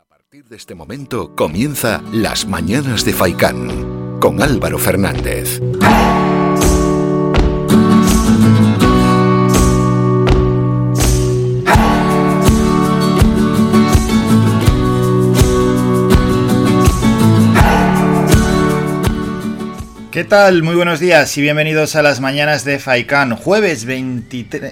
A partir de este momento comienza Las Mañanas de Faicán con Álvaro Fernández. ¿Qué tal? Muy buenos días y bienvenidos a Las Mañanas de Faicán.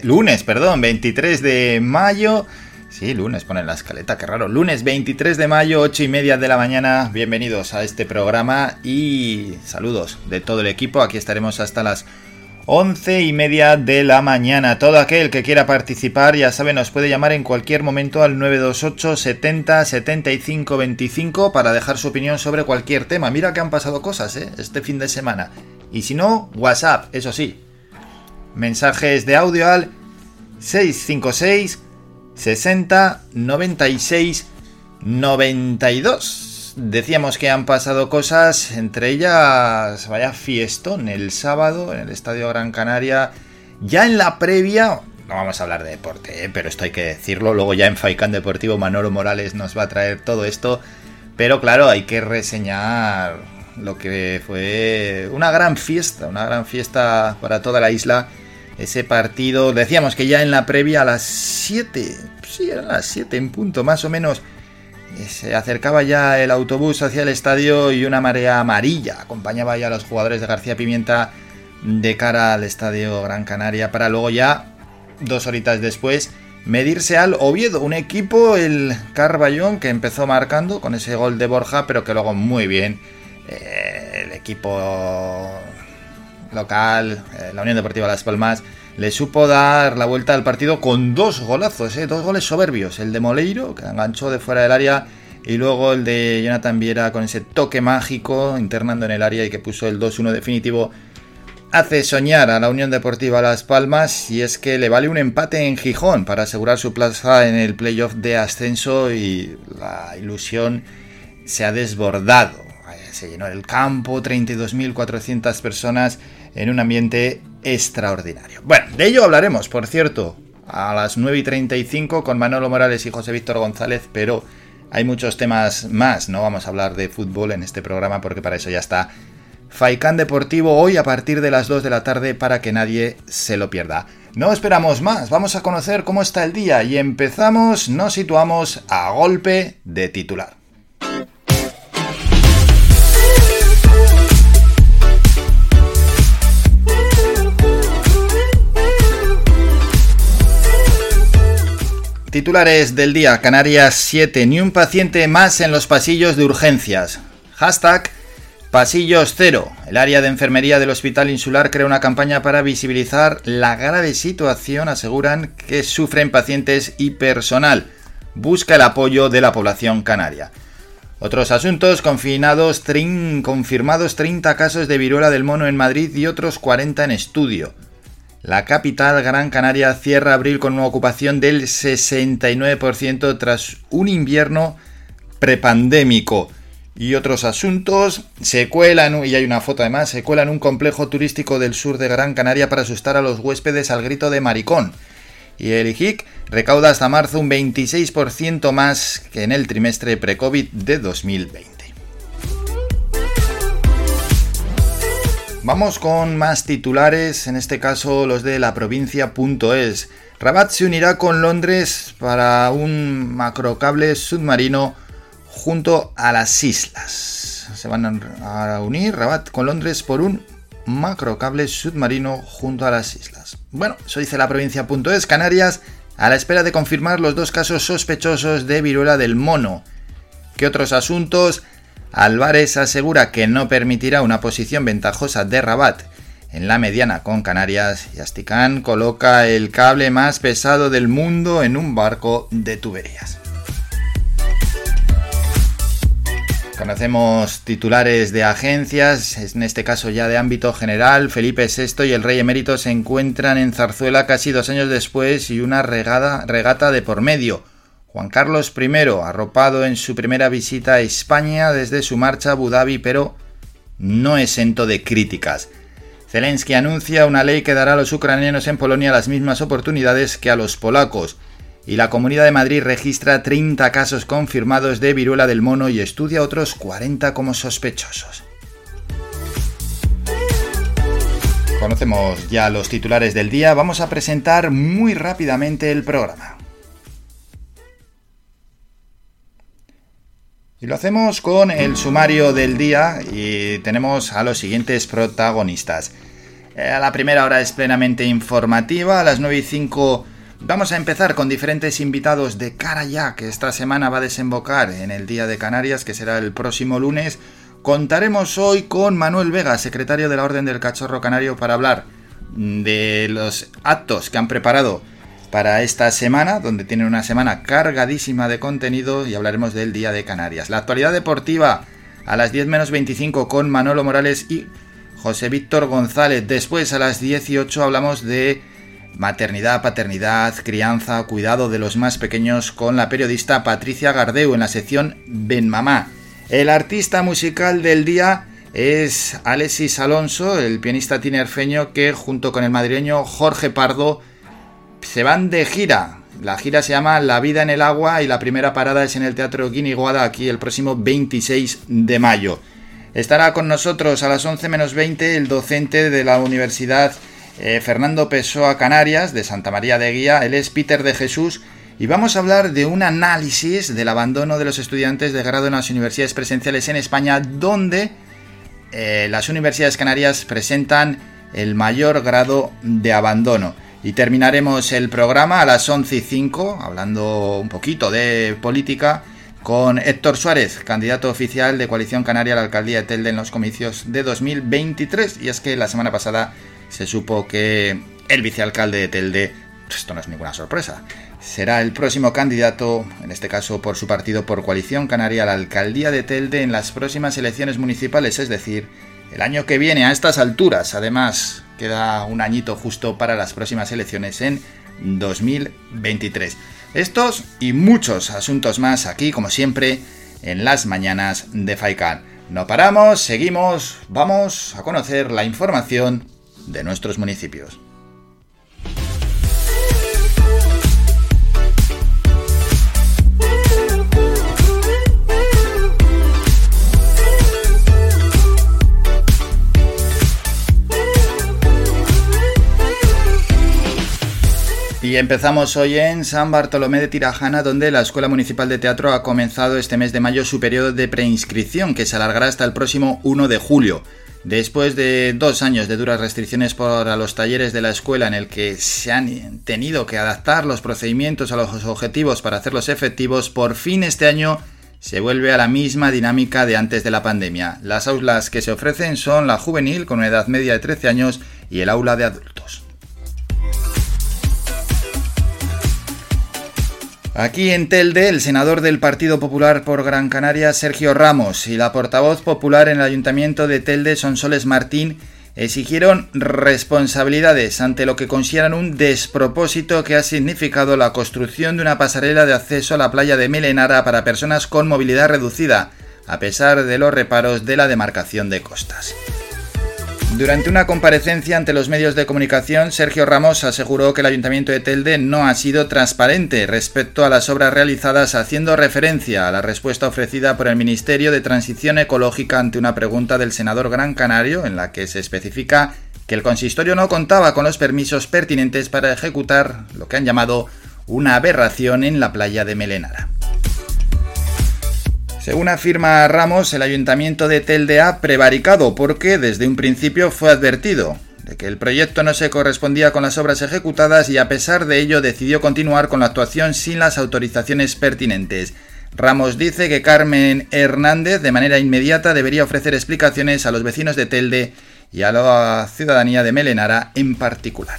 Lunes 23 de mayo. Sí, lunes, ponen la escaleta, qué raro. Lunes 23 de mayo, 8:30 de la mañana. Bienvenidos a este programa y saludos de todo el equipo. Aquí estaremos hasta las 11:30 de la mañana. Todo aquel que quiera participar, ya sabe, nos puede llamar en cualquier momento al 928 70 75 25 para dejar su opinión sobre cualquier tema. Mira que han pasado cosas, este fin de semana. Y si no, WhatsApp, eso sí. Mensajes de audio al 656 60 96 92. Decíamos que han pasado cosas, entre ellas vaya fiestón el sábado en el Estadio Gran Canaria. Ya en la previa, no vamos a hablar de deporte, pero esto hay que decirlo. Luego ya en Faicán Deportivo Manolo Morales nos va a traer todo esto. Pero claro, hay que reseñar lo que fue una gran fiesta para toda la isla. Ese partido, decíamos que ya en la previa a las 7, sí, eran las 7 en punto más o menos. Se acercaba ya el autobús hacia el estadio y una marea amarilla acompañaba ya a los jugadores de García Pimienta de cara al Estadio Gran Canaria para luego ya, 2 horitas después, medirse al Oviedo, un equipo, el Carballón, que empezó marcando con ese gol de Borja, pero que luego muy bien el equipo local, la Unión Deportiva Las Palmas, le supo dar la vuelta al partido con 2 golazos, 2 goles soberbios. El de Moleiro, que enganchó de fuera del área, y luego el de Jonathan Viera con ese toque mágico, internando en el área y que puso el 2-1 definitivo. Hace soñar a la Unión Deportiva Las Palmas, y es que le vale un empate en Gijón para asegurar su plaza en el playoff de ascenso, y la ilusión se ha desbordado. Se llenó el campo, 32.400 personas en un ambiente extraordinario. Bueno, de ello hablaremos, por cierto, a las 9:35 con Manolo Morales y José Víctor González, pero hay muchos temas más. No vamos a hablar de fútbol en este programa porque para eso ya está Faicán Deportivo hoy a partir de las 2 de la tarde para que nadie se lo pierda. No esperamos más, vamos a conocer cómo está el día y empezamos, nos situamos a golpe de titular. Titulares del día, Canarias 7, ni un paciente más en los pasillos de urgencias. Hashtag Pasillos Cero. El área de enfermería del Hospital Insular crea una campaña para visibilizar la grave situación, aseguran, que sufren pacientes y personal. Busca el apoyo de la población canaria. Otros asuntos, confirmados 30 casos de viruela del mono en Madrid y otros 40 en estudio. La capital Gran Canaria cierra abril con una ocupación del 69% tras un invierno prepandémico. Y otros asuntos, se cuelan un complejo turístico del sur de Gran Canaria para asustar a los huéspedes al grito de maricón. Y el IGIC recauda hasta marzo un 26% más que en el trimestre pre-COVID de 2020. Vamos con más titulares, en este caso los de La Provincia.es. Rabat se unirá con Londres para un macrocable submarino junto a las islas. Se van a unir Rabat con Londres por un macrocable submarino junto a las islas. Bueno, eso dice La Provincia.es. Canarias a la espera de confirmar los 2 casos sospechosos de viruela del mono. ¿Qué otros asuntos? Álvarez asegura que no permitirá una posición ventajosa de Rabat en la mediana con Canarias, y Asticán coloca el cable más pesado del mundo en un barco de tuberías. Conocemos titulares de agencias, en este caso ya de ámbito general. Felipe VI y el rey emérito se encuentran en Zarzuela casi 2 años después y una regata de por medio. Juan Carlos I, arropado en su primera visita a España desde su marcha a Abu Dhabi, pero no exento de críticas. Zelensky anuncia una ley que dará a los ucranianos en Polonia las mismas oportunidades que a los polacos. y la Comunidad de Madrid registra 30 casos confirmados de viruela del mono y estudia otros 40 como sospechosos. Conocemos ya los titulares del día, vamos a presentar muy rápidamente el programa. Y lo hacemos con el sumario del día y tenemos a los siguientes protagonistas. La primera hora es plenamente informativa, a las 9:05 vamos a empezar con diferentes invitados de cara ya, que esta semana va a desembocar en el Día de Canarias, que será el próximo lunes. Contaremos hoy con Manuel Vega, secretario de la Orden del Cachorro Canario, para hablar de los actos que han preparado para esta semana, donde tienen una semana cargadísima de contenido, y hablaremos del Día de Canarias. La actualidad deportiva a las 10:25 con Manolo Morales y José Víctor González. Después a las 18 hablamos de maternidad, paternidad, crianza, cuidado de los más pequeños con la periodista Patricia Gardeu en la sección Ven Mamá. El artista musical del día es Alexis Alonso, el pianista tinerfeño que junto con el madrileño Jorge Pardo se van de gira. La gira se llama La Vida en el Agua y la primera parada es en el Teatro Guiniguada, aquí el próximo 26 de mayo. Estará con nosotros a las 11:20 el docente de la Universidad Fernando Pessoa Canarias de Santa María de Guía, él es Peter de Jesús, y vamos a hablar de un análisis del abandono de los estudiantes de grado en las universidades presenciales en España, donde las universidades canarias presentan el mayor grado de abandono. Y terminaremos el programa a las 11:05, hablando un poquito de política, con Héctor Suárez, candidato oficial de Coalición Canaria a la alcaldía de Telde en los comicios de 2023. Y es que la semana pasada se supo que el vicealcalde de Telde, esto no es ninguna sorpresa, será el próximo candidato, en este caso por su partido, por Coalición Canaria a la alcaldía de Telde en las próximas elecciones municipales, es decir, el año que viene a estas alturas. Además, queda un añito justo para las próximas elecciones en 2023. Estos y muchos asuntos más aquí, como siempre, en Las Mañanas de Faicán. No paramos, seguimos, vamos a conocer la información de nuestros municipios. Y empezamos hoy en San Bartolomé de Tirajana, donde la Escuela Municipal de Teatro ha comenzado este mes de mayo su periodo de preinscripción, que se alargará hasta el próximo 1 de julio. Después de 2 años de duras restricciones para los talleres de la escuela, en el que se han tenido que adaptar los procedimientos a los objetivos para hacerlos efectivos, por fin este año se vuelve a la misma dinámica de antes de la pandemia. Las aulas que se ofrecen son la juvenil, con una edad media de 13 años, y el aula de adultos. Aquí en Telde, el senador del Partido Popular por Gran Canaria, Sergio Ramos, y la portavoz popular en el Ayuntamiento de Telde, Sonsoles Martín, exigieron responsabilidades ante lo que consideran un despropósito que ha significado la construcción de una pasarela de acceso a la playa de Melenara para personas con movilidad reducida, a pesar de los reparos de la demarcación de costas. Durante una comparecencia ante los medios de comunicación, Sergio Ramos aseguró que el Ayuntamiento de Telde no ha sido transparente respecto a las obras realizadas, haciendo referencia a la respuesta ofrecida por el Ministerio de Transición Ecológica ante una pregunta del senador Gran Canario, en la que se especifica que el consistorio no contaba con los permisos pertinentes para ejecutar lo que han llamado una aberración en la playa de Melenara. Según afirma Ramos, el Ayuntamiento de Telde ha prevaricado porque desde un principio fue advertido de que el proyecto no se correspondía con las obras ejecutadas y a pesar de ello decidió continuar con la actuación sin las autorizaciones pertinentes. Ramos dice que Carmen Hernández de manera inmediata debería ofrecer explicaciones a los vecinos de Telde y a la ciudadanía de Melenara en particular.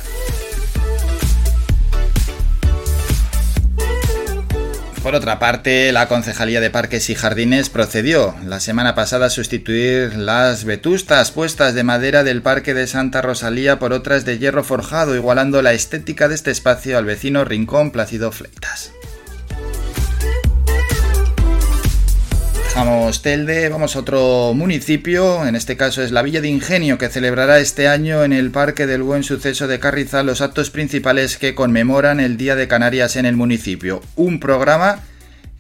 Por otra parte, la Concejalía de Parques y Jardines procedió la semana pasada a sustituir las vetustas puestas de madera del Parque de Santa Rosalía por otras de hierro forjado, igualando la estética de este espacio al vecino Rincón Plácido Fleitas. Dejamos Telde, vamos a otro municipio, en este caso es la Villa de Ingenio, que celebrará este año en el Parque del Buen Suceso de Carrizal los actos principales que conmemoran el Día de Canarias en el municipio. Un programa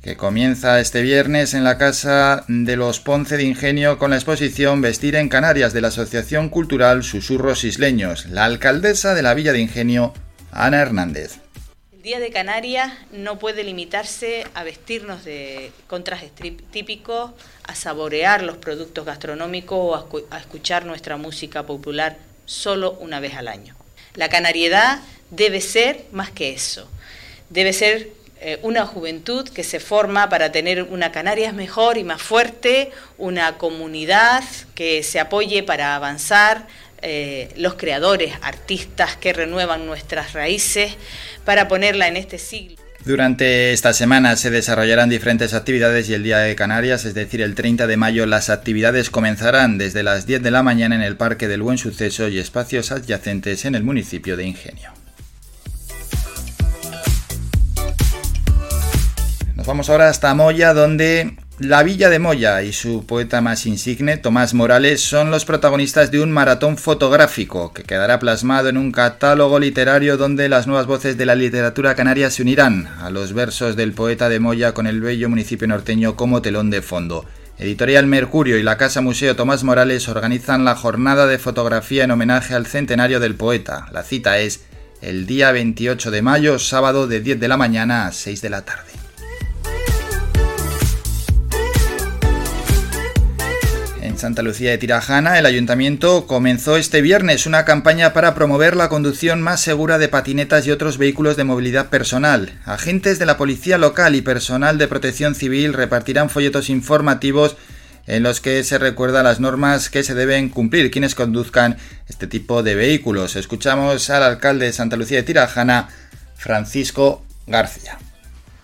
que comienza este viernes en la Casa de los Ponce de Ingenio con la exposición Vestir en Canarias de la Asociación Cultural Susurros Isleños. La alcaldesa de la Villa de Ingenio, Ana Hernández. El Día de Canarias no puede limitarse a vestirnos con trajes típicos, a saborear los productos gastronómicos o a escuchar nuestra música popular solo una vez al año. La canariedad debe ser más que eso. Debe ser una juventud que se forma para tener una Canarias mejor y más fuerte, una comunidad que se apoye para avanzar, los creadores, artistas que renuevan nuestras raíces para ponerla en este siglo. Durante esta semana se desarrollarán diferentes actividades y el Día de Canarias, es decir, el 30 de mayo, las actividades comenzarán desde las 10 de la mañana en el Parque del Buen Suceso y espacios adyacentes en el municipio de Ingenio. Nos vamos ahora hasta Moya, donde la Villa de Moya y su poeta más insigne, Tomás Morales, son los protagonistas de un maratón fotográfico que quedará plasmado en un catálogo literario donde las nuevas voces de la literatura canaria se unirán a los versos del poeta de Moya con el bello municipio norteño como telón de fondo. Editorial Mercurio y la Casa Museo Tomás Morales organizan la jornada de fotografía en homenaje al centenario del poeta. La cita es el día 28 de mayo, sábado de 10 de la mañana a 6 de la tarde. Santa Lucía de Tirajana, el ayuntamiento comenzó este viernes una campaña para promover la conducción más segura de patinetas y otros vehículos de movilidad personal. Agentes de la policía local y personal de protección civil repartirán folletos informativos en los que se recuerda las normas que se deben cumplir quienes conduzcan este tipo de vehículos. Escuchamos al alcalde de Santa Lucía de Tirajana, Francisco García.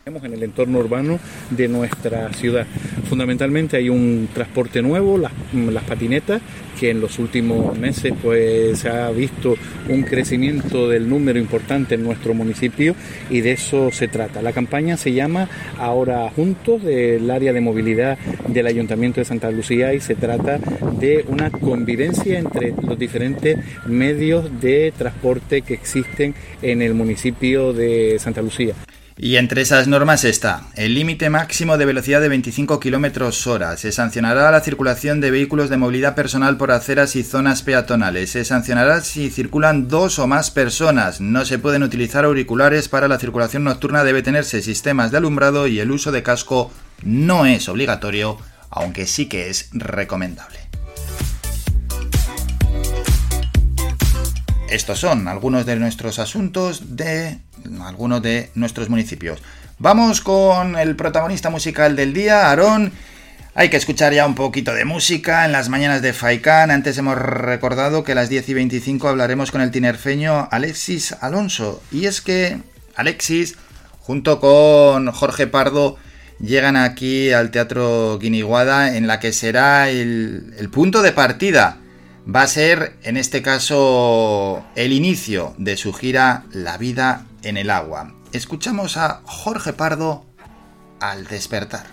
En el entorno urbano de nuestra ciudad. Fundamentalmente hay un transporte nuevo, las patinetas, que en los últimos meses pues se ha visto un crecimiento del número importante en nuestro municipio y de eso se trata. La campaña se llama Ahora Juntos, del área de movilidad del Ayuntamiento de Santa Lucía, y se trata de una convivencia entre los diferentes medios de transporte que existen en el municipio de Santa Lucía. Y entre esas normas está el límite máximo de velocidad de 25 km/h. Se sancionará la circulación de vehículos de movilidad personal por aceras y zonas peatonales. Se sancionará si circulan dos o más personas. No se pueden utilizar auriculares para la circulación nocturna. Debe tenerse sistemas de alumbrado y el uso de casco no es obligatorio, aunque sí que es recomendable. Estos son algunos de nuestros asuntos de algunos de nuestros municipios. Vamos con el protagonista musical del día, Aarón. Hay que escuchar ya un poquito de música en las mañanas de Faicán. Antes hemos recordado que a las 10 y 25 hablaremos con el tinerfeño Alexis Alonso. Y es que Alexis, junto con Jorge Pardo, llegan aquí al Teatro Guiniguada, en la que será el punto de partida. Va a ser, en este caso, el inicio de su gira La vida en el agua. Escuchamos a Jorge Pardo al despertar.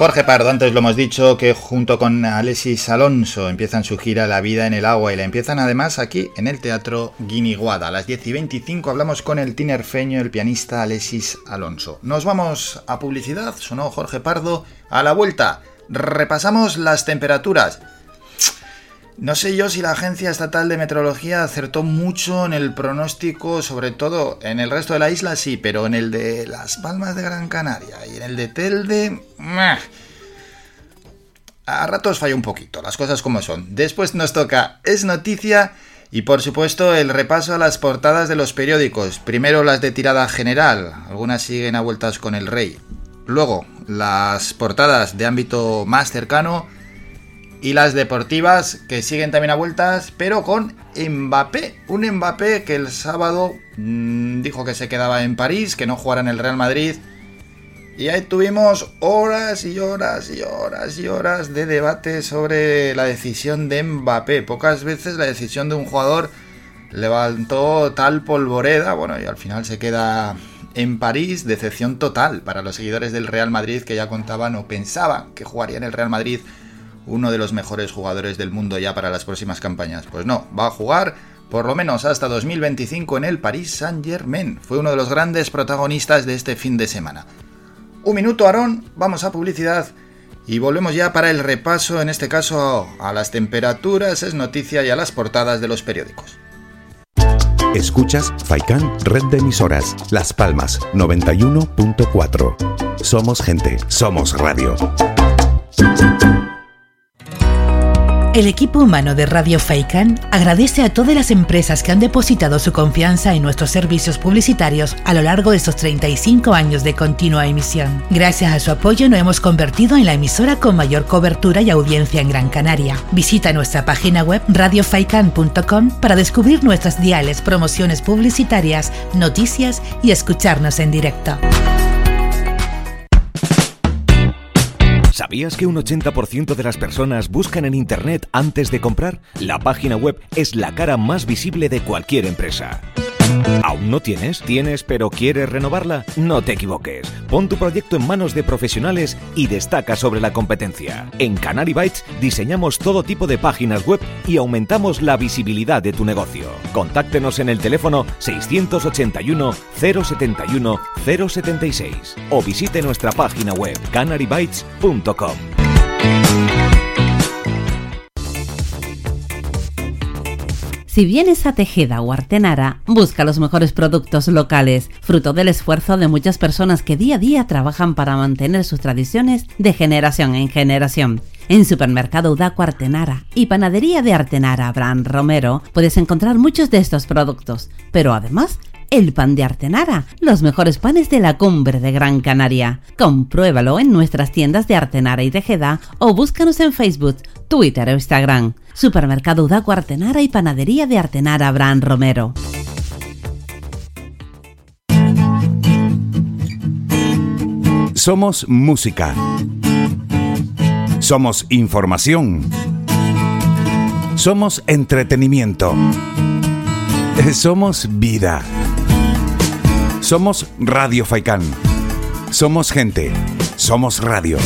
Jorge Pardo, antes lo hemos dicho, que junto con Alexis Alonso empiezan su gira La vida en el agua y la empiezan además aquí en el Teatro Guiniguada. A las 10:25 hablamos con el tinerfeño, el pianista Alexis Alonso. Nos vamos a publicidad, sonó Jorge Pardo. A la vuelta, repasamos las temperaturas. No sé yo si la Agencia Estatal de Meteorología acertó mucho en el pronóstico, sobre todo en el resto de la isla sí, pero en el de Las Palmas de Gran Canaria y en el de Telde... A ratos falla un poquito, las cosas como son. Después nos toca Es Noticia y por supuesto el repaso a las portadas de los periódicos. Primero las de tirada general, algunas siguen a vueltas con el rey. Luego las portadas de ámbito más cercano... Y las deportivas que siguen también a vueltas, pero con Mbappé. Un Mbappé que el sábado dijo que se quedaba en París, que no jugara en el Real Madrid. Y ahí tuvimos horas y horas y horas y horas de debate sobre la decisión de Mbappé. Pocas veces la decisión de un jugador levantó tal polvoreda. Bueno, y al final se queda en París. Decepción total para los seguidores del Real Madrid que ya contaban o pensaban que jugaría en el Real Madrid. Uno de los mejores jugadores del mundo ya para las próximas campañas. Pues no, va a jugar por lo menos hasta 2025 en el Paris Saint-Germain. Fue uno de los grandes protagonistas de este fin de semana. Un minuto, Aarón, vamos a publicidad y volvemos ya para el repaso, en este caso a las temperaturas, Es Noticia y a las portadas de los periódicos. Escuchas Faicán, red de emisoras, Las Palmas, 91.4. Somos gente, somos radio. El equipo humano de Radio Faicán agradece a todas las empresas que han depositado su confianza en nuestros servicios publicitarios a lo largo de estos 35 años de continua emisión. Gracias a su apoyo nos hemos convertido en la emisora con mayor cobertura y audiencia en Gran Canaria. Visita nuestra página web radiofaican.com para descubrir nuestras diales, promociones publicitarias, noticias y escucharnos en directo. ¿Sabías que un 80% de las personas buscan en Internet antes de comprar? La página web es la cara más visible de cualquier empresa. ¿Aún no tienes? ¿Tienes pero quieres renovarla? No te equivoques. Pon tu proyecto en manos de profesionales y destaca sobre la competencia. En Canary Bytes diseñamos todo tipo de páginas web y aumentamos la visibilidad de tu negocio. Contáctenos en el teléfono 681 071 076 o visite nuestra página web canarybytes.com. Si vienes a Tejeda o Artenara, busca los mejores productos locales, fruto del esfuerzo de muchas personas que día a día trabajan para mantener sus tradiciones de generación en generación. En Supermercado Udaco Artenara y Panadería de Artenara Abraham Romero puedes encontrar muchos de estos productos, pero además el pan de Artenara, los mejores panes de la cumbre de Gran Canaria. Compruébalo en nuestras tiendas de Artenara y Tejeda o búscanos en Facebook, Twitter o Instagram. Supermercado Udaco Artenara y Panadería de Artenara Abraham Romero. Somos música. Somos información. Somos entretenimiento. Somos vida. Somos Radio Faicán. Somos gente. Somos radio.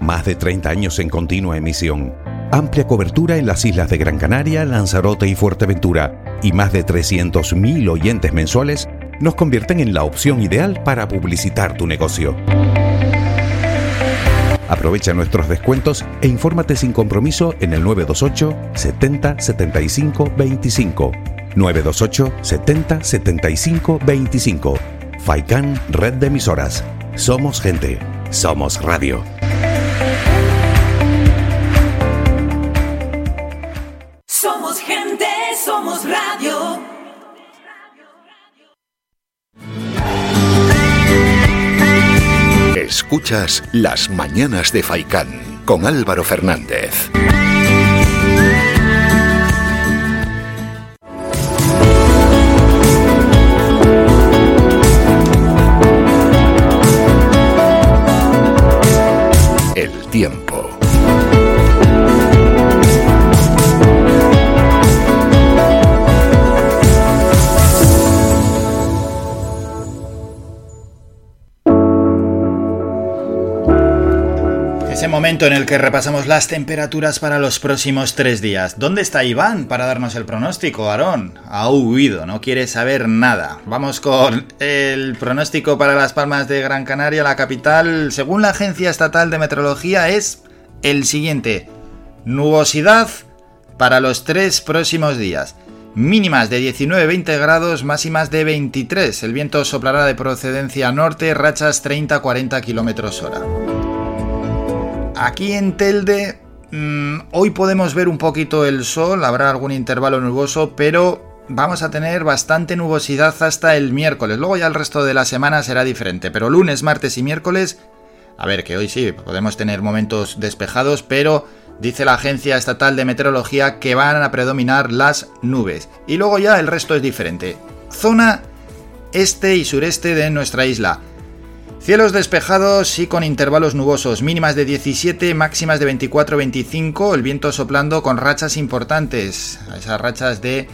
Más de 30 años en continua emisión. Amplia cobertura en las islas de Gran Canaria, Lanzarote y Fuerteventura. Y más de 300.000 oyentes mensuales nos convierten en la opción ideal para publicitar tu negocio. Aprovecha nuestros descuentos e infórmate sin compromiso en el 928 70 75 25. 928 70 75 25. Faicán, red de emisoras. Somos gente. Somos radio. Somos gente. Somos radio. Escuchas Las Mañanas de Faicán con Álvaro Fernández. tiempo. Ese momento en el que repasamos las temperaturas para los próximos 3 días. ¿Dónde está Iván para darnos el pronóstico, Aarón? Ha huido, no quiere saber nada. Vamos con el pronóstico para Las Palmas de Gran Canaria, la capital. Según la Agencia Estatal de Meteorología es el siguiente. Nubosidad para los 3 próximos días. Mínimas de 19-20 grados, máximas de 23. El viento soplará de procedencia norte, rachas 30-40 km/h. Aquí en Telde hoy podemos ver un poquito el sol, habrá algún intervalo nuboso, pero vamos a tener bastante nubosidad hasta el miércoles. Luego ya el resto de la semana será diferente, pero lunes, martes y miércoles, a ver, que hoy sí podemos tener momentos despejados, pero dice la Agencia Estatal de Meteorología que van a predominar las nubes. Y luego ya el resto es diferente. Zona este y sureste de nuestra isla. Cielos despejados y con intervalos nubosos, mínimas de 17, máximas de 24-25, el viento soplando con rachas importantes, esas rachas de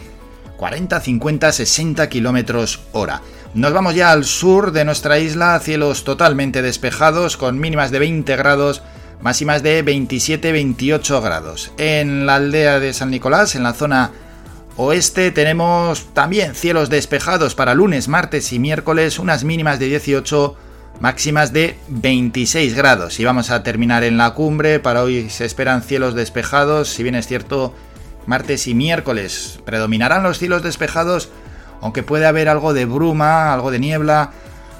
40, 50, 60 km/h. Nos vamos ya al sur de nuestra isla, cielos totalmente despejados con mínimas de 20 grados, máximas de 27-28 grados. En la aldea de San Nicolás, en la zona oeste, tenemos también cielos despejados para lunes, martes y miércoles, unas mínimas de 18 máximas de 26 grados. Y vamos a terminar en la cumbre. Para hoy se esperan cielos despejados. Si bien es cierto, martes y miércoles predominarán los cielos despejados, aunque puede haber algo de bruma, algo de niebla,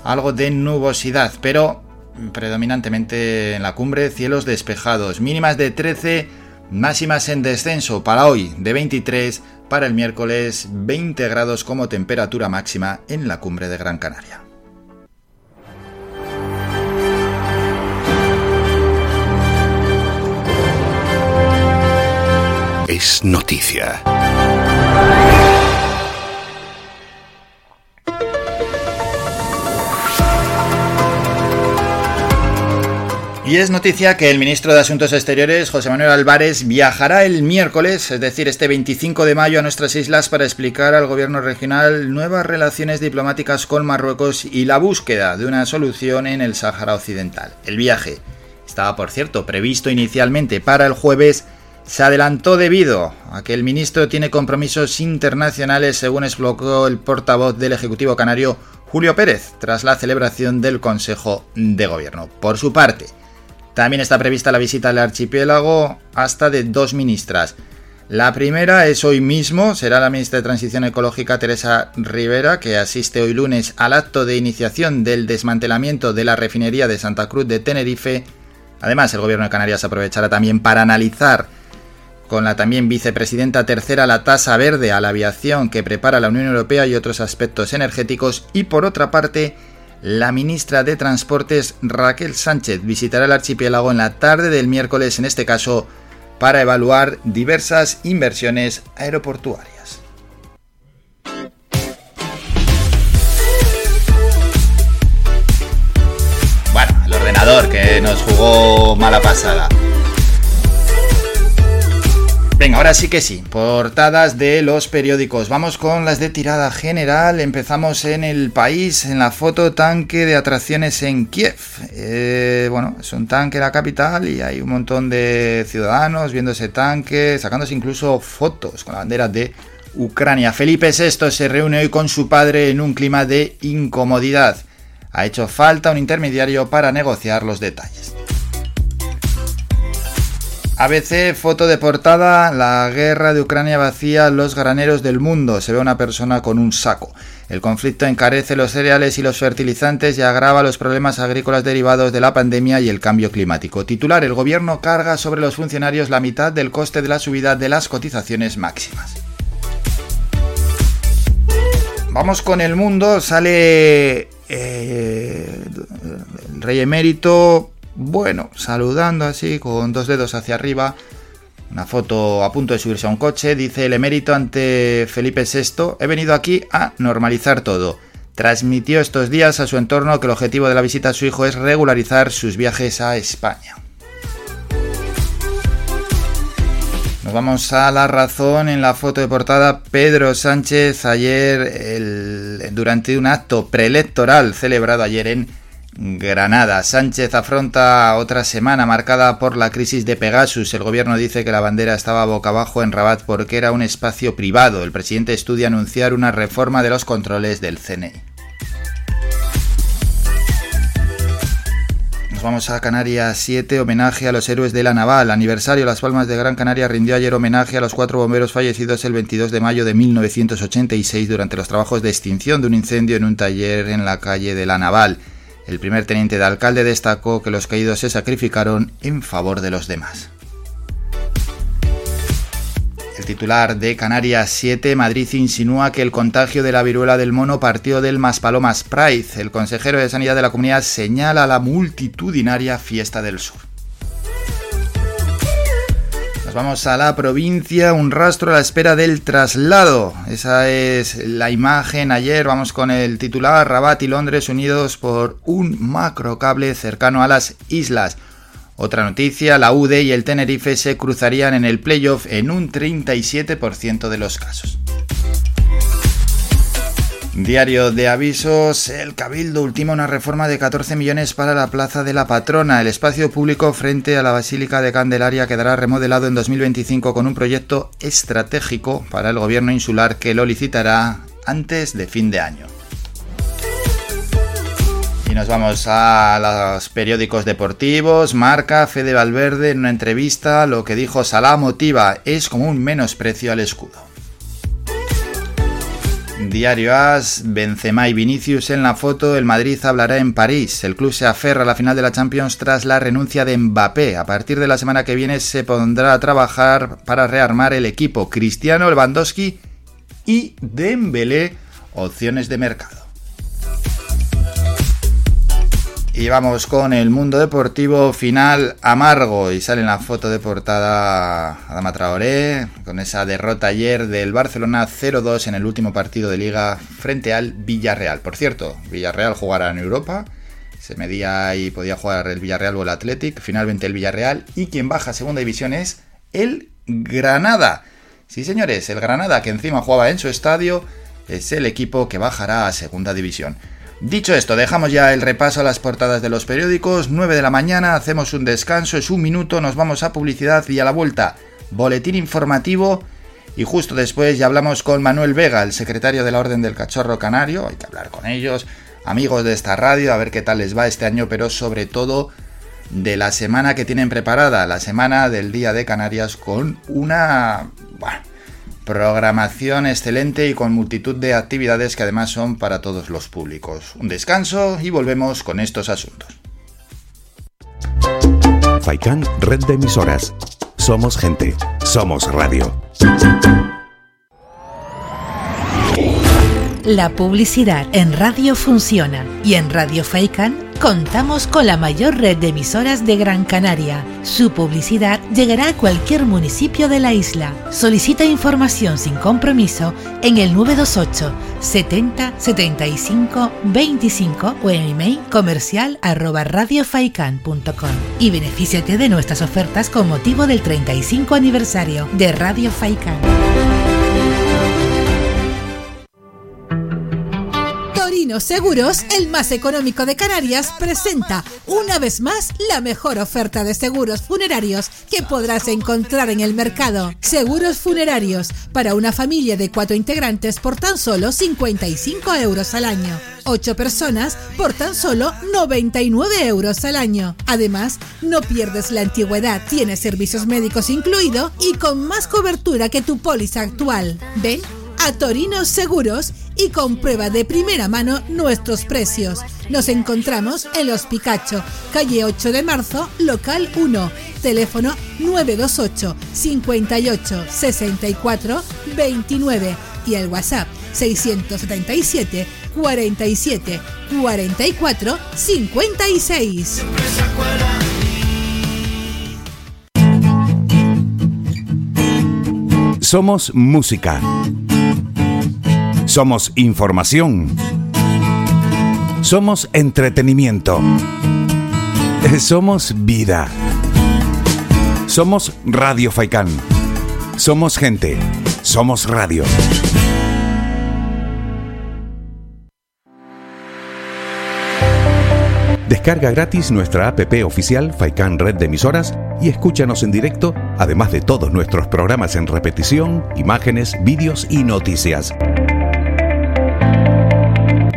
algo de nubosidad, pero predominantemente en la cumbre cielos despejados. Mínimas de 13, máximas en descenso para hoy de 23, para el miércoles 20 grados como temperatura máxima en la cumbre de Gran Canaria. Es noticia. Y es noticia que el ministro de Asuntos Exteriores, José Manuel Álvarez, viajará el miércoles, es decir, este 25 de mayo, a nuestras islas para explicar al gobierno regional nuevas relaciones diplomáticas con Marruecos y la búsqueda de una solución en el Sáhara Occidental. El viaje estaba, por cierto, previsto inicialmente para el jueves. Se adelantó debido a que el ministro tiene compromisos internacionales, según explicó el portavoz del Ejecutivo Canario, Julio Pérez, tras la celebración del Consejo de Gobierno. Por su parte, también está prevista la visita al archipiélago hasta de 2 ministras. La primera es hoy mismo, será la ministra de Transición Ecológica, Teresa Rivera, que asiste hoy lunes al acto de iniciación del desmantelamiento de la refinería de Santa Cruz de Tenerife. Además, el Gobierno de Canarias aprovechará también para analizar con la también vicepresidenta tercera la tasa verde a la aviación que prepara la Unión Europea y otros aspectos energéticos. Y por otra parte, la ministra de Transportes, Raquel Sánchez, visitará el archipiélago en la tarde del miércoles, en este caso para evaluar diversas inversiones aeroportuarias. Bueno, el ordenador que nos jugó mala pasada. Venga, ahora sí que sí, portadas de los periódicos. Vamos con las de tirada general. Empezamos en El País, en la foto: tanque de atracciones en Kiev. Bueno, es un tanque la capital y hay un montón de ciudadanos viendo ese tanque, sacándose incluso fotos con la bandera de Ucrania. Felipe VI se reúne hoy con su padre en un clima de incomodidad. Ha hecho falta un intermediario para negociar los detalles. ABC, foto de portada: la guerra de Ucrania vacía los graneros del mundo. Se ve una persona con un saco. El conflicto encarece los cereales y los fertilizantes y agrava los problemas agrícolas derivados de la pandemia y el cambio climático. Titular: el gobierno carga sobre los funcionarios la mitad del coste de la subida de las cotizaciones máximas. Vamos con El Mundo. Sale el rey emérito, bueno, saludando así con 2 dedos hacia arriba, una foto a punto de subirse a un coche. Dice el emérito ante Felipe VI: he venido aquí a normalizar todo. Transmitió estos días a su entorno que el objetivo de la visita a su hijo es regularizar sus viajes a España. Nos vamos a La Razón. En la foto de portada, Pedro Sánchez ayer durante un acto preelectoral celebrado ayer en Granada. Sánchez afronta otra semana marcada por la crisis de Pegasus. El gobierno dice que la bandera estaba boca abajo en Rabat porque era un espacio privado. El presidente estudia anunciar una reforma de los controles del CNI. Vamos a Canarias 7, homenaje a los héroes de la naval. Aniversario, Las Palmas de Gran Canaria rindió ayer homenaje a los 4 bomberos fallecidos el 22 de mayo de 1986 durante los trabajos de extinción de un incendio en un taller en la calle de la Naval. El primer teniente de alcalde destacó que los caídos se sacrificaron en favor de los demás. El titular de Canarias 7, Madrid insinúa que el contagio de la viruela del mono partió del Maspalomas Pride. El consejero de Sanidad de la comunidad señala la multitudinaria fiesta del sur. Nos vamos a La Provincia, un rastro a la espera del traslado. Esa es la imagen ayer. Vamos con el titular. Rabat y Londres unidos por un macrocable cercano a las islas. Otra noticia, la UDE y el Tenerife se cruzarían en el playoff en un 37% de los casos. Diario de avisos, el Cabildo ultima una reforma de 14 millones para la Plaza de la Patrona. El espacio público frente a la Basílica de Candelaria quedará remodelado en 2025 con un proyecto estratégico para el gobierno insular que lo licitará antes de fin de año. Y nos vamos a los periódicos deportivos. Marca, Fede Valverde en una entrevista, lo que dijo Salah motiva, es como un menosprecio al escudo. Diario AS, Benzema y Vinicius en la foto, el Madrid hablará en París. El club se aferra a la final de la Champions tras la renuncia de Mbappé. A partir de la semana que viene se pondrá a trabajar para rearmar el equipo. Cristiano, Lewandowski y Dembélé, opciones de mercado. Y vamos con el mundo deportivo, final amargo, y sale en la foto de portada Adama Traoré con esa derrota ayer del Barcelona 0-2 en el último partido de Liga frente al Villarreal. Por cierto, Villarreal jugará en Europa, se medía y podía jugar el Villarreal o el Athletic, finalmente el Villarreal, y quien baja a segunda división es el Granada. Sí señores, el Granada, que encima jugaba en su estadio, es el equipo que bajará a segunda división. Dicho esto, dejamos ya el repaso a las portadas de los periódicos. 9 de la mañana, hacemos un descanso, es un minuto, nos vamos a publicidad y a la vuelta, boletín informativo, y justo después ya hablamos con Manuel Vega, el secretario de la Orden del Cachorro Canario. Hay que hablar con ellos, amigos de esta radio, a ver qué tal les va este año, pero sobre todo de la semana que tienen preparada, la semana del Día de Canarias, con una... programación excelente y con multitud de actividades que además son para todos los públicos. Un descanso y volvemos con estos asuntos. Faicán, red de emisoras. Somos gente, somos radio. La publicidad en radio funciona y en Radio Faicán contamos con la mayor red de emisoras de Gran Canaria. Su publicidad llegará a cualquier municipio de la isla. Solicita información sin compromiso en el 928 70 75 25 o en email comercial@radiofaican.com y benefíciate de nuestras ofertas con motivo del 35 aniversario de Radio Faicán. Seguros, el más económico de Canarias, presenta una vez más la mejor oferta de seguros funerarios que podrás encontrar en el mercado. Seguros funerarios para una familia de 4 integrantes por tan solo 55 euros al año. 8 personas por tan solo 99 euros al año. Además, no pierdes la antigüedad, tienes servicios médicos incluido y con más cobertura que tu póliza actual. Ven a Torino Seguros y comprueba de primera mano nuestros precios. Nos encontramos en Los Picacho, calle 8 de marzo, local 1, teléfono 928 58 64 29 y el WhatsApp 677 47 44 56. Somos música. Somos información. Somos entretenimiento. Somos vida. Somos Radio Faicán. Somos gente, somos radio. Descarga gratis nuestra app oficial Faicán Red de Emisoras y escúchanos en directo, además de todos nuestros programas en repetición, imágenes, vídeos y noticias.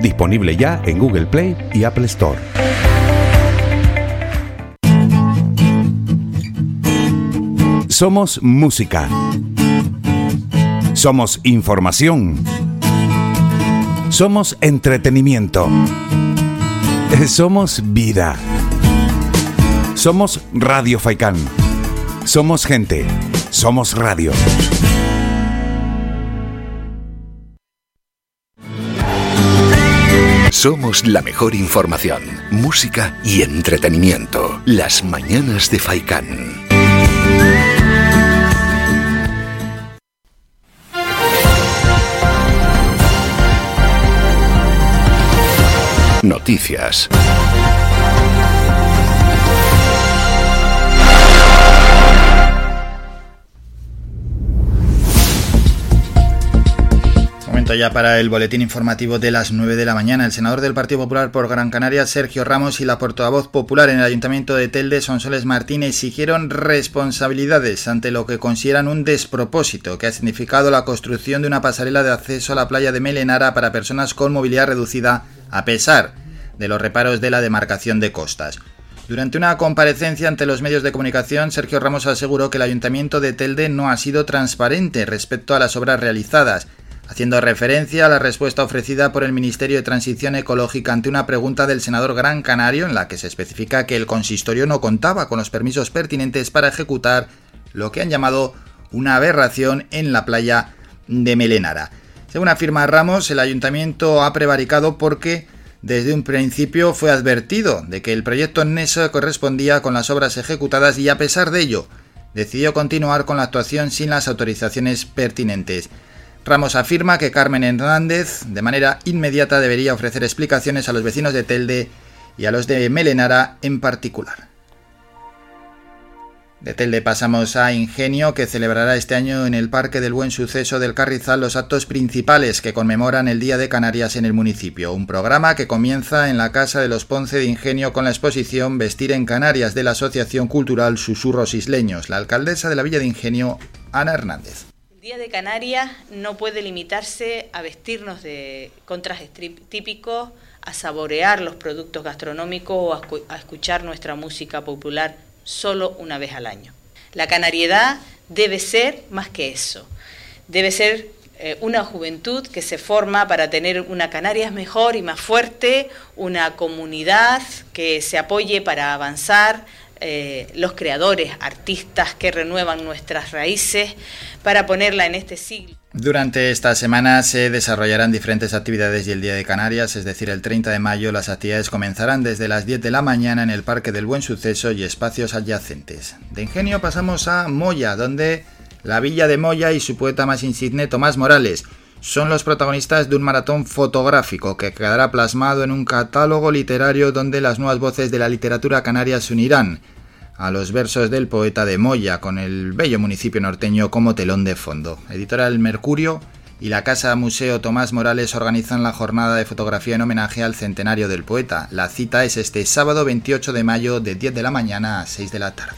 Disponible ya en Google Play y Apple Store. Somos música. Somos información. Somos entretenimiento. Somos vida. Somos Radio Faicán. Somos gente. Somos radio. Somos la mejor información, música y entretenimiento. Las mañanas de Faicán. Noticias. Momento ya para el boletín informativo de las 9 de la mañana. El senador del Partido Popular por Gran Canaria, Sergio Ramos, y la portavoz popular en el Ayuntamiento de Telde, Sonsoles Martínez, exigieron responsabilidades ante lo que consideran un despropósito que ha significado la construcción de una pasarela de acceso a la playa de Melenara para personas con movilidad reducida, a pesar de los reparos de la demarcación de costas. Durante una comparecencia ante los medios de comunicación, Sergio Ramos aseguró que el Ayuntamiento de Telde no ha sido transparente respecto a las obras realizadas, haciendo referencia a la respuesta ofrecida por el Ministerio de Transición Ecológica ante una pregunta del senador Gran Canario en la que se especifica que el consistorio no contaba con los permisos pertinentes para ejecutar lo que han llamado una aberración en la playa de Melenara. Según afirma Ramos, el ayuntamiento ha prevaricado porque desde un principio fue advertido de que el proyecto no se correspondía con las obras ejecutadas y a pesar de ello decidió continuar con la actuación sin las autorizaciones pertinentes. Ramos afirma que Carmen Hernández de manera inmediata debería ofrecer explicaciones a los vecinos de Telde y a los de Melenara en particular. De Telde pasamos a Ingenio, que celebrará este año en el Parque del Buen Suceso del Carrizal los actos principales que conmemoran el Día de Canarias en el municipio. Un programa que comienza en la Casa de los Ponce de Ingenio con la exposición Vestir en Canarias de la Asociación Cultural Susurros Isleños. La alcaldesa de la Villa de Ingenio, Ana Hernández. El Día de Canarias no puede limitarse a vestirnos con trajes típicos, a saborear los productos gastronómicos o a escuchar nuestra música popular solo una vez al año. La canariedad debe ser más que eso. Debe ser una juventud que se forma para tener una Canarias mejor y más fuerte, una comunidad que se apoye para avanzar, los creadores, artistas que renuevan nuestras raíces para ponerla en este siglo. Durante esta semana se desarrollarán diferentes actividades y el Día de Canarias, es decir, el 30 de mayo, las actividades comenzarán desde las 10 de la mañana en el Parque del Buen Suceso y espacios adyacentes. De Ingenio pasamos a Moya, donde la villa de Moya y su poeta más insigne, Tomás Morales, son los protagonistas de un maratón fotográfico que quedará plasmado en un catálogo literario donde las nuevas voces de la literatura canaria se unirán a los versos del poeta de Moya, con el bello municipio norteño como telón de fondo. Editorial Mercurio y la Casa Museo Tomás Morales organizan la jornada de fotografía en homenaje al centenario del poeta. La cita es este sábado 28 de mayo de 10 de la mañana a 6 de la tarde.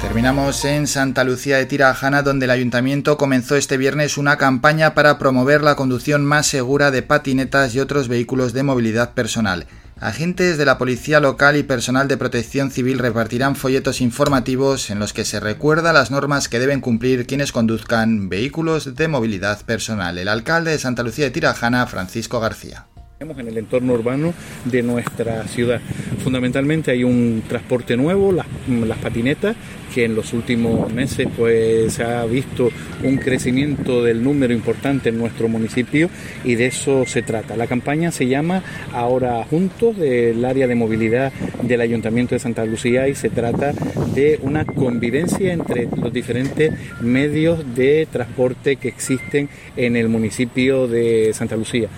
Terminamos en Santa Lucía de Tirajana, donde el ayuntamiento comenzó este viernes una campaña para promover la conducción más segura de patinetas y otros vehículos de movilidad personal. Agentes de la policía local y personal de protección civil repartirán folletos informativos en los que se recuerda las normas que deben cumplir quienes conduzcan vehículos de movilidad personal. El alcalde de Santa Lucía de Tirajana, Francisco García. En el entorno urbano de nuestra ciudad. Fundamentalmente hay un transporte nuevo, las patinetas, que en los últimos meses pues se ha visto un crecimiento del número importante en nuestro municipio y de eso se trata. La campaña se llama Ahora Juntos, del área de movilidad del Ayuntamiento de Santa Lucía, y se trata de una convivencia entre los diferentes medios de transporte que existen en el municipio de Santa Lucía.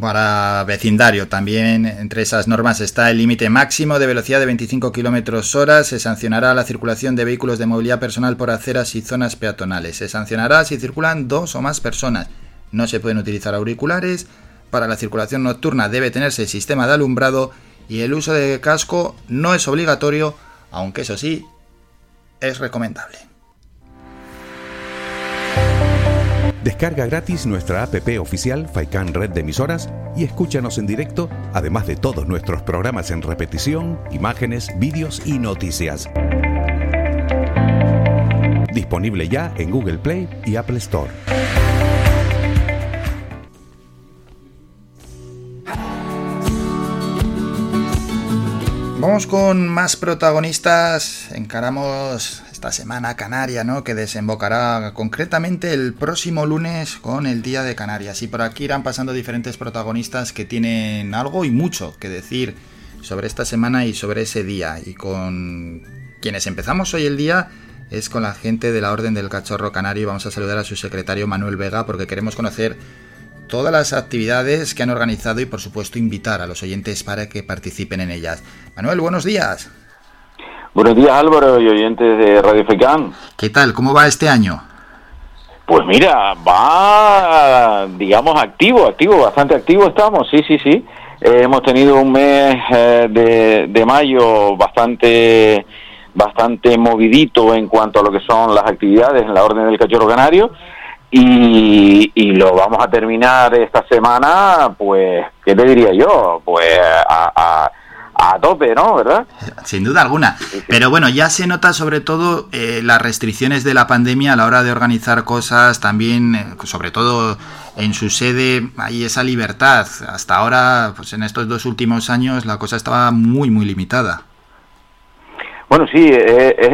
para vecindario. También entre esas normas está el límite máximo de velocidad de 25 km/h. Se sancionará la circulación de vehículos de movilidad personal por aceras y zonas peatonales. Se sancionará si circulan dos o más personas. No se pueden utilizar auriculares. Para la circulación nocturna debe tenerse sistema de alumbrado y el uso de casco no es obligatorio, aunque eso sí, es recomendable. Descarga gratis nuestra app oficial Faicán Red de Emisoras y escúchanos en directo, además de todos nuestros programas en repetición, imágenes, vídeos y noticias. Disponible ya en Google Play y Apple Store. Vamos con más protagonistas. Encaramos esta semana Canaria, ¿no?, que desembocará concretamente el próximo lunes con el Día de Canarias. Y por aquí irán pasando diferentes protagonistas que tienen algo y mucho que decir sobre esta semana y sobre ese día. Y con quienes empezamos hoy el día es con la gente de la Orden del Cachorro Canario. Vamos a saludar a su secretario Manuel Vega porque queremos conocer todas las actividades que han organizado y, por supuesto, invitar a los oyentes para que participen en ellas. Manuel, buenos días. Buenos días, Álvaro, y oyentes de Radio Faicán. ¿Qué tal? ¿Cómo va este año? Pues mira, va, digamos, activo, bastante activo estamos, sí. Hemos tenido un mes de mayo bastante movidito en cuanto a lo que son las actividades en la Orden del Cachorro Canario. Y lo vamos a terminar esta semana, pues, ¿qué te diría yo? Pues a tope, ¿no? ¿Verdad? Sin duda alguna. Sí. Pero bueno, ya se nota sobre todo las restricciones de la pandemia a la hora de organizar cosas, también, sobre todo en su sede, hay esa libertad. Hasta ahora, pues en estos dos últimos años, la cosa estaba muy, muy limitada. Bueno, sí,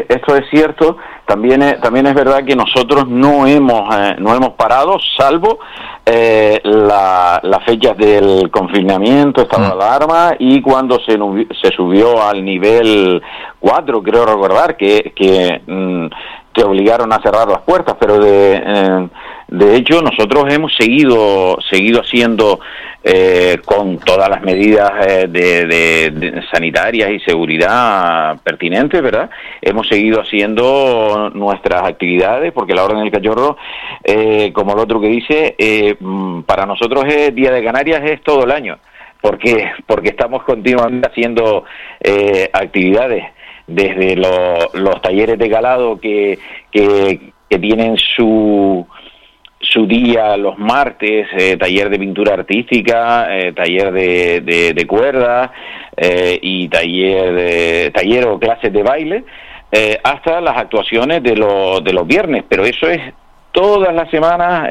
esto es cierto. También es verdad que nosotros no hemos parado, salvo las fechas del confinamiento, estado de alarma, y cuando se subió al nivel 4, creo recordar, que te obligaron a cerrar las puertas, pero de hecho nosotros hemos seguido haciendo con todas las medidas de sanitarias y seguridad pertinentes, ¿verdad? Hemos seguido haciendo nuestras actividades porque la Orden del Cachorro, como el otro que dice, para nosotros es Día de Canarias, es todo el año, porque estamos continuamente haciendo actividades desde los talleres de calado que tienen su día los martes, taller de pintura artística, taller de cuerdas y taller o clases de baile, hasta las actuaciones de los viernes, pero eso es todas las semanas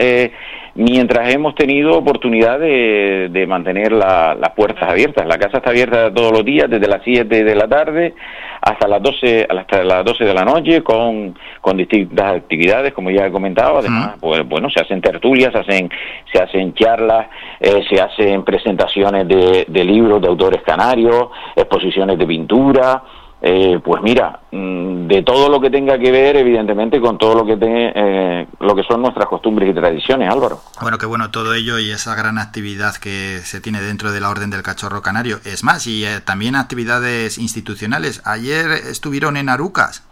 mientras hemos tenido oportunidad de mantener las puertas abiertas. La casa está abierta todos los días, desde las 7 de la tarde hasta las 12 de la noche, con distintas actividades, como ya he comentado. Además, pues bueno, se hacen tertulias, se hacen charlas, se hacen presentaciones de libros de autores canarios, exposiciones de pintura. Pues mira, de todo lo que tenga que ver, evidentemente, con todo lo que son nuestras costumbres y tradiciones, Álvaro. Bueno, qué bueno todo ello y esa gran actividad que se tiene dentro de la Orden del Cachorro Canario. Es más, y también actividades institucionales. Ayer estuvieron en Arucas.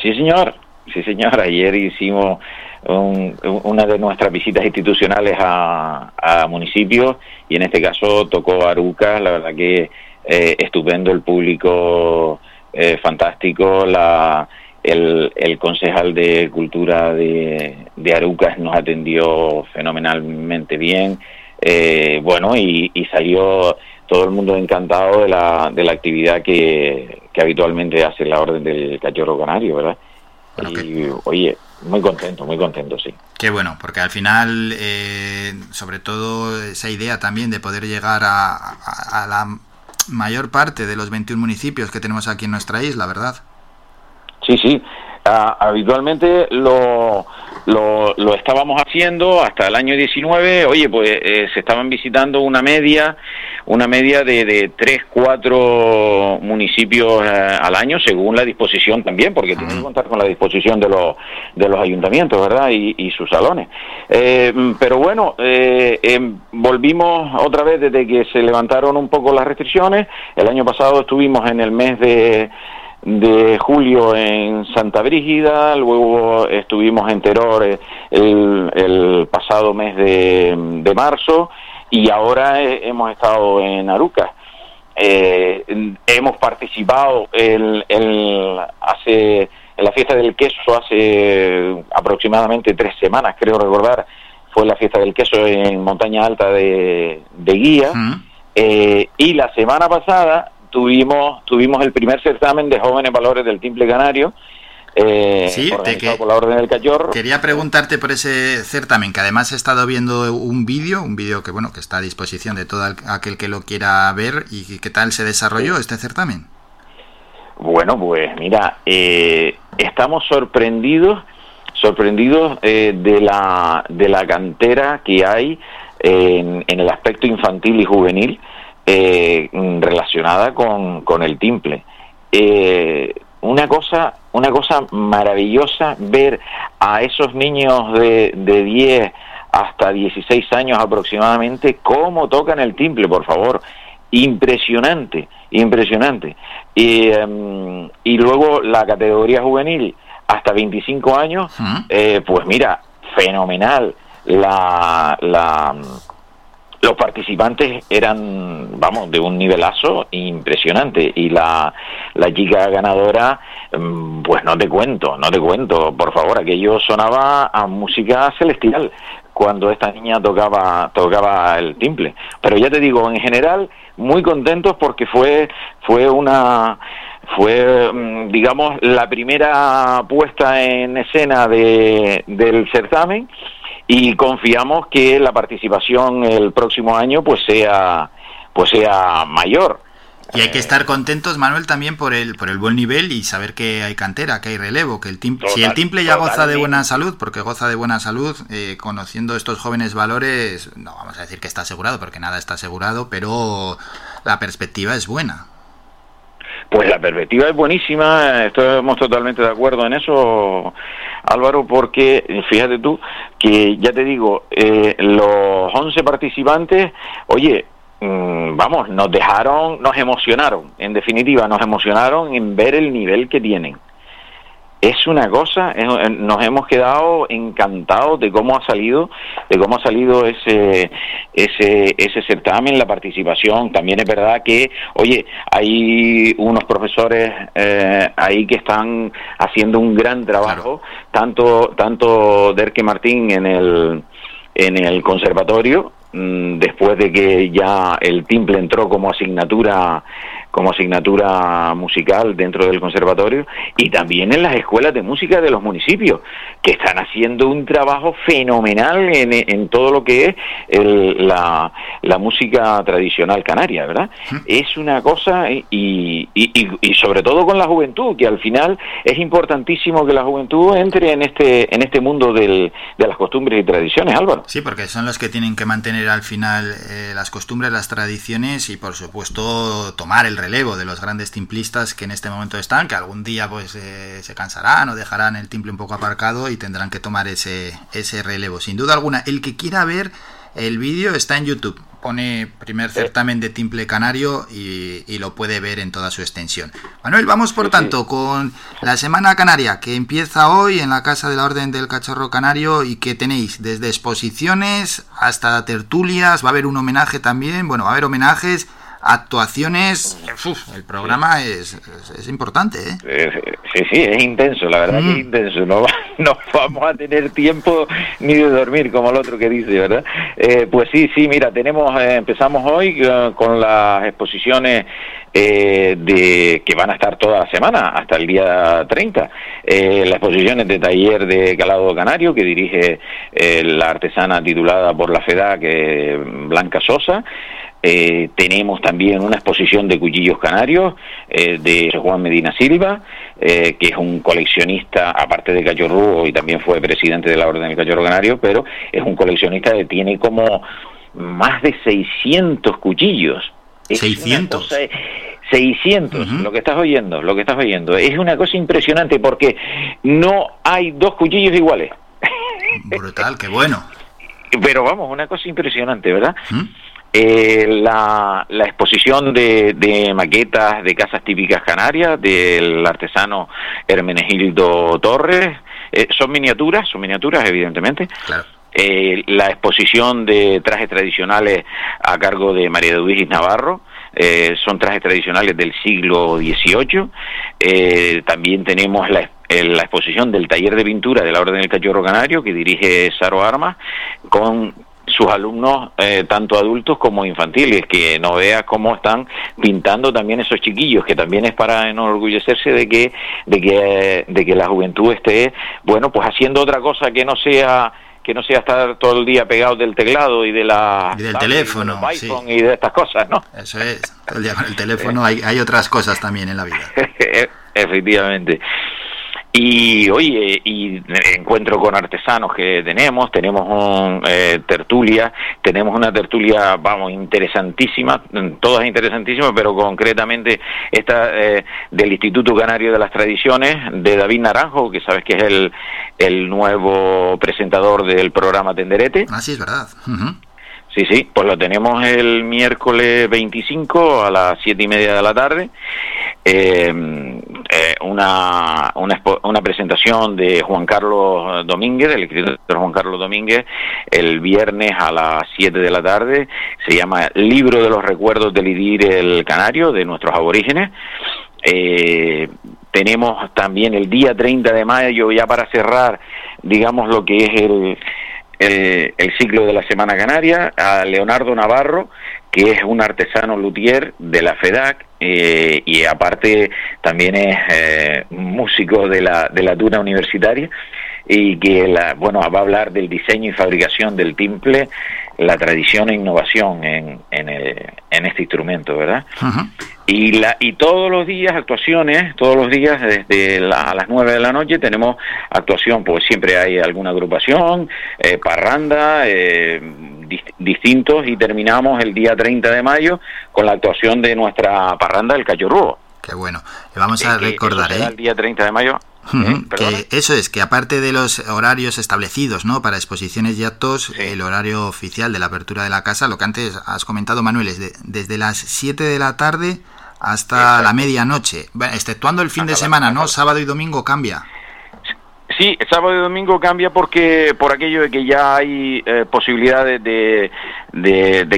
Sí, señor. Ayer hicimos una de nuestras visitas institucionales a municipios y en este caso tocó Arucas. La verdad que estupendo el público, fantástico. El concejal de Cultura de Arucas nos atendió fenomenalmente bien. Bueno, y salió todo el mundo encantado de la actividad que habitualmente hace la Orden del Cachorro Canario, ¿verdad? Bueno, y, oye, muy contento, sí. Qué bueno, porque al final, sobre todo esa idea también de poder llegar a la mayor parte de los 21 municipios que tenemos aquí en nuestra isla, ¿verdad? Sí. Habitualmente lo estábamos haciendo hasta el año 19. Oye, pues se estaban visitando una media de 3-4 municipios al año, según la disposición también, porque tienen que contar con la disposición de los ayuntamientos, ¿verdad? Y sus salones. Pero bueno, volvimos otra vez desde que se levantaron un poco las restricciones. El año pasado estuvimos en el mes de julio en Santa Brígida, luego estuvimos en Teror el pasado mes de marzo, y ahora hemos estado en Arucas. Hemos participado en la fiesta del queso hace aproximadamente 3 semanas, creo recordar, fue la fiesta del queso en Montaña Alta de Guía. Y la semana pasada tuvimos el primer certamen de jóvenes valores del Timple Canario, sí, organizado por la Orden del Cachorro. Quería preguntarte por ese certamen, que además he estado viendo un vídeo que bueno, que está a disposición de todo aquel que lo quiera ver. ¿Y qué tal se desarrolló este certamen? Bueno, pues mira, estamos sorprendidos de la cantera que hay en el aspecto infantil y juvenil, relacionada con el timple. Una cosa maravillosa ver a esos niños de 10 hasta 16 años aproximadamente cómo tocan el timple, por favor. Impresionante. Y luego la categoría juvenil hasta 25 años, pues mira, fenomenal. Los participantes eran, vamos, de un nivelazo impresionante, y la chica ganadora, pues no te cuento, por favor, aquello sonaba a música celestial cuando esta niña tocaba el timple. Pero ya te digo, en general, muy contentos porque fue digamos, la primera puesta en escena del certamen. Y confiamos que la participación el próximo año pues sea mayor. Y hay que estar contentos, Manuel, también por el buen nivel y saber que hay cantera, que hay relevo, que el timple ya goza de buena salud, porque goza de buena salud, conociendo estos jóvenes valores, no vamos a decir que está asegurado, porque nada está asegurado, pero la perspectiva es buena. Pues la perspectiva es buenísima, estamos totalmente de acuerdo en eso, Álvaro, porque fíjate tú que, ya te digo, los 11 participantes, oye, vamos, nos emocionaron en ver el nivel que tienen. Es una cosa, nos hemos quedado encantados de cómo ha salido ese certamen, la participación. También es verdad que, oye, hay unos profesores ahí que están haciendo un gran trabajo, claro. tanto Derque Martín en el conservatorio, después de que ya el timple entró como asignatura musical dentro del conservatorio, y también en las escuelas de música de los municipios, que están haciendo un trabajo fenomenal en todo lo que es la música tradicional canaria, ¿verdad? Sí. Es una cosa, y sobre todo con la juventud, que al final es importantísimo que la juventud entre en este mundo de las costumbres y tradiciones, Álvaro. Sí, porque son los que tienen que mantener al final las costumbres, las tradiciones, y por supuesto tomar el relevo de los grandes timplistas que en este momento están, que algún día pues se cansarán o dejarán el timple un poco aparcado y tendrán que tomar ese relevo, sin duda alguna. El que quiera ver el vídeo está en YouTube, pone primer certamen de timple canario y lo puede ver en toda su extensión. Manuel, vamos por tanto con la Semana Canaria, que empieza hoy en la Casa de la Orden del Cachorro Canario y que tenéis desde exposiciones hasta tertulias. Va a haber un homenaje también, bueno, va a haber homenajes, actuaciones. El programa es importante, ¿eh? Sí, es intenso, la verdad que es intenso. No vamos a tener tiempo ni de dormir, como el otro que dice, ¿verdad? Pues sí, mira, empezamos hoy con las exposiciones que van a estar toda la semana, hasta el día 30. Las exposiciones de taller de calado canario, que dirige la artesana titulada por la FEDAC, Blanca Sosa. Tenemos también una exposición de cuchillos canarios de Juan Medina Silva, que es un coleccionista, aparte de cachorro, y también fue presidente de la Orden del Cachorro Canario, pero es un coleccionista que tiene como más de 600 cuchillos. Es 600. 600, lo que estás oyendo, es una cosa impresionante porque no hay dos cuchillos iguales. Brutal, qué bueno. Pero vamos, una cosa impresionante, ¿verdad? La exposición de maquetas de casas típicas canarias del artesano Hermenegildo Torres, son miniaturas evidentemente. Claro. La exposición de trajes tradicionales a cargo de María de Luis Navarro, son trajes tradicionales del siglo XVIII. También tenemos la exposición del taller de pintura de la Orden del Cachorro Canario, que dirige Saro Armas, con sus alumnos, tanto adultos como infantiles, que no veas cómo están pintando también esos chiquillos, que también es para enorgullecerse de que la juventud esté, bueno, pues haciendo otra cosa que no sea estar todo el día pegado del teclado y del teléfono, y iPhone, sí, y de estas cosas, ¿no? Eso es, todo el día con el teléfono. Hay otras cosas también en la vida. Efectivamente. Y oye, y encuentro con artesanos que tenemos tertulia, tenemos una tertulia, vamos, interesantísima, todas interesantísimas, pero concretamente esta del Instituto Canario de las Tradiciones, de David Naranjo, que sabes que es el nuevo presentador del programa Tenderete. Ah, sí, es verdad. Uh-huh. Sí, sí, pues lo tenemos el miércoles 25 a las 7:30 de la tarde, una presentación de Juan Carlos Domínguez, el escritor Juan Carlos Domínguez, el viernes a las 7 de la tarde, se llama Libro de los Recuerdos del Idir el Canario, de nuestros aborígenes. Tenemos también el día 30 de mayo, ya para cerrar, digamos, lo que es el ciclo de la Semana Canaria, a Leonardo Navarro, que es un artesano luthier de la FEDAC, y aparte también es músico de la Tuna Universitaria, y que va a hablar del diseño y fabricación del timple, la tradición e innovación en este instrumento, ¿verdad? Uh-huh. Y todos los días actuaciones, todos los días desde a las 9 de la noche tenemos actuación, pues siempre hay alguna agrupación, parranda, distintos, y terminamos el día 30 de mayo con la actuación de nuestra parranda, el Cachorrúo. Qué bueno. Vamos a recordar, el día 30 de mayo. Que eso es, que aparte de los horarios establecidos, ¿no?, para exposiciones y actos, sí, el horario oficial de la apertura de la casa, lo que antes has comentado, Manuel, es desde las 7 de la tarde hasta, exacto, la medianoche, bueno, exceptuando el fin de semana, ¿no? Sábado y domingo cambia. Sí, sábado y domingo cambia porque por aquello de que ya hay posibilidades de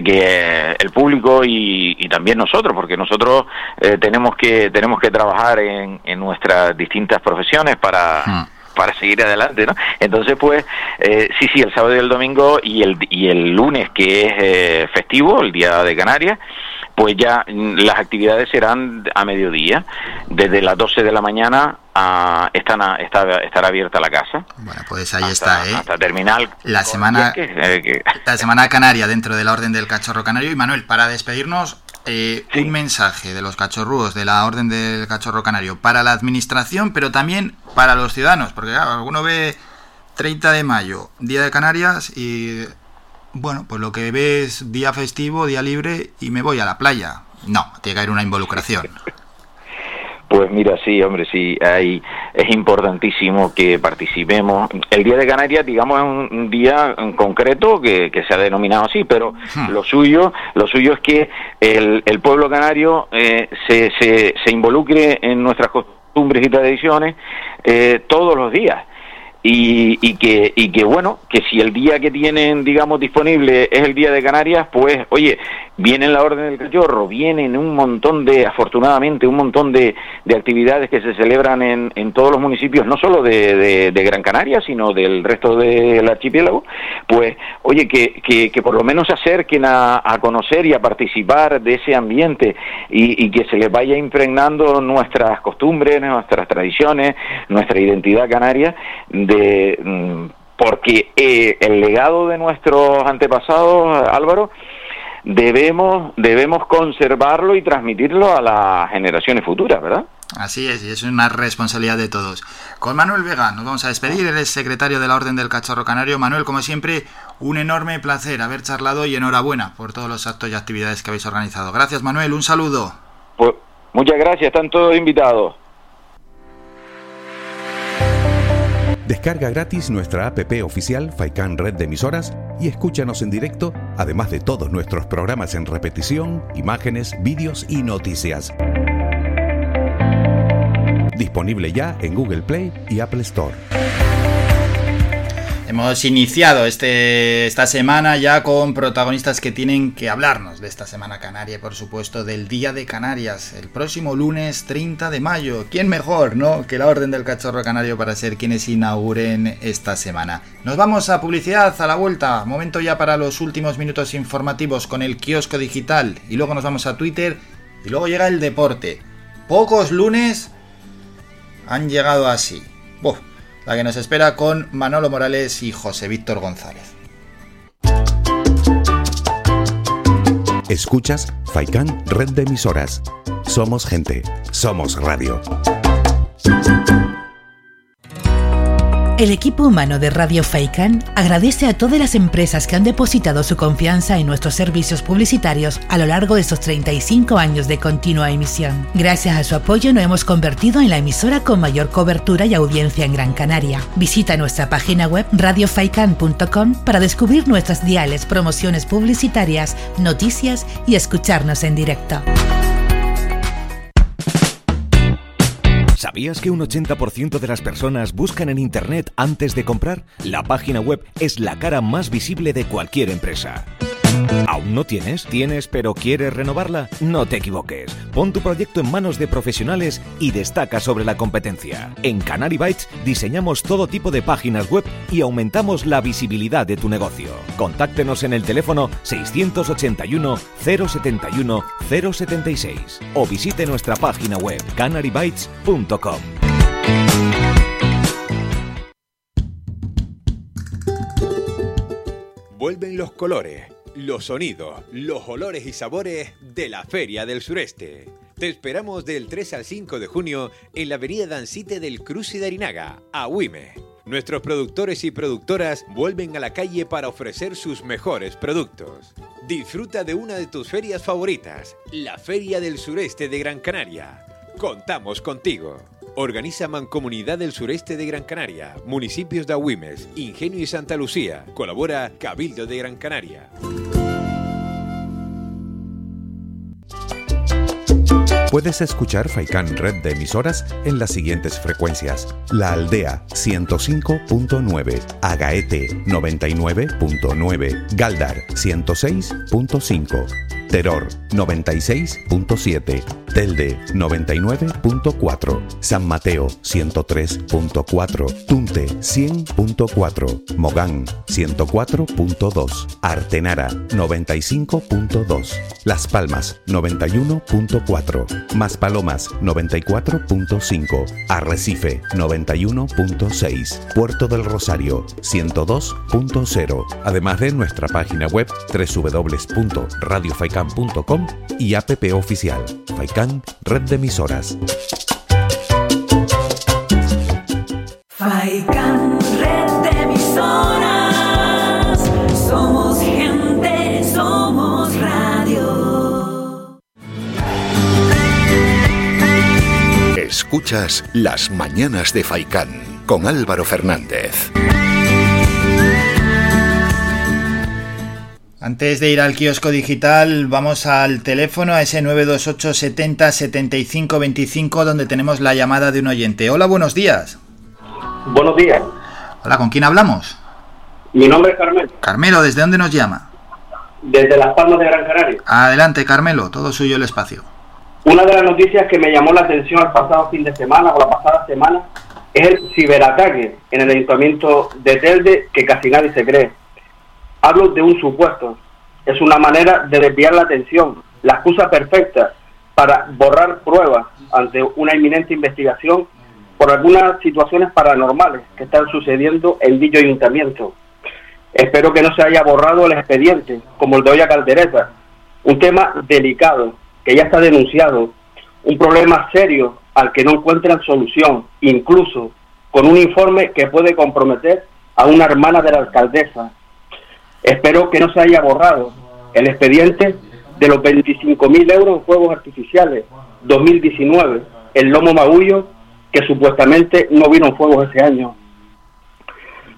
que el público y también nosotros, porque nosotros tenemos que trabajar en nuestras distintas profesiones para seguir adelante, ¿no? Entonces, pues, sí, el sábado y el domingo y el lunes, que es festivo, el Día de Canarias, pues ya las actividades serán a mediodía, desde las 12 de la mañana estará abierta la casa. Bueno, pues ahí está, ¿eh? Hasta terminar la Semana Canaria dentro de la Orden del Cachorro Canario. Y Manuel, para despedirnos, sí, un mensaje de los cachorrúos de la Orden del Cachorro Canario para la administración, pero también para los ciudadanos, porque claro, alguno ve 30 de mayo, Día de Canarias, y bueno, pues lo que ves, día festivo, día libre, y me voy a la playa. No, tiene que haber una involucración. Pues mira, sí, hombre, sí, es importantísimo que participemos. El Día de Canarias, digamos, es un día en concreto que se ha denominado así, pero lo suyo es que el pueblo canario se involucre en nuestras costumbres y tradiciones todos los días. Y que bueno, que si el día que tienen, digamos, disponible es el Día de Canarias, pues oye, viene la Orden del Cachorro, vienen afortunadamente un montón de actividades que se celebran en todos los municipios, no solo de Gran Canaria, sino del resto del archipiélago. Pues oye, que por lo menos se acerquen a conocer y a participar de ese ambiente, y que se les vaya impregnando nuestras costumbres, nuestras tradiciones, nuestra identidad canaria, porque el legado de nuestros antepasados, Álvaro, debemos conservarlo y transmitirlo a las generaciones futuras, ¿verdad? Así es, y es una responsabilidad de todos. Con Manuel Vega nos vamos a despedir, él es secretario de la Orden del Cachorro Canario. Manuel, como siempre, un enorme placer haber charlado y enhorabuena por todos los actos y actividades que habéis organizado. Gracias, Manuel, un saludo. Pues muchas gracias, están todos invitados. Descarga gratis nuestra app oficial Faicán Red de Emisoras y escúchanos en directo, además de todos nuestros programas en repetición, imágenes, vídeos y noticias. Disponible ya en Google Play y Apple Store. Hemos iniciado esta semana ya con protagonistas que tienen que hablarnos de esta semana canaria, por supuesto, del Día de Canarias, el próximo lunes 30 de mayo. ¿Quién mejor, no?, que la Orden del Cachorro Canario para ser quienes inauguren esta semana. Nos vamos a publicidad, a la vuelta. Momento ya para los últimos minutos informativos con el kiosco digital. Y luego nos vamos a Twitter y luego llega el deporte. Pocos lunes han llegado así. ¡Buf! La que nos espera con Manolo Morales y José Víctor González. Escuchas Faicán Red de Emisoras. Somos gente, somos radio. El equipo humano de Radio Faicán agradece a todas las empresas que han depositado su confianza en nuestros servicios publicitarios a lo largo de estos 35 años de continua emisión. Gracias a su apoyo nos hemos convertido en la emisora con mayor cobertura y audiencia en Gran Canaria. Visita nuestra página web radiofaican.com para descubrir nuestras diales, promociones publicitarias, noticias y escucharnos en directo. ¿Sabías que un 80% de las personas buscan en Internet antes de comprar? La página web es la cara más visible de cualquier empresa. ¿Aún no tienes? ¿Tienes pero quieres renovarla? No te equivoques. Pon tu proyecto en manos de profesionales y destaca sobre la competencia. En Canary Bytes diseñamos todo tipo de páginas web y aumentamos la visibilidad de tu negocio. Contáctenos en el teléfono 681 071 076 o visite nuestra página web canarybytes.com. Vuelven los colores, los sonidos, los olores y sabores de la Feria del Sureste. Te esperamos del 3 al 5 de junio en la avenida Dancite del Cruce de Arinaga, Agüime. Nuestros productores y productoras vuelven a la calle para ofrecer sus mejores productos. Disfruta de una de tus ferias favoritas, la Feria del Sureste de Gran Canaria. Contamos contigo. Organiza Mancomunidad del Sureste de Gran Canaria, municipios de Agüimes, Ingenio y Santa Lucía. Colabora Cabildo de Gran Canaria. Puedes escuchar Faicán Red de Emisoras en las siguientes frecuencias: La Aldea 105.9, Agaete 99.9, Galdar 106.5. Teror 96.7, Telde 99.4, San Mateo 103.4, Tunte 100.4, Mogán 104.2, Artenara 95.2, Las Palmas 91.4, Maspalomas 94.5, Arrecife 91.6, Puerto del Rosario 102.0, además de nuestra página web www.radiofaican.com y app oficial Faicán Red de Emisoras. Faicán Red de Emisoras. Somos gente, somos radio. Escuchas Las Mañanas de Faicán con Álvaro Fernández. Antes de ir al kiosco digital, vamos al teléfono, a ese 928 70 75 25, donde tenemos la llamada de un oyente. Hola, buenos días. Buenos días. Hola, ¿con quién hablamos? Mi nombre es Carmelo. Carmelo, ¿desde dónde nos llama? Desde Las Palmas de Gran Canaria. Adelante, Carmelo, todo suyo el espacio. Una de las noticias que me llamó la atención el pasado fin de semana o la pasada semana es el ciberataque en el ayuntamiento de Telde, que casi nadie se cree. Hablo de un supuesto. Es una manera de desviar la atención, la excusa perfecta para borrar pruebas ante una inminente investigación por algunas situaciones paranormales que están sucediendo en dicho ayuntamiento. Espero que no se haya borrado el expediente, como el de Olla Caldereta. Un tema delicado, que ya está denunciado. Un problema serio al que no encuentran solución, incluso con un informe que puede comprometer a una hermana de la alcaldesa. Espero que no se haya borrado el expediente de los 25.000 euros en fuegos artificiales 2019, el Lomo Magullo, que supuestamente no vieron fuegos ese año,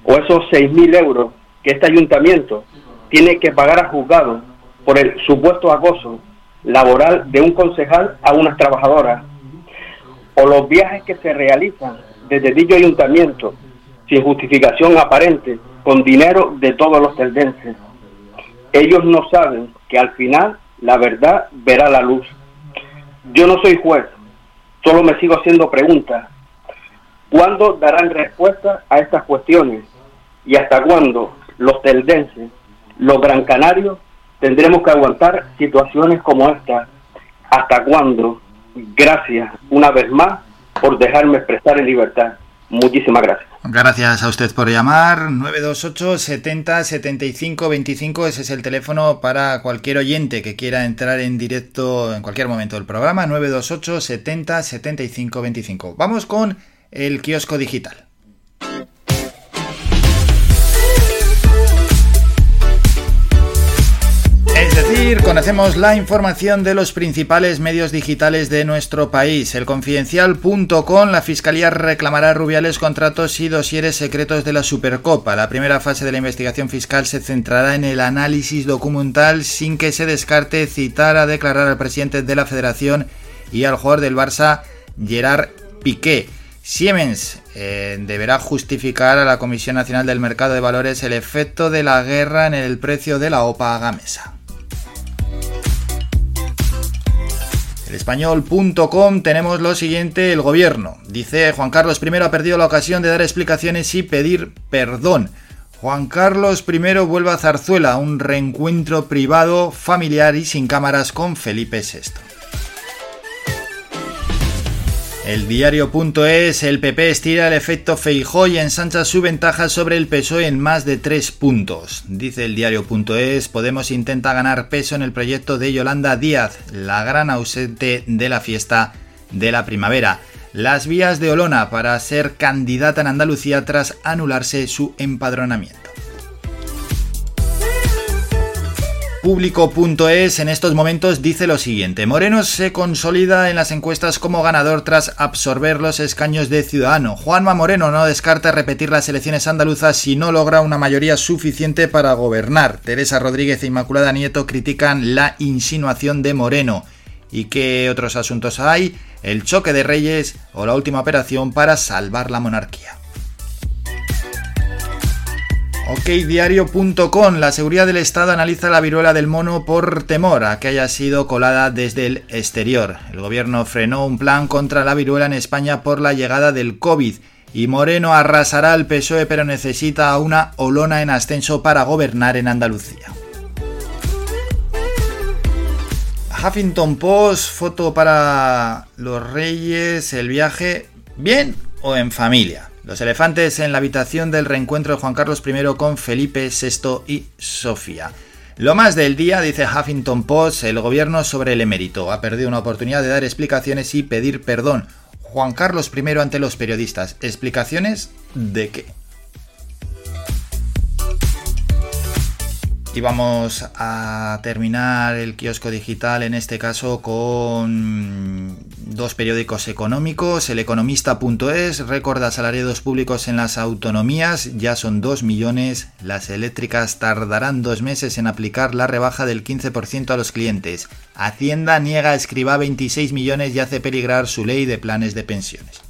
o esos 6.000 euros que este ayuntamiento tiene que pagar a juzgados por el supuesto acoso laboral de un concejal a unas trabajadoras, o los viajes que se realizan desde dicho ayuntamiento sin justificación aparente, con dinero de todos los teldenses. Ellos no saben que al final la verdad verá la luz. Yo no soy juez, solo me sigo haciendo preguntas. ¿Cuándo darán respuesta a estas cuestiones? ¿Y hasta cuándo los teldenses, los grancanarios, tendremos que aguantar situaciones como esta? ¿Hasta cuándo? Gracias una vez más por dejarme expresar en libertad. Muchísimas gracias. Gracias a usted por llamar. 928 70 75 25, ese es el teléfono para cualquier oyente que quiera entrar en directo en cualquier momento del programa. 928 70 75 25. Vamos con el kiosco digital. Conocemos la información de los principales medios digitales de nuestro país. El Confidencial.com, la Fiscalía reclamará a Rubiales contratos y dosieres secretos de la Supercopa. La primera fase de la investigación fiscal se centrará en el análisis documental sin que se descarte citar a declarar al presidente de la Federación y al jugador del Barça, Gerard Piqué. Siemens deberá justificar a la Comisión Nacional del Mercado de Valores el efecto de la guerra en el precio de la OPA Gamesa. El Español.com, tenemos lo siguiente, el gobierno. Dice, Juan Carlos I ha perdido la ocasión de dar explicaciones y pedir perdón. Juan Carlos I vuelve a Zarzuela, un reencuentro privado, familiar y sin cámaras con Felipe VI. El Diario.es, el PP estira el efecto Feijóo y ensancha su ventaja sobre el PSOE en más de 3 puntos. Dice el Diario.es, Podemos intenta ganar peso en el proyecto de Yolanda Díaz, la gran ausente de la fiesta de la primavera. Las vías de Olona para ser candidata en Andalucía tras anularse su empadronamiento. Público.es, en estos momentos dice lo siguiente: Moreno se consolida en las encuestas como ganador tras absorber los escaños de Ciudadano. Juanma Moreno no descarta repetir las elecciones andaluzas si no logra una mayoría suficiente para gobernar. Teresa Rodríguez e Inmaculada Nieto critican la insinuación de Moreno. ¿Y qué otros asuntos hay? El choque de reyes o la última operación para salvar la monarquía. Okdiario.com, la seguridad del Estado analiza la viruela del mono por temor a que haya sido colada desde el exterior. El gobierno frenó un plan contra la viruela en España por la llegada del COVID. Y Moreno arrasará al PSOE, pero necesita a una Olona en ascenso para gobernar en Andalucía. Huffington Post, foto para los reyes, el viaje, ¿bien o en familia? Los elefantes en la habitación del reencuentro de Juan Carlos I con Felipe VI y Sofía. Lo más del día, dice Huffington Post, el gobierno sobre el emérito. Ha perdido una oportunidad de dar explicaciones y pedir perdón. Juan Carlos I ante los periodistas. ¿Explicaciones de qué? Y vamos a terminar el kiosco digital, en este caso con 2 periódicos económicos. El Economista.es recorda salariados públicos en las autonomías, ya son 2 millones. Las eléctricas tardarán 2 meses en aplicar la rebaja del 15% a los clientes. Hacienda niega a Escribá 26 millones y hace peligrar su ley de planes de pensiones.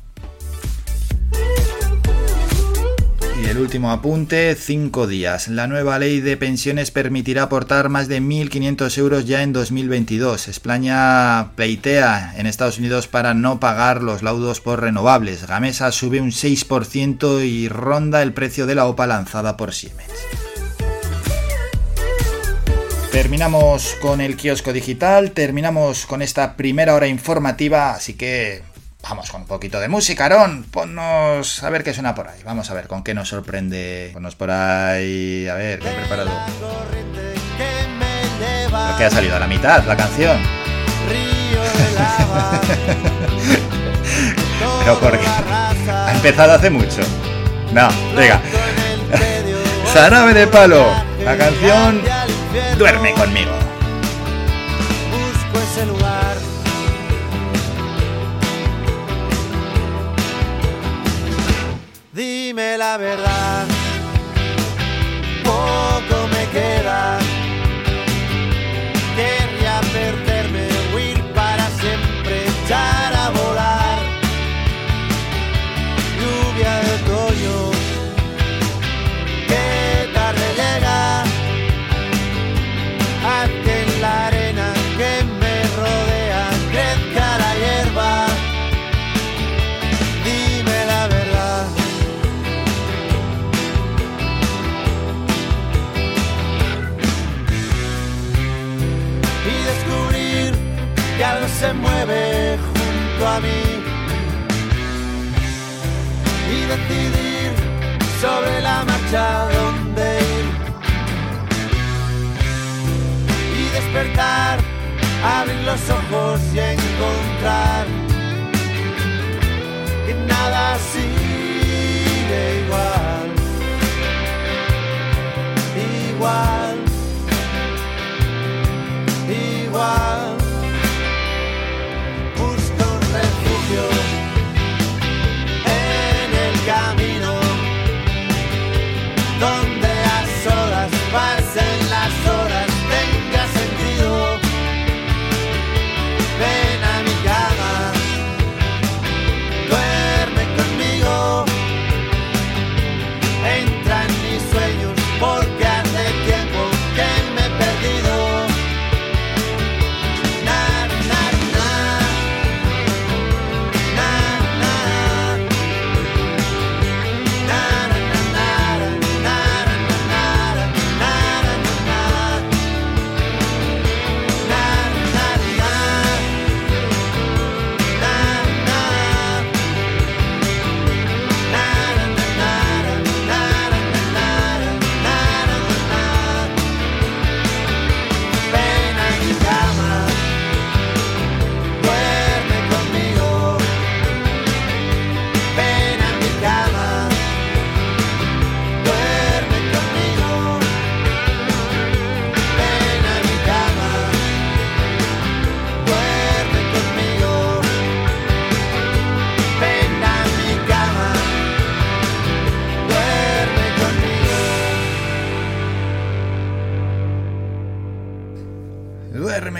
El último apunte, 5 días. La nueva ley de pensiones permitirá aportar más de 1.500 euros ya en 2022. España pleitea en Estados Unidos para no pagar los laudos por renovables. Gamesa sube un 6% y ronda el precio de la OPA lanzada por Siemens. Terminamos con el kiosco digital, terminamos con esta primera hora informativa, así que vamos con un poquito de música, Aarón. Ponnos a ver qué suena por ahí. Vamos a ver con qué nos sorprende. Ponnos por ahí. A ver, que he preparado. Creo que ha salido a la mitad la canción. pero porque ha empezado hace mucho. No, venga. Jarabe de Palo, la canción Duerme Conmigo. Busco ese lugar. Dime la verdad, poco me queda. Querría perderme, huir para siempre, echar a volar. Lluvia de otoño, que tarde llega. Haz que en la arena que me rodea crezca la hierba. Dime la verdad. Y descubrir que algo se mueve junto a mí. Y decidir sobre la marcha dónde ir. Y despertar, abrir los ojos y encontrar que nada sigue igual. Igual, igual. Busco un refugio camino, donde a solas pasen las horas, tenga sentido. Ven a mi cama, duerme conmigo, entra en mis sueños porque hace tiempo que me he perdido.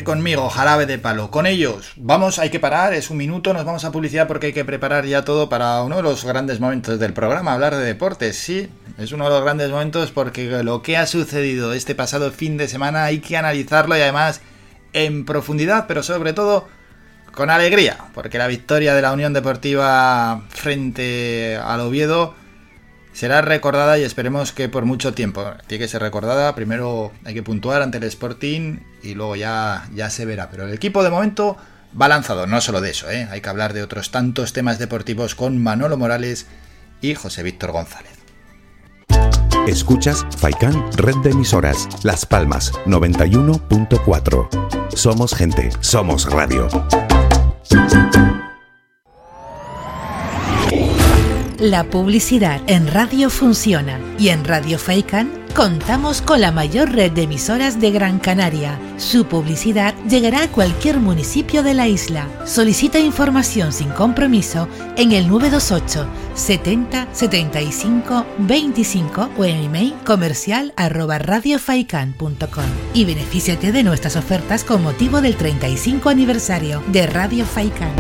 Conmigo, Jarabe de Palo, con ellos vamos, hay que parar, es un minuto, nos vamos a publicidad porque hay que preparar ya todo para uno de los grandes momentos del programa, hablar de deportes. Sí, es uno de los grandes momentos porque lo que ha sucedido este pasado fin de semana hay que analizarlo y además en profundidad, pero sobre todo con alegría, porque la victoria de la Unión Deportiva frente al Oviedo será recordada y esperemos que por mucho tiempo. Tiene que ser recordada, primero hay que puntuar ante el Sporting y luego ya se verá. Pero el equipo de momento va lanzado, no solo de eso, hay que hablar de otros tantos temas deportivos con Manolo Morales y José Víctor González. Escuchas Faicán, red de emisoras, Las Palmas 91.4. Somos gente, somos radio. La publicidad en radio funciona y en Radio Faicán contamos con la mayor red de emisoras de Gran Canaria. Su publicidad llegará a cualquier municipio de la isla. Solicita información sin compromiso en el 928 70 75 25 o en email comercial@radiofaicán.com y benefíciate de nuestras ofertas con motivo del 35 aniversario de Radio Faicán.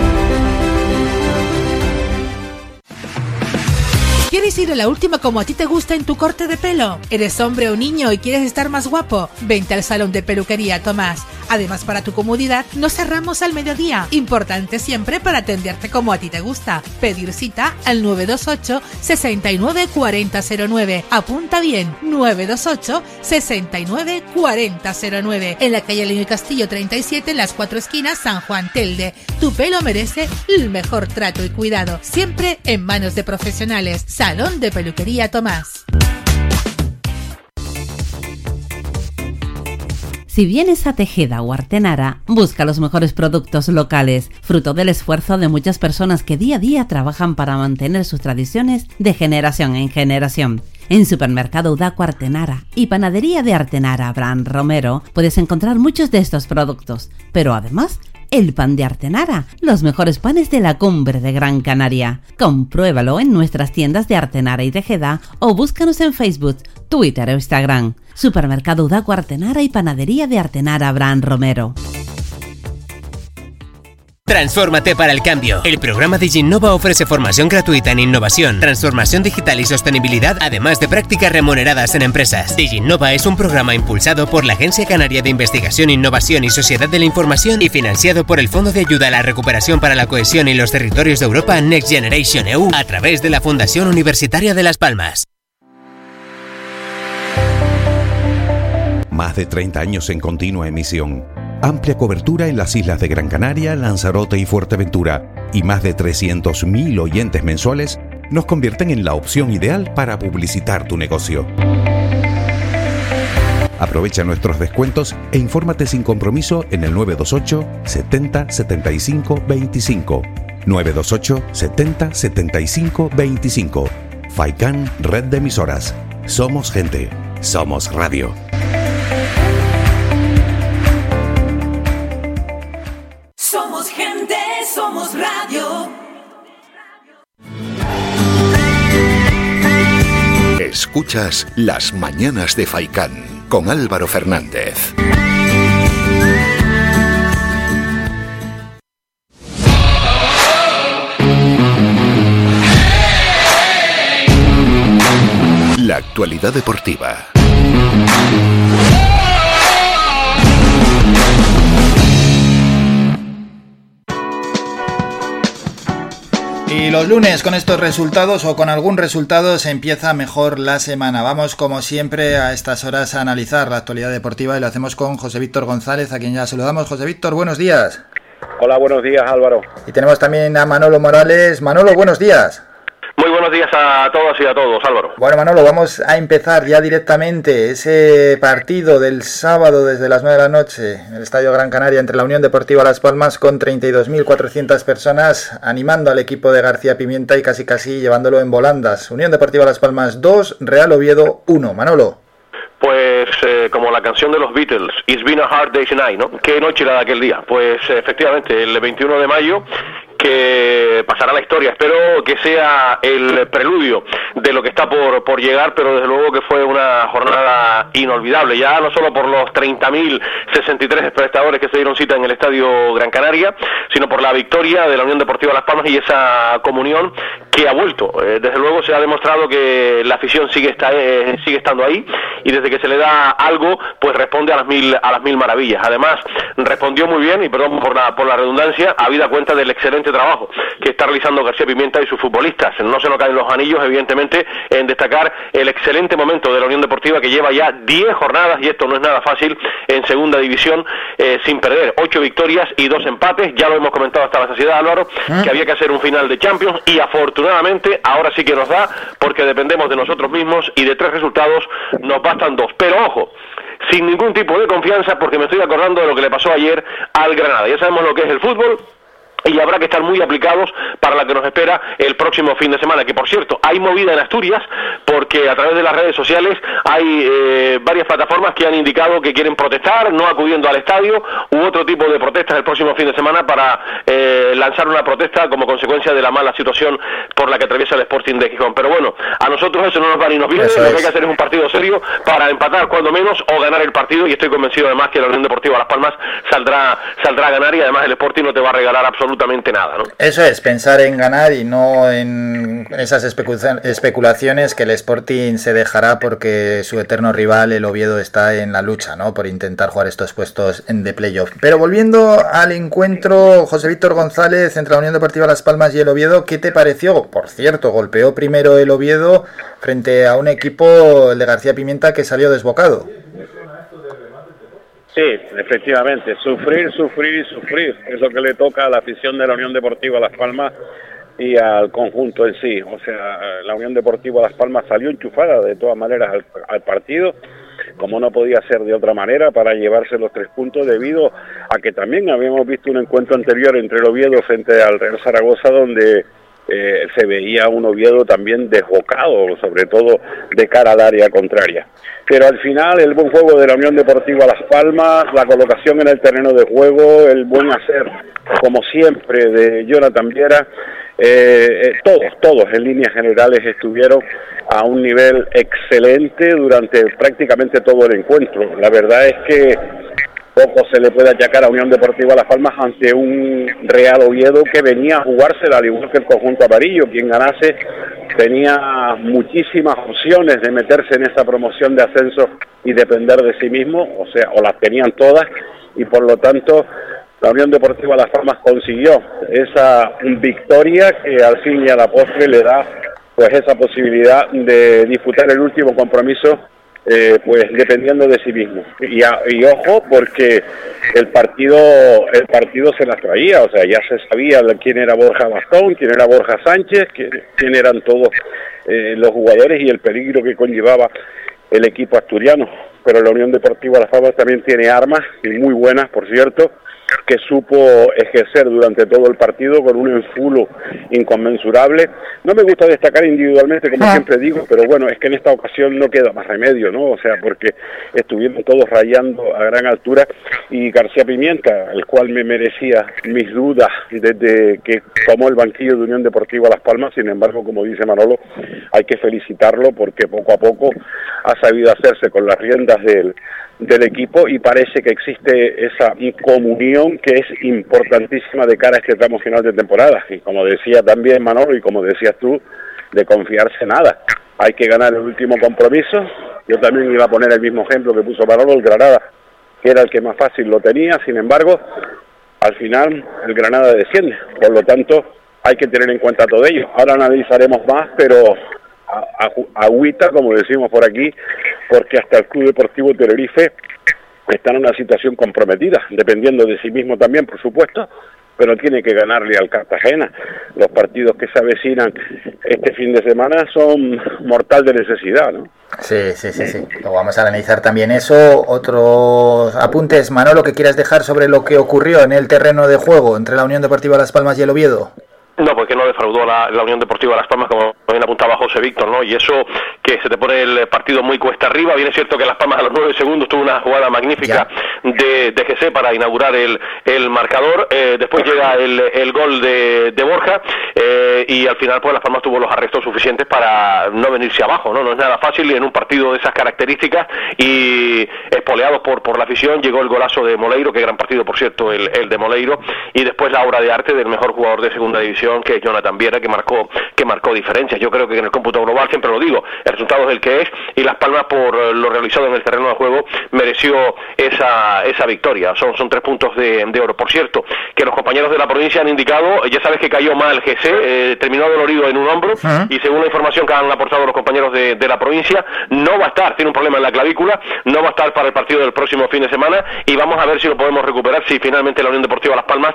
¿Quieres ir a la última como a ti te gusta en tu corte de pelo? ¿Eres hombre o niño y quieres estar más guapo? Vente al salón de peluquería Tomás. Además, para tu comodidad, nos cerramos al mediodía. Importante siempre para atenderte como a ti te gusta. Pedir cita al 928 69 4009. Apunta bien, 928 69 4009. En la calle Leño y Castillo 37, en las 4 esquinas, San Juan, Telde. Tu pelo merece el mejor trato y cuidado. Siempre en manos de profesionales. Salón de peluquería Tomás. Si vienes a Tejeda o Artenara, busca los mejores productos locales, fruto del esfuerzo de muchas personas que día a día trabajan para mantener sus tradiciones de generación en generación. En Supermercado Udaco Artenara y Panadería de Artenara Abraham Romero puedes encontrar muchos de estos productos, pero además el pan de Artenara, los mejores panes de la cumbre de Gran Canaria. Compruébalo en nuestras tiendas de Artenara y Tejeda o búscanos en Facebook, Twitter o Instagram. Supermercado Udaco Artenara y Panadería de Artenara Abraham Romero. Transfórmate para el cambio. El programa DigiNova ofrece formación gratuita en innovación, transformación digital y sostenibilidad, además de prácticas remuneradas en empresas. DigiNova es un programa impulsado por la Agencia Canaria de Investigación, Innovación y Sociedad de la Información y financiado por el Fondo de Ayuda a la Recuperación para la Cohesión y los Territorios de Europa Next Generation EU a través de la Fundación Universitaria de Las Palmas. Más de 30 años en continua emisión. Amplia cobertura en las islas de Gran Canaria, Lanzarote y Fuerteventura y más de 300.000 oyentes mensuales nos convierten en la opción ideal para publicitar tu negocio. Aprovecha nuestros descuentos e infórmate sin compromiso en el 928 70 75 25. 928 70 75 25. Faicán, Red de Emisoras. Somos gente. Somos radio. Escuchas Las Mañanas de Faicán con Álvaro Fernández. La actualidad deportiva. Y los lunes con estos resultados o con algún resultado se empieza mejor la semana. Vamos como siempre a estas horas a analizar la actualidad deportiva y lo hacemos con José Víctor González, a quien ya saludamos. José Víctor, buenos días. Hola, buenos días, Álvaro. Y tenemos también a Manolo Morales. Manolo, buenos días. Muy buenos días a todas y a todos, Álvaro. Bueno, Manolo, vamos a empezar ya directamente ese partido del sábado desde las 9 de la noche en el Estadio Gran Canaria entre la Unión Deportiva Las Palmas, con 32.400 personas animando al equipo de García Pimienta y casi llevándolo en volandas. Unión Deportiva Las Palmas 2, Real Oviedo 1. Manolo. Pues como la canción de los Beatles, It's Been a Hard Day's Night, ¿no? Qué noche la de aquel día. Pues efectivamente, el 21 de mayo... que pasará la historia, espero que sea el preludio de lo que está por llegar, pero desde luego que fue una jornada inolvidable, ya no solo por los 30.063 espectadores que se dieron cita en el Estadio Gran Canaria, sino por la victoria de la Unión Deportiva Las Palmas y esa comunión que ha vuelto. Desde luego se ha demostrado que la afición sigue estando ahí, y desde que se le da algo, pues responde a las mil maravillas. Además, respondió muy bien, y perdón por la redundancia, habida cuenta del excelente trabajo que está realizando García Pimienta y sus futbolistas. No se nos caen los anillos, evidentemente, en destacar el excelente momento de la Unión Deportiva, que lleva ya 10 jornadas, y esto no es nada fácil, en segunda división, sin perder, 8 victorias y 2 empates, ya lo hemos comentado hasta la saciedad, Álvaro, que había que hacer un final de Champions, y afortunadamente ahora sí que nos da, porque dependemos de nosotros mismos, y de 3 resultados nos bastan 2, pero ojo, sin ningún tipo de confianza, porque me estoy acordando de lo que le pasó ayer al Granada. Ya sabemos lo que es el fútbol, y habrá que estar muy aplicados para la que nos espera el próximo fin de semana, que por cierto hay movida en Asturias, porque a través de las redes sociales hay varias plataformas que han indicado que quieren protestar, no acudiendo al estadio, u otro tipo de protestas el próximo fin de semana para lanzar una protesta como consecuencia de la mala situación por la que atraviesa el Sporting de Gijón. Pero bueno, a nosotros eso no nos va ni nos viene, lo que hay que hacer es un partido serio para empatar cuando menos o ganar el partido, y estoy convencido además que la Unión Deportiva Las Palmas saldrá a ganar, y además el Sporting no te va a regalar absolutamente nada, ¿no? Eso es, pensar en ganar y no en esas especulaciones que el Sporting se dejará, porque su eterno rival, el Oviedo, está en la lucha, ¿no?, por intentar jugar estos puestos de playoff. Pero volviendo al encuentro, José Víctor González, entre la Unión Deportiva Las Palmas y el Oviedo, ¿qué te pareció? Por cierto, golpeó primero el Oviedo frente a un equipo, el de García Pimienta, que salió desbocado. Sí, efectivamente, sufrir es lo que le toca a la afición de la Unión Deportiva Las Palmas y al conjunto en sí. O sea, la Unión Deportiva Las Palmas salió enchufada de todas maneras al partido, como no podía ser de otra manera, para llevarse los 3 puntos, debido a que también habíamos visto un encuentro anterior entre el Oviedo frente al Real Zaragoza, donde se veía un Oviedo también desbocado, sobre todo de cara al área contraria. Pero al final el buen juego de la Unión Deportiva Las Palmas, la colocación en el terreno de juego, el buen hacer, como siempre, de Jonathan Viera, todos en líneas generales estuvieron a un nivel excelente durante prácticamente todo el encuentro. La verdad es que poco se le puede achacar a Unión Deportiva Las Palmas ante un Real Oviedo que venía a jugársela, al igual que el conjunto amarillo. Quien ganase tenía muchísimas opciones de meterse en esa promoción de ascenso y depender de sí mismo, o sea, o las tenían todas, y por lo tanto la Unión Deportiva Las Palmas consiguió esa victoria que al fin y a la postre le da pues esa posibilidad de disputar el último compromiso pues dependiendo de sí mismo. Y ojo, porque el partido se las traía, o sea, ya se sabía quién era Borja Bastón, quién era Borja Sánchez, quién eran todos los jugadores y el peligro que conllevaba el equipo asturiano. Pero la Unión Deportiva Las Palmas también tiene armas, y muy buenas, por cierto, que supo ejercer durante todo el partido con un enfulo inconmensurable. No me gusta destacar individualmente, como siempre digo, pero bueno, es que en esta ocasión no queda más remedio, ¿no? O sea, porque estuvieron todos rayando a gran altura, y García Pimienta, el cual me merecía mis dudas desde que tomó el banquillo de Unión Deportiva Las Palmas, sin embargo, como dice Manolo, hay que felicitarlo porque poco a poco ha sabido hacerse con las riendas del equipo, y parece que existe esa comunión que es importantísima de cara a este tramo final de temporada. Y como decía también Manolo, y como decías tú, de confiarse nada, hay que ganar el último compromiso. Yo también iba a poner el mismo ejemplo que puso Manolo, el Granada, que era el que más fácil lo tenía, sin embargo, al final el Granada desciende, por lo tanto hay que tener en cuenta todo ello. Ahora analizaremos más, pero agüita, como decimos por aquí, porque hasta el Club Deportivo Tenerife está en una situación comprometida, dependiendo de sí mismo también, por supuesto, pero tiene que ganarle al Cartagena. Los partidos que se avecinan este fin de semana son mortal de necesidad, ¿no? Sí. Lo vamos a analizar también eso. Otros apuntes, Manolo, que quieras dejar sobre lo que ocurrió en el terreno de juego entre la Unión Deportiva Las Palmas y el Oviedo. No, porque no defraudó la Unión Deportiva Las Palmas, como también apuntaba José Víctor, ¿no? Y eso que se te pone el partido muy cuesta arriba. Bien es cierto que Las Palmas a los 9 segundos tuvo una jugada magnífica de GC para inaugurar el marcador. Después llega el gol de Borja, y al final pues Las Palmas tuvo los arrestos suficientes para no venirse abajo, ¿no? No es nada fácil en un partido de esas características, y espoleados por la afición. Llegó el golazo de Moleiro, que gran partido por cierto el de Moleiro, y después la obra de arte del mejor jugador de segunda división, que es Jonathan Viera, que marcó diferencias. Yo creo que en el cómputo global, siempre lo digo, el resultado es el que es, y Las Palmas, por lo realizado en el terreno de juego, mereció esa victoria. Son 3 puntos de oro. Por cierto, que los compañeros de La Provincia han indicado, ya sabes que cayó mal GC, terminó dolorido en un hombro, y según la información que han aportado los compañeros de La Provincia, no va a estar, tiene un problema en la clavícula, no va a estar para el partido del próximo fin de semana, y vamos a ver si lo podemos recuperar, si finalmente la Unión Deportiva Las Palmas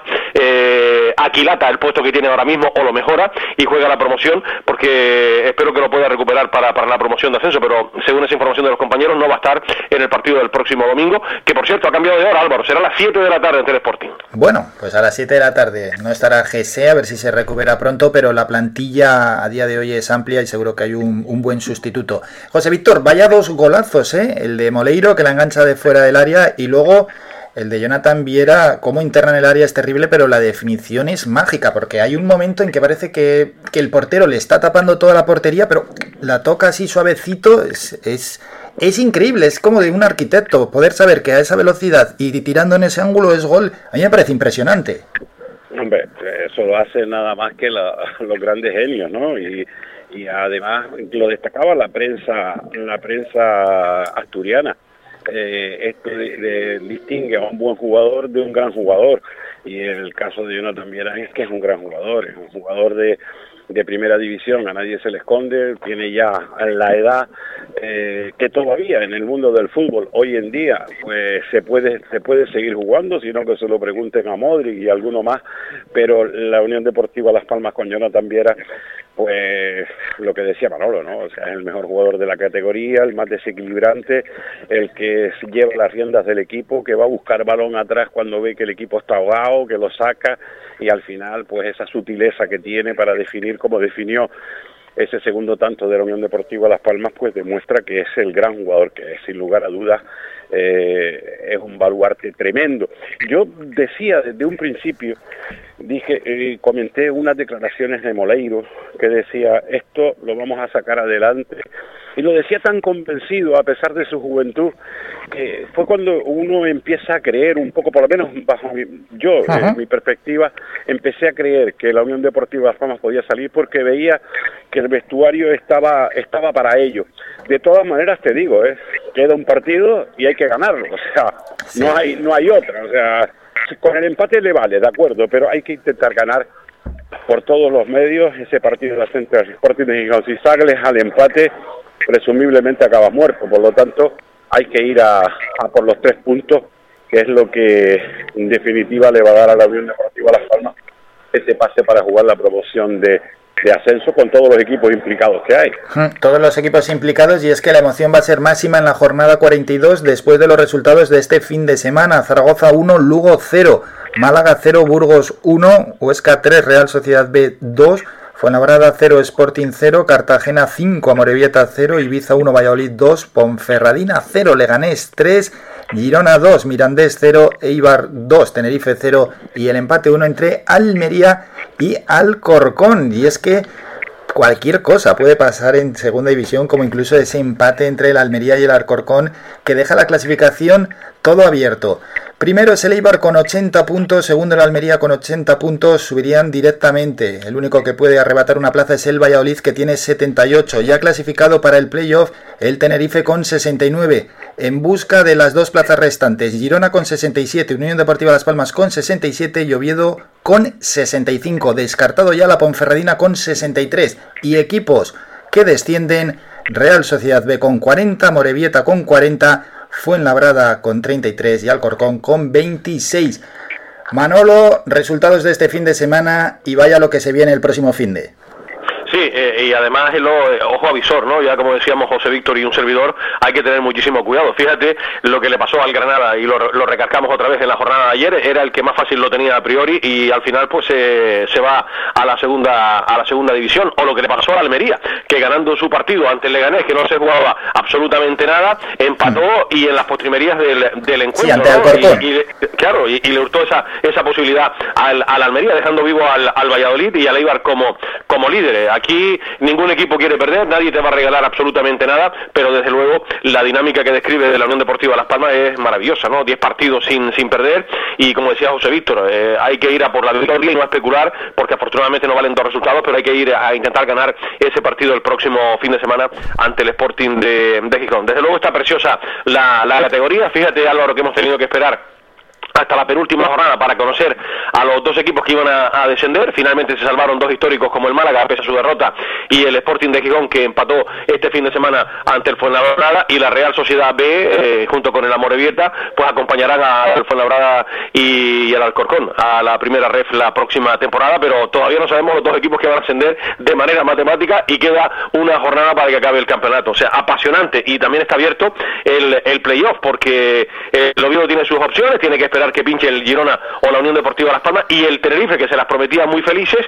aquilata el puesto que tiene ahora mismo, o lo mejora y juega la promoción, porque espero que lo pueda recuperar para la promoción de ascenso, pero según esa información de los compañeros, no va a estar en el partido del próximo domingo, que por cierto ha cambiado de hora, Álvaro, será a las 7 de la tarde en Telesporting. Bueno, pues a las 7 de la tarde no estará GC, a ver si se recupera pronto, pero la plantilla a día de hoy es amplia y seguro que hay un buen sustituto. José Víctor, vaya 2 golazos, el de Moleiro, que la engancha de fuera del área, y luego el de Jonathan Viera, como interna en el área es terrible, pero la definición es mágica, porque hay un momento en que parece que el portero le está tapando toda la portería, pero la toca así suavecito. Es increíble, es como de un arquitecto. Poder saber que a esa velocidad y tirando en ese ángulo es gol, a mí me parece impresionante. Hombre, eso lo hace nada más que los grandes genios, ¿no? Y además lo destacaba la prensa asturiana. Esto distingue a un buen jugador de un gran jugador, y el caso de Jonathan Viera es que es un gran jugador, es un jugador de primera división, a nadie se le esconde, tiene ya la edad que todavía en el mundo del fútbol hoy en día pues se puede seguir jugando, sino que se lo pregunten a Modric y alguno más, pero la Unión Deportiva Las Palmas con Jonathan Viera Pues lo que decía Manolo, ¿no? O sea, es el mejor jugador de la categoría, el más desequilibrante, el que lleva las riendas del equipo, que va a buscar balón atrás cuando ve que el equipo está ahogado, que lo saca, y al final, pues esa sutileza que tiene para definir como definió ese segundo tanto de la Unión Deportiva Las Palmas, pues demuestra que es el gran jugador que es, sin lugar a dudas. Es un baluarte tremendo. Yo decía desde un principio, dije, comenté unas declaraciones de Moleiro que decía, esto lo vamos a sacar adelante, y lo decía tan convencido a pesar de su juventud, que fue cuando uno empieza a creer un poco, por lo menos bajo yo, en mi perspectiva, empecé a creer que la Unión Deportiva Las Palmas podía salir, porque veía que el vestuario estaba para ello. De todas maneras te digo, queda un partido y hay que ganarlo, o sea, sí. no hay otra, o sea, con el empate le vale, de acuerdo, pero hay que intentar ganar por todos los medios ese partido de ascenso del Sporting de Gijón. Si sales al empate, presumiblemente acabas muerto, por lo tanto hay que ir a por los 3 puntos, que es lo que en definitiva le va a dar a la Unión Deportiva Las Palmas ese pase para jugar la promoción de ascenso, con todos los equipos implicados que hay. Todos los equipos implicados, y es que la emoción va a ser máxima en la jornada 42 después de los resultados de este fin de semana. Zaragoza 1, Lugo 0, Málaga 0, Burgos 1, Huesca 3, Real Sociedad B 2, Fuenlabrada 0, Sporting 0, Cartagena 5, Amorebieta 0, Ibiza 1, Valladolid 2, Ponferradina 0, Leganés 3, Girona 2, Mirandés 0, Eibar 2, Tenerife 0 y el empate 1 entre Almería y Alcorcón. Y es que cualquier cosa puede pasar en segunda división, como incluso ese empate entre el Almería y el Alcorcón, que deja la clasificación todo abierto. Primero es el Eibar con 80 puntos, segundo el Almería con 80 puntos, subirían directamente. El único que puede arrebatar una plaza es el Valladolid, que tiene 78. Ya clasificado para el playoff el Tenerife con 69, en busca de las 2 plazas restantes. Girona con 67, Unión Deportiva Las Palmas con 67 y Oviedo con 65. Descartado ya la Ponferradina con 63. Y equipos que descienden: Real Sociedad B con 40, Amorebieta con 40, Fuenlabrada con 33 y Alcorcón con 26. Manolo, resultados de este fin de semana y vaya lo que se viene el próximo fin de. Sí, y además ojo avisor, ¿no? Ya como decíamos José Víctor y un servidor, hay que tener muchísimo cuidado. Fíjate lo que le pasó al Granada, y lo recargamos otra vez en la jornada de ayer. Era el que más fácil lo tenía a priori y al final pues se va a la segunda división. O lo que le pasó al Almería, que ganando su partido ante el Leganés, que no se jugaba absolutamente nada, empató y en las postrimerías del encuentro, sí, ¿no? y le hurtó esa posibilidad al Almería, dejando vivo al Valladolid y al Eibar como líderes. Aquí ningún equipo quiere perder, nadie te va a regalar absolutamente nada, pero desde luego la dinámica que describe de la Unión Deportiva Las Palmas es maravillosa, ¿no? 10 partidos sin perder, y como decía José Víctor, hay que ir a por la victoria y no a especular, porque afortunadamente no valen 2 resultados, pero hay que ir a intentar ganar ese partido el próximo fin de semana ante el Sporting de Gijón. Desde luego está preciosa la categoría. Fíjate, Álvaro, que hemos tenido que esperar hasta la penúltima jornada para conocer a los 2 equipos que iban a descender. Finalmente se salvaron 2 históricos como el Málaga, pese a su derrota, y el Sporting de Gijón, que empató este fin de semana ante el Fuenlabrada, y la Real Sociedad B, junto con el Amorebieta, pues acompañarán al Fuenlabrada y al Alcorcón a la primera ref la próxima temporada, pero todavía no sabemos los 2 equipos que van a ascender de manera matemática, y queda una jornada para que acabe el campeonato. O sea, apasionante, y también está abierto el playoff, porque el Oviedo tiene sus opciones, tiene que esperar que pinche el Girona o la Unión Deportiva Las Palmas, y el Tenerife, que se las prometía muy felices,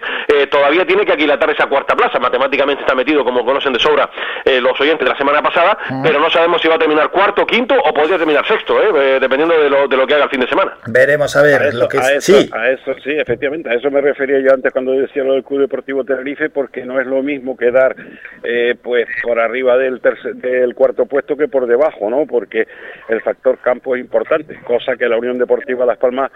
todavía tiene que aquilatar esa 4ª plaza. Matemáticamente está metido, como conocen de sobra los oyentes de la semana pasada, pero no sabemos si va a terminar 4º, 5º o podría terminar 6º, dependiendo de lo que haga el fin de semana. Veremos a ver a eso, efectivamente, a eso me refería yo antes cuando decía lo del Club Deportivo Tenerife, porque no es lo mismo quedar pues por arriba del 4º puesto que por debajo, ¿no? Porque el factor campo es importante, cosa que la Unión Deportiva Las Palmas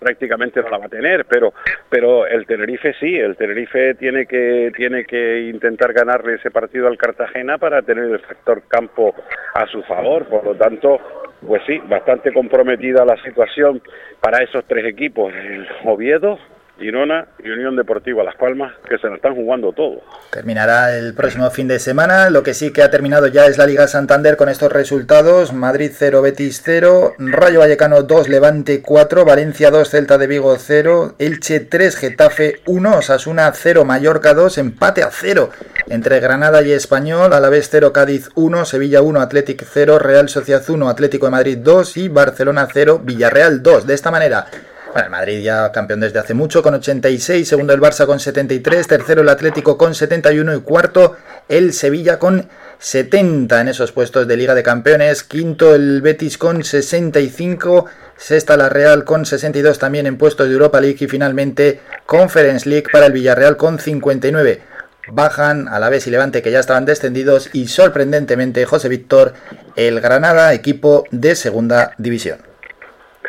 prácticamente no la va a tener, pero el Tenerife sí, el Tenerife tiene que intentar ganarle ese partido al Cartagena para tener el factor campo a su favor. Por lo tanto, pues sí, bastante comprometida la situación para esos 3 equipos, el Oviedo, Girona y Unión Deportiva Las Palmas, que se nos están jugando todo. Terminará el próximo fin de semana. Lo que sí que ha terminado ya es la Liga Santander con estos resultados: Madrid 0, Betis 0, Rayo Vallecano 2, Levante 4, Valencia 2, Celta de Vigo 0, Elche 3, Getafe 1, Osasuna 0, Mallorca 2, empate a 0 entre Granada y Español, Alavés 0, Cádiz 1, Sevilla 1, Athletic 0, Real Sociedad 1, Atlético de Madrid 2 y Barcelona 0, Villarreal 2. De esta manera, bueno, el Madrid ya campeón desde hace mucho con 86, segundo el Barça con 73, tercero el Atlético con 71 y cuarto el Sevilla con 70 en esos puestos de Liga de Campeones, quinto el Betis con 65, sexta la Real con 62 también en puestos de Europa League y finalmente Conference League para el Villarreal con 59. Bajan Alavés y Levante, que ya estaban descendidos, y sorprendentemente José Víctor, el Granada, equipo de segunda división.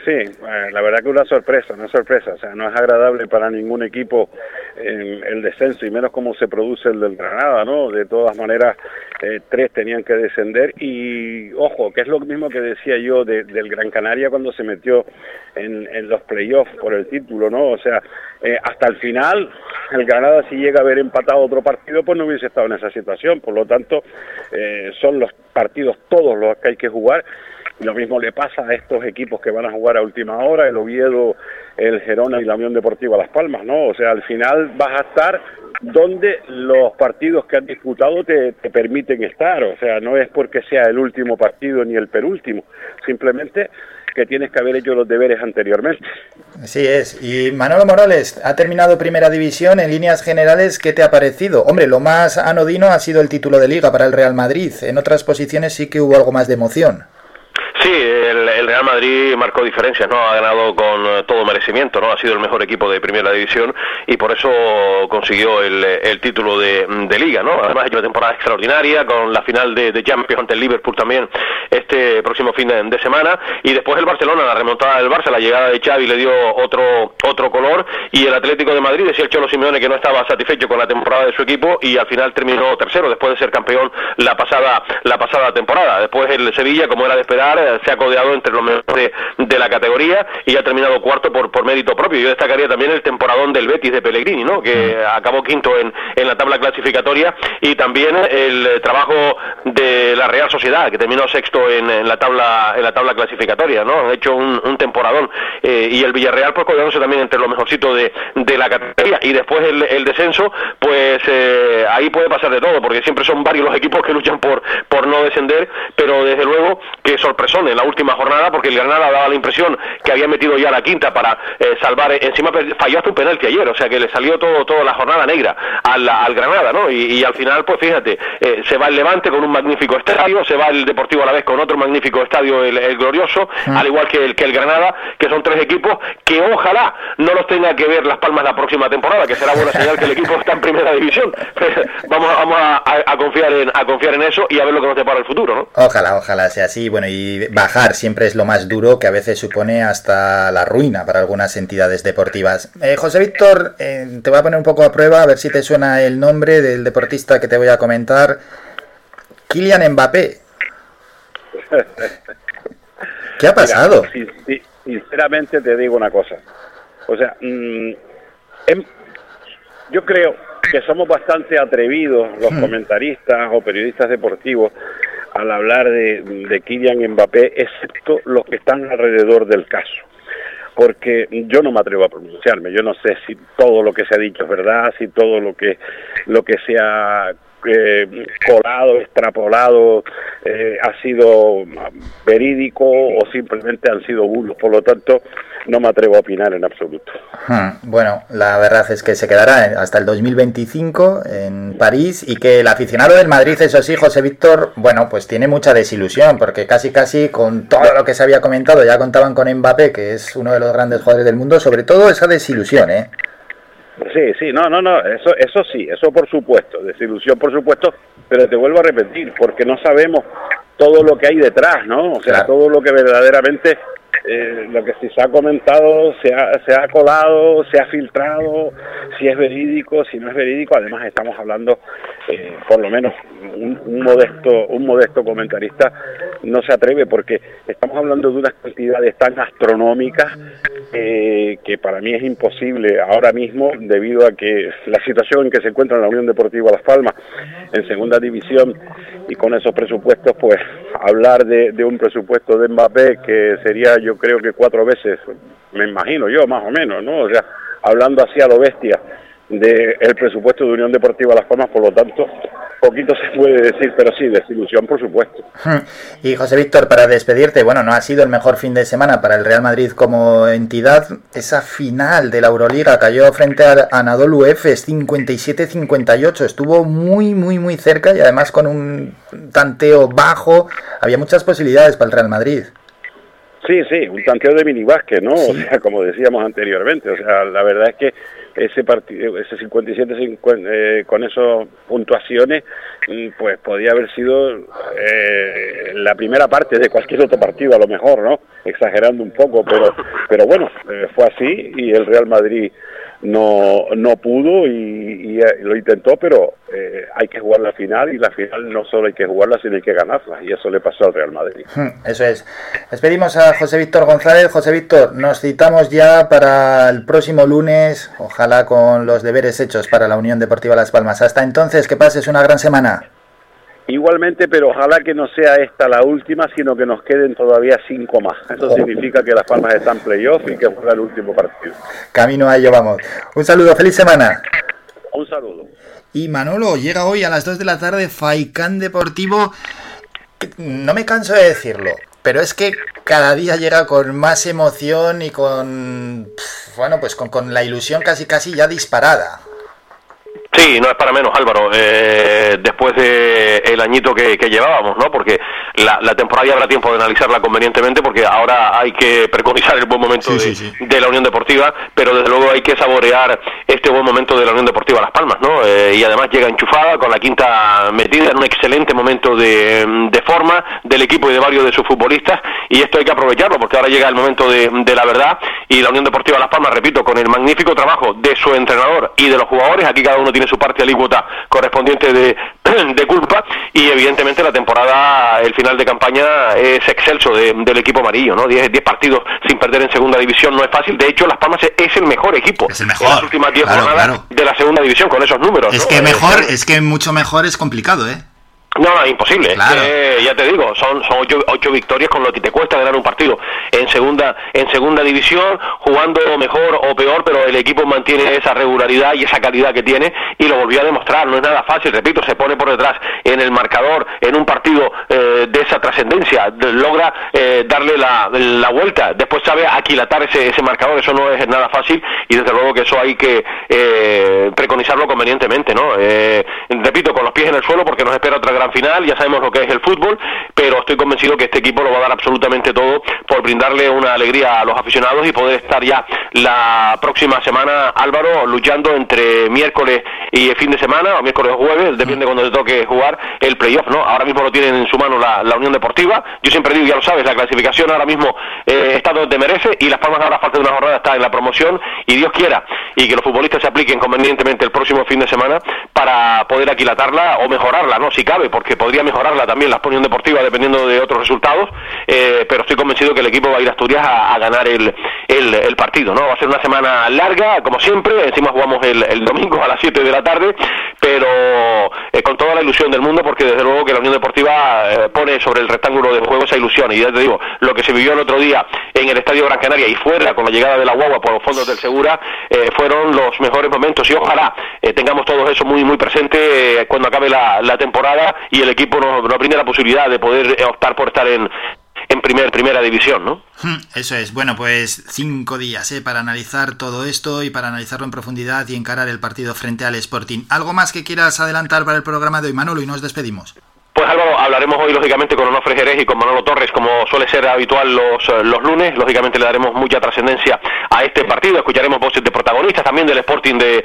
Sí, la verdad que una sorpresa, o sea, no es agradable para ningún equipo el descenso, y menos como se produce el del Granada, ¿no? De todas maneras, tres tenían que descender, y ojo, que es lo mismo que decía yo del Gran Canaria cuando se metió en los playoffs por el título, ¿no? O sea, hasta el final, el Granada, si llega a haber empatado otro partido, pues no hubiese estado en esa situación. Por lo tanto, son los partidos todos los que hay que jugar. Lo mismo le pasa a estos equipos que van a jugar a última hora, el Oviedo, el Girona y la Unión Deportiva Las Palmas, ¿no? O sea, al final vas a estar donde los partidos que han disputado te permiten estar. O sea, no es porque sea el último partido ni el penúltimo, simplemente que tienes que haber hecho los deberes anteriormente. Así es. Y Manolo Morales, ha terminado Primera División. En líneas generales, ¿qué te ha parecido? Hombre, lo más anodino ha sido el título de Liga para el Real Madrid. En otras posiciones sí que hubo algo más de emoción. Sí, el Real Madrid marcó diferencias, ¿no? Ha ganado con todo merecimiento, ¿no? Ha sido el mejor equipo de Primera División y por eso consiguió el título de Liga, ¿no? Además ha hecho una temporada extraordinaria con la final de Champions ante el Liverpool también este próximo fin de semana, y después el Barcelona, la remontada del Barça, la llegada de Xavi le dio otro color, y el Atlético de Madrid, decía el Cholo Simeone que no estaba satisfecho con la temporada de su equipo y al final terminó tercero después de ser campeón la pasada temporada. Después el Sevilla, como era de esperar, se ha codeado entre los mejores de la categoría y ha terminado cuarto por mérito propio. Yo destacaría también el temporadón del Betis de Pellegrini, ¿no? Que acabó quinto en la tabla clasificatoria, y también el trabajo de la Real Sociedad, que terminó sexto en la tabla clasificatoria, ¿no? Han hecho un temporadón, y el Villarreal pues codeándose también entre los mejorcitos de la categoría. Y después el descenso, pues ahí puede pasar de todo, porque siempre son varios los equipos que luchan por no descender, pero desde luego que sorpresó en la última jornada, porque el Granada daba la impresión que había metido ya la quinta para salvar, encima falló hasta un penalti ayer, o sea que le salió toda la jornada negra al Granada, ¿no? Y al final, pues fíjate, se va el Levante con un magnífico estadio, se va el Deportivo Alavés con otro magnífico estadio, el Glorioso, al igual que el Granada, que son tres equipos que ojalá no los tenga que ver Las Palmas la próxima temporada, que será buena señal que el equipo está en Primera División. vamos a confiar en eso y a ver lo que nos depara el futuro, ¿no? Ojalá sea así. Bueno, y bajar siempre es lo más duro, que a veces supone hasta la ruina para algunas entidades deportivas. José Víctor, te voy a poner un poco a prueba, a ver si te suena el nombre del deportista que te voy a comentar. Kylian Mbappé. ¿Qué ha pasado? Mira, sinceramente te digo una cosa. O sea, yo creo que somos bastante atrevidos los comentaristas o periodistas deportivos al hablar de Kylian Mbappé, excepto los que están alrededor del caso, porque yo no me atrevo a pronunciarme. Yo no sé si todo lo que se ha dicho es verdad, si todo lo que se ha colado, extrapolado, ha sido verídico o simplemente han sido bulos. Por lo tanto, no me atrevo a opinar en absoluto. Bueno, la verdad es que se quedará hasta el 2025 en París, y que el aficionado del Madrid, eso sí, José Víctor, bueno, pues tiene mucha desilusión, porque casi con todo lo que se había comentado, ya contaban con Mbappé, que es uno de los grandes jugadores del mundo, sobre todo esa desilusión, ¿eh? Sí, no, eso sí, eso por supuesto, desilusión por supuesto, pero te vuelvo a repetir, porque no sabemos todo lo que hay detrás, ¿no? O sea, claro, todo lo que verdaderamente, lo que sí se ha comentado, se ha colado, se ha filtrado, si es verídico, si no es verídico. Además estamos hablando, por lo menos un modesto comentarista no se atreve, porque estamos hablando de unas cantidades tan astronómicas que para mí es imposible ahora mismo, debido a que la situación en que se encuentra en la Unión Deportiva Las Palmas, en segunda división, y con esos presupuestos, pues hablar de un presupuesto de Mbappé, que sería, yo creo que 4 veces, me imagino yo, más o menos, ¿no? O sea, hablando así a lo bestia del presupuesto de Unión Deportiva Las Palmas, por lo tanto, poquito se puede decir, pero sí, desilusión, por supuesto. Y José Víctor, para despedirte, bueno, no ha sido el mejor fin de semana para el Real Madrid como entidad. Esa final de la Euroliga cayó frente a Anadolu Efes 57-58, estuvo muy cerca, y además con un tanteo bajo. Había muchas posibilidades para el Real Madrid. Sí, un tanteo de minibásquet, ¿no? Sí. O sea, como decíamos anteriormente, o sea, la verdad es que ese partido, ese 57-50, con esas puntuaciones, pues podía haber sido la primera parte de cualquier otro partido, a lo mejor, ¿no? Exagerando un poco, pero bueno, fue así, y el Real Madrid no pudo y lo intentó, pero hay que jugar la final, y la final no solo hay que jugarla, sino hay que ganarla, y eso le pasó al Real Madrid. Eso es. Despedimos a José Víctor González. José Víctor, nos citamos ya para el próximo lunes, ojalá con los deberes hechos para la Unión Deportiva Las Palmas. Hasta entonces, que pases una gran semana. Igualmente, pero ojalá que no sea esta la última, sino que nos queden todavía 5 más. Eso significa que Las Palmas están en playoff y que juega el último partido. Camino a ello vamos. Un saludo, feliz semana. Un saludo. Y Manolo, llega hoy a las 2 de la tarde Faicán Deportivo. No me canso de decirlo, pero es que cada día llega con más emoción y con, bueno, pues con la ilusión casi ya disparada. Sí, no es para menos, Álvaro, después de el añito que llevábamos, ¿no? Porque la temporada ya habrá tiempo de analizarla convenientemente, porque ahora hay que preconizar el buen momento de la Unión Deportiva, pero desde luego hay que saborear este buen momento de la Unión Deportiva Las Palmas, ¿no? Y además llega enchufada, con la quinta metida, en un excelente momento de forma del equipo y de varios de sus futbolistas, y esto hay que aprovecharlo, porque ahora llega el momento de la verdad, y la Unión Deportiva Las Palmas, repito, con el magnífico trabajo de su entrenador y de los jugadores, aquí cada uno tiene su parte alícuota correspondiente de culpa, y evidentemente la temporada, el final de campaña es excelso del equipo amarillo, ¿no? 10 partidos sin perder en segunda división no es fácil. De hecho, Las Palmas es el mejor equipo, es el mejor en las últimas 10 jornadas, claro, de la segunda división, con esos números. Es, ¿no? Que mejor, es que mucho mejor es complicado, ¿eh? No, es imposible, claro. Ya te digo, son 8 victorias, con lo que te cuesta ganar un partido en segunda división, jugando mejor o peor, pero el equipo mantiene esa regularidad y esa calidad que tiene, y lo volvió a demostrar. No es nada fácil, repito, se pone por detrás en el marcador, en un partido de esa trascendencia, logra darle la vuelta, después sabe aquilatar ese marcador. Eso no es nada fácil, y desde luego que eso hay que preconizarlo convenientemente, ¿no? Repito, con los pies en el suelo, porque nos espera otra gran final. Ya sabemos lo que es el fútbol, pero estoy convencido que este equipo lo va a dar absolutamente todo por brindarle una alegría a los aficionados y poder estar ya la próxima semana, Álvaro, luchando entre miércoles y el fin de semana, o miércoles o jueves, depende cuando te toque jugar el playoff, ¿no? Ahora mismo lo tienen en su mano la Unión Deportiva. Yo siempre digo, ya lo sabes, la clasificación ahora mismo está donde te merece, y Las Palmas ahora, falta de una jornada, está en la promoción, y Dios quiera, y que los futbolistas se apliquen convenientemente el próximo fin de semana para poder aquilatarla o mejorarla, ¿no? Si cabe, porque podría mejorarla también la Unión Deportiva dependiendo de otros resultados, pero estoy convencido que el equipo va a ir a Asturias a ganar el partido, ¿no? Va a ser una semana larga, como siempre, encima jugamos el domingo a las 7 de la tarde, pero con toda la ilusión del mundo, porque desde luego que la Unión Deportiva pone sobre el rectángulo de juego esa ilusión, y ya te digo, lo que se vivió el otro día en el Estadio Gran Canaria y fuera, con la llegada de la guagua por los fondos del Segura, fueron los mejores momentos, y ojalá tengamos todo eso muy presente cuando acabe la temporada, y el equipo nos brinda la posibilidad de poder optar por estar en primera división, ¿no? Eso es. Bueno, pues 5 días para analizar todo esto y para analizarlo en profundidad y encarar el partido frente al Sporting. ¿Algo más que quieras adelantar para el programa de hoy, Manolo? Y nos despedimos. Pues Álvaro, hablaremos hoy lógicamente con Onofre Jerez y con Manolo Torres, como suele ser habitual los lunes. Lógicamente le daremos mucha trascendencia a este partido, escucharemos voces de protagonistas también del Sporting de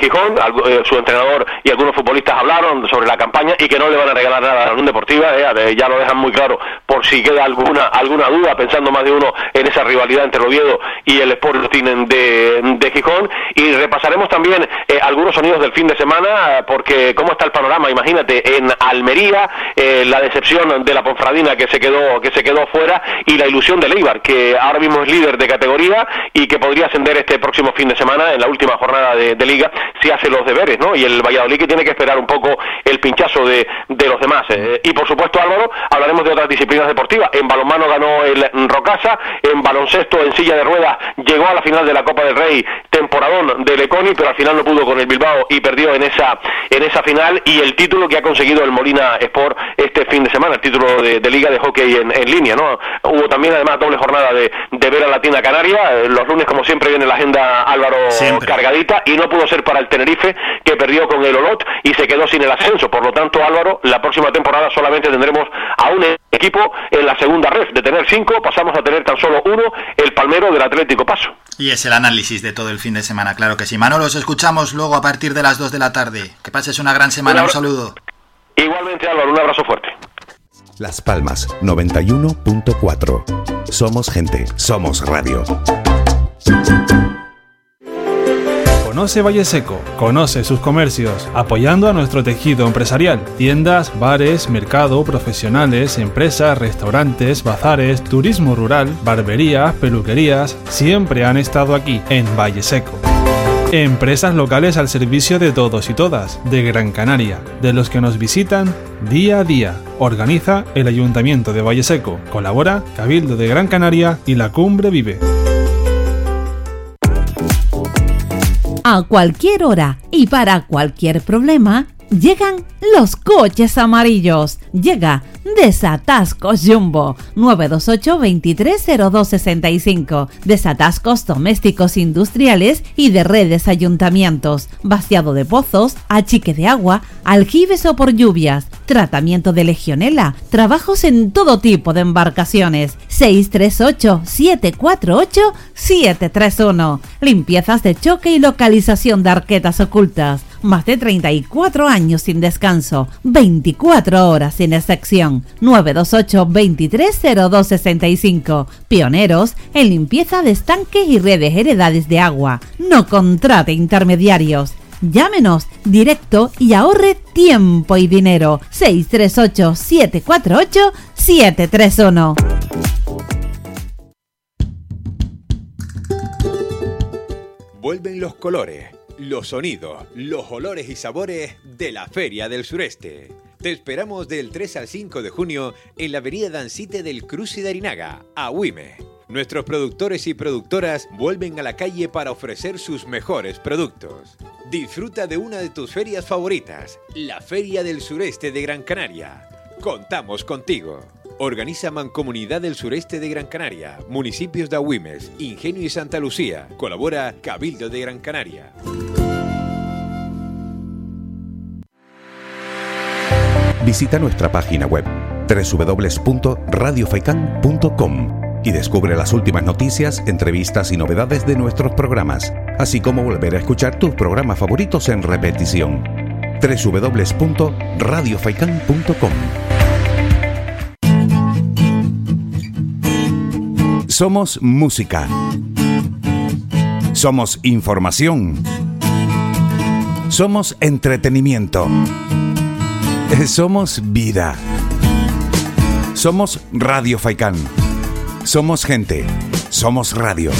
Gijón. Su entrenador y algunos futbolistas hablaron sobre la campaña y que no le van a regalar nada a la Unión Deportiva, ya lo dejan muy claro, por si queda alguna duda, pensando más de uno en esa rivalidad entre el Oviedo y el Sporting de Gijón. Y repasaremos también algunos sonidos del fin de semana, porque cómo está el panorama, imagínate, en Almería, Almería, la decepción de la Ponfradina que se quedó fuera, y la ilusión del Eibar, que ahora mismo es líder de categoría y que podría ascender este próximo fin de semana en la última jornada de liga si hace los deberes, ¿no? Y el Valladolid, que tiene que esperar un poco el pinchazo de los demás. Y por supuesto, Álvaro, hablaremos de otras disciplinas deportivas. En balonmano ganó el Rocasa, en baloncesto en silla de ruedas llegó a la final de la Copa del Rey, temporadón de Leconi, pero al final no pudo con el Bilbao y perdió en esa final, y el título que ha conseguido el Molina Sport este fin de semana, el título de liga de hockey en línea, ¿no? Hubo también además doble jornada de Vera Latina Canaria. Los lunes, como siempre, viene la agenda, Álvaro, siempre cargadita, y no pudo ser para el Tenerife, que perdió con el Olot y se quedó sin el ascenso. Por lo tanto, Álvaro, la próxima temporada solamente tendremos a un equipo en la segunda ref. De tener 5 pasamos a tener tan solo uno, el Palmero del Atlético Paso. Y es el análisis de todo el fin de semana, claro que sí. Manolo, os escuchamos luego a partir de las 2 de la tarde. Que pases una gran semana, un saludo. Igualmente, Álvaro, un abrazo fuerte. Las Palmas, 91.4. Somos gente, somos radio. Conoce Valleseco, conoce sus comercios, apoyando a nuestro tejido empresarial. Tiendas, bares, mercado, profesionales, empresas, restaurantes, bazares, turismo rural, barberías, peluquerías, siempre han estado aquí, en Valleseco. Empresas locales al servicio de todos y todas, de Gran Canaria, de los que nos visitan día a día. Organiza el Ayuntamiento de Valleseco, colabora Cabildo de Gran Canaria y La Cumbre Vive. A cualquier hora y para cualquier problema, llegan los coches amarillos. Llega Desatascos Jumbo, 928-230265. Desatascos domésticos, industriales y de redes, ayuntamientos, vaciado de pozos, achique de agua, aljibes o por lluvias, tratamiento de legionela, trabajos en todo tipo de embarcaciones. 638-748-731. Limpiezas de choque y localización de arquetas ocultas. Más de 34 años sin descanso, 24 horas sin excepción. 928-230265. Pioneros en limpieza de estanques y redes heredades de agua. No contrate intermediarios. Llámenos directo y ahorre tiempo y dinero. 638-748-731. Vuelven los colores, los sonidos, los olores y sabores de la Feria del Sureste. Te esperamos del 3 al 5 de junio en la avenida Dancite del Cruce de Arinaga, a Huime. Nuestros productores y productoras vuelven a la calle para ofrecer sus mejores productos. Disfruta de una de tus ferias favoritas, la Feria del Sureste de Gran Canaria. Contamos contigo. Organiza Mancomunidad del Sureste de Gran Canaria, municipios de Agüimes, Ingenio y Santa Lucía. Colabora Cabildo de Gran Canaria. Visita nuestra página web www.radiofaikan.com y descubre las últimas noticias, entrevistas y novedades de nuestros programas, así como volver a escuchar tus programas favoritos en repetición. www.radiofaikan.com. Somos música. Somos información. Somos entretenimiento. Somos vida. Somos Radio Faicán. Somos gente. Somos radio.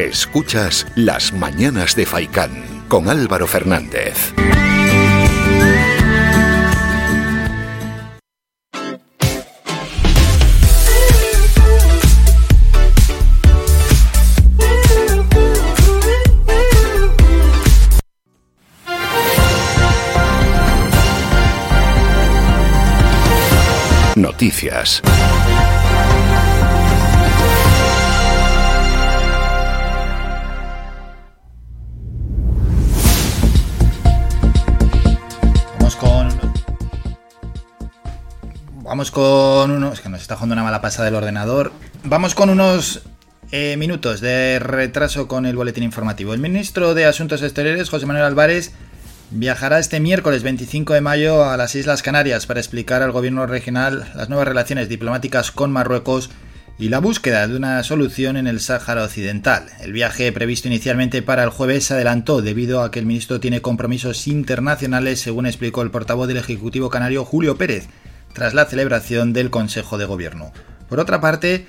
Escuchas Las Mañanas de Faicán con Álvaro Fernández. Noticias. Vamos con unos... Es que nos está jugando una mala pasada el ordenador. Vamos con unos minutos de retraso con el boletín informativo. El ministro de Asuntos Exteriores, José Manuel Álvarez, viajará este miércoles 25 de mayo a las Islas Canarias para explicar al gobierno regional las nuevas relaciones diplomáticas con Marruecos y la búsqueda de una solución en el Sáhara Occidental. El viaje previsto inicialmente para el jueves se adelantó debido a que el ministro tiene compromisos internacionales, según explicó el portavoz del Ejecutivo canario Julio Pérez, tras la celebración del Consejo de Gobierno. Por otra parte,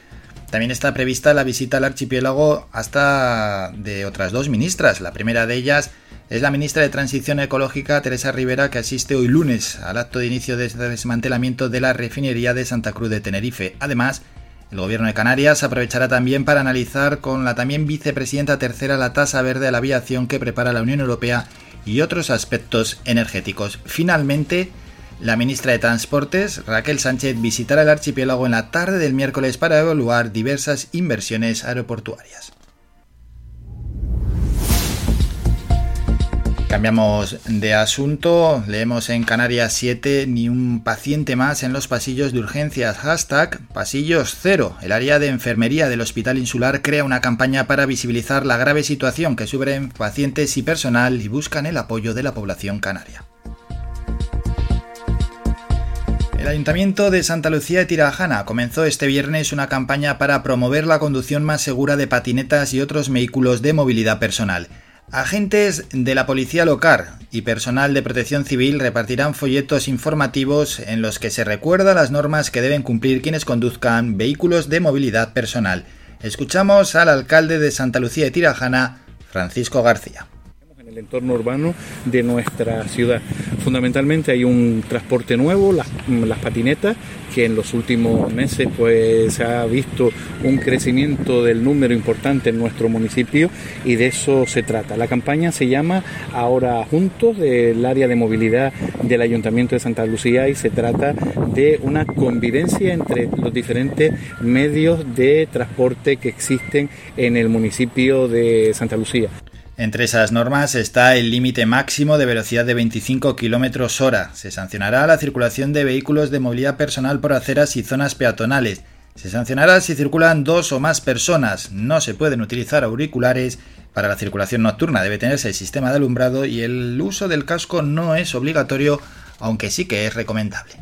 también está prevista la visita al archipiélago hasta de otras dos ministras. La primera de ellas es la ministra de Transición Ecológica, Teresa Rivera, que asiste hoy lunes al acto de inicio de desmantelamiento de la refinería de Santa Cruz de Tenerife. Además, el Gobierno de Canarias aprovechará también para analizar con la también vicepresidenta tercera la tasa verde a la aviación que prepara la Unión Europea y otros aspectos energéticos. Finalmente, la ministra de Transportes, Raquel Sánchez, visitará el archipiélago en la tarde del miércoles para evaluar diversas inversiones aeroportuarias. Cambiamos de asunto, leemos en Canarias 7, ni un paciente más en los pasillos de urgencias, #Pasillos0. El área de enfermería del Hospital Insular crea una campaña para visibilizar la grave situación que sufren pacientes y personal y buscan el apoyo de la población canaria. El Ayuntamiento de Santa Lucía de Tirajana comenzó este viernes una campaña para promover la conducción más segura de patinetas y otros vehículos de movilidad personal. Agentes de la policía local y personal de protección civil repartirán folletos informativos en los que se recuerda las normas que deben cumplir quienes conduzcan vehículos de movilidad personal. Escuchamos al alcalde de Santa Lucía de Tirajana, Francisco García. En el entorno urbano de nuestra ciudad. Fundamentalmente hay un transporte nuevo, las patinetas, que en los últimos meses pues se ha visto un crecimiento del número importante en nuestro municipio y de eso se trata. La campaña se llama Ahora Juntos, del área de movilidad del Ayuntamiento de Santa Lucía, y se trata de una convivencia entre los diferentes medios de transporte que existen en el municipio de Santa Lucía. Entre esas normas está el límite máximo de velocidad de 25 km hora. Se sancionará la circulación de vehículos de movilidad personal por aceras y zonas peatonales. Se sancionará si circulan dos o más personas. No se pueden utilizar auriculares para la circulación nocturna. Debe tenerse el sistema de alumbrado y el uso del casco no es obligatorio, aunque sí que es recomendable.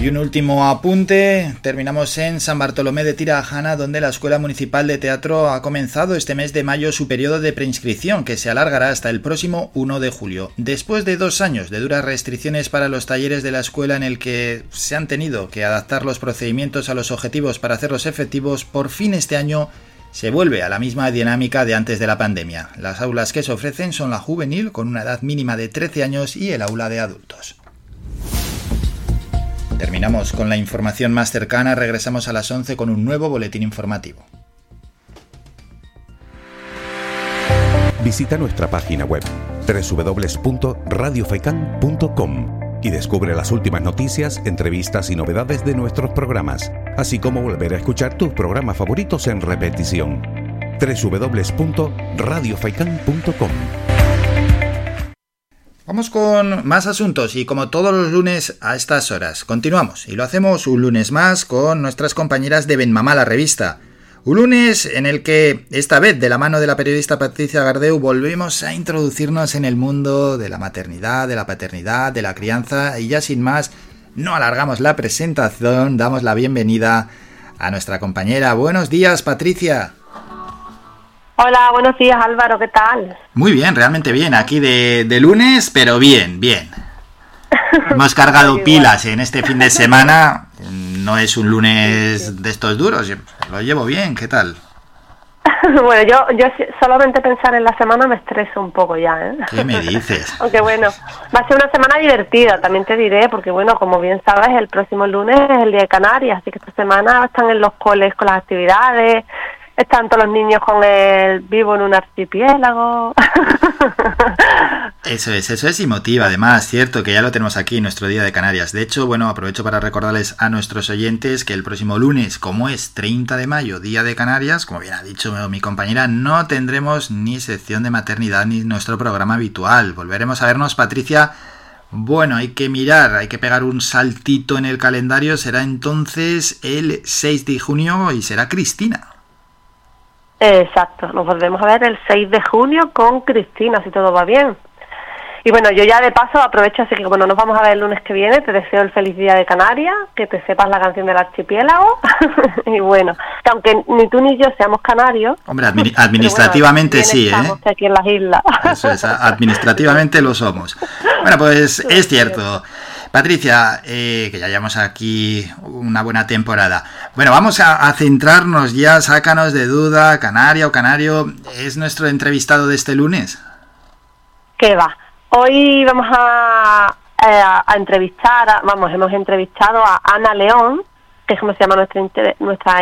Y un último apunte, terminamos en San Bartolomé de Tirajana, donde la Escuela Municipal de Teatro ha comenzado este mes de mayo su periodo de preinscripción, que se alargará hasta el próximo 1 de julio. Después de 2 años de duras restricciones para los talleres de la escuela, en el que se han tenido que adaptar los procedimientos a los objetivos para hacerlos efectivos, por fin este año se vuelve a la misma dinámica de antes de la pandemia. Las aulas que se ofrecen son la juvenil, con una edad mínima de 13 años, y el aula de adultos. Terminamos con la información más cercana, regresamos a las 11 con un nuevo boletín informativo. Visita nuestra página web www.radiofaicán.com y descubre las últimas noticias, entrevistas y novedades de nuestros programas, así como volver a escuchar tus programas favoritos en repetición. www.radiofaicán.com. Vamos con más asuntos y, como todos los lunes a estas horas, continuamos y lo hacemos un lunes más con nuestras compañeras de Benmamá la Revista. Un lunes en el que, esta vez de la mano de la periodista Patricia Gardeu, volvemos a introducirnos en el mundo de la maternidad, de la paternidad, de la crianza y, ya sin más, no alargamos la presentación, damos la bienvenida a nuestra compañera. Buenos días, Patricia. Hola, buenos días, Álvaro, ¿qué tal? Muy bien, realmente bien, aquí de lunes, pero bien. Hemos cargado pilas en este fin de semana, no es un lunes de estos duros, lo llevo bien, ¿qué tal? Bueno, yo solamente pensar en la semana me estreso un poco ya, ¿eh? ¿Qué me dices? Aunque bueno, va a ser una semana divertida, también te diré, porque bueno, como bien sabes, el próximo lunes es el Día de Canarias, así que esta semana están en los coles con las actividades. Están todos los niños con el vivo en un archipiélago. Eso es y motiva, además, cierto, que ya lo tenemos aquí, nuestro Día de Canarias. De hecho, bueno, aprovecho para recordarles a nuestros oyentes que el próximo lunes, como es 30 de mayo, Día de Canarias, como bien ha dicho mi compañera, no tendremos ni sección de maternidad ni nuestro programa habitual. Volveremos a vernos, Patricia. Bueno, hay que pegar un saltito en el calendario. Será entonces el 6 de junio y será Cristina. Exacto, nos volvemos a ver el 6 de junio con Cristina, si todo va bien. Y bueno, yo ya de paso aprovecho, así que bueno, nos vamos a ver el lunes que viene. Te deseo el feliz día de Canarias, que te sepas la canción del archipiélago. Y bueno, que aunque ni tú ni yo seamos canarios... Hombre, administrativamente bueno, sí, estamos aquí en las islas. Eso es, administrativamente lo somos. Bueno, pues es cierto. Patricia, que ya llevamos aquí una buena temporada. Bueno, vamos a centrarnos ya, sácanos de duda, Canaria o Canario, ¿es nuestro entrevistado de este lunes? ¿Qué va? Hoy vamos a entrevistar, hemos entrevistado a Ana León, que es como se llama nuestra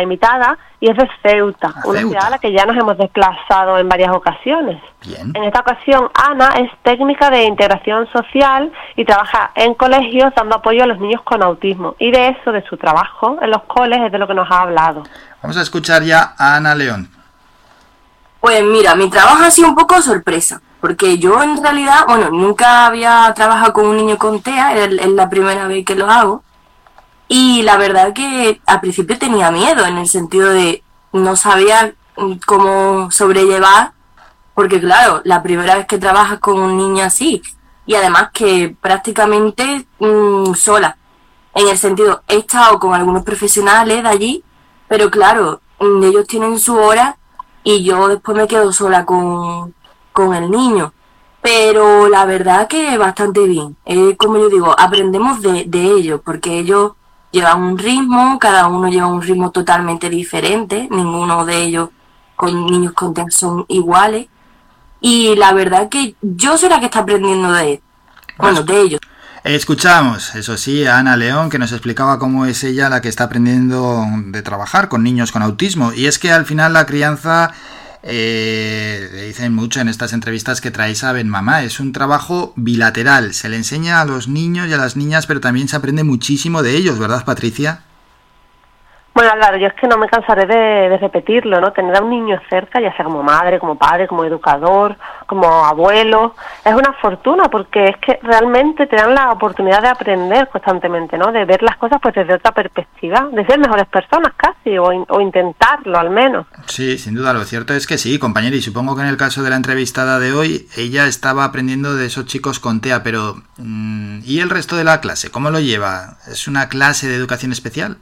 invitada, y es de Ceuta, una ciudad a la que ya nos hemos desplazado en varias ocasiones. Bien. En esta ocasión, Ana es técnica de integración social y trabaja en colegios dando apoyo a los niños con autismo. Y de eso, de su trabajo en los coles, es de lo que nos ha hablado. Vamos a escuchar ya a Ana León. Pues mira, mi trabajo ha sido un poco sorpresa, porque yo en realidad, bueno, nunca había trabajado con un niño con TEA, es la primera vez que lo hago. Y la verdad que al principio tenía miedo, en el sentido de no sabía cómo sobrellevar, porque claro, la primera vez que trabajas con un niño así, y además que prácticamente sola, en el sentido, he estado con algunos profesionales de allí, pero claro, ellos tienen su hora y yo después me quedo sola con el niño. Pero la verdad que bastante bien, como yo digo, aprendemos de ellos, porque ellos llevan un ritmo, cada uno lleva un ritmo totalmente diferente, ninguno de ellos con niños con TEA son iguales, y la verdad que yo soy la que está aprendiendo de ellos, bueno, de ellos. Escuchamos, eso sí, a Ana León, que nos explicaba cómo es ella la que está aprendiendo de trabajar con niños con autismo, y es que al final la crianza... dicen mucho en estas entrevistas que traéis a Ben Mamá, es un trabajo bilateral, se le enseña a los niños y a las niñas, pero también se aprende muchísimo de ellos, ¿verdad, Patricia? Bueno, claro, yo es que no me cansaré de repetirlo, ¿no? Tener a un niño cerca, ya sea como madre, como padre, como educador, como abuelo, es una fortuna, porque es que realmente te dan la oportunidad de aprender constantemente, ¿no? De ver las cosas pues desde otra perspectiva, de ser mejores personas casi, o intentarlo al menos. Sí, sin duda, lo cierto es que sí, compañera, y supongo que en el caso de la entrevistada de hoy, ella estaba aprendiendo de esos chicos con TEA, pero ¿y el resto de la clase? ¿Cómo lo lleva? ¿Es una clase de educación especial?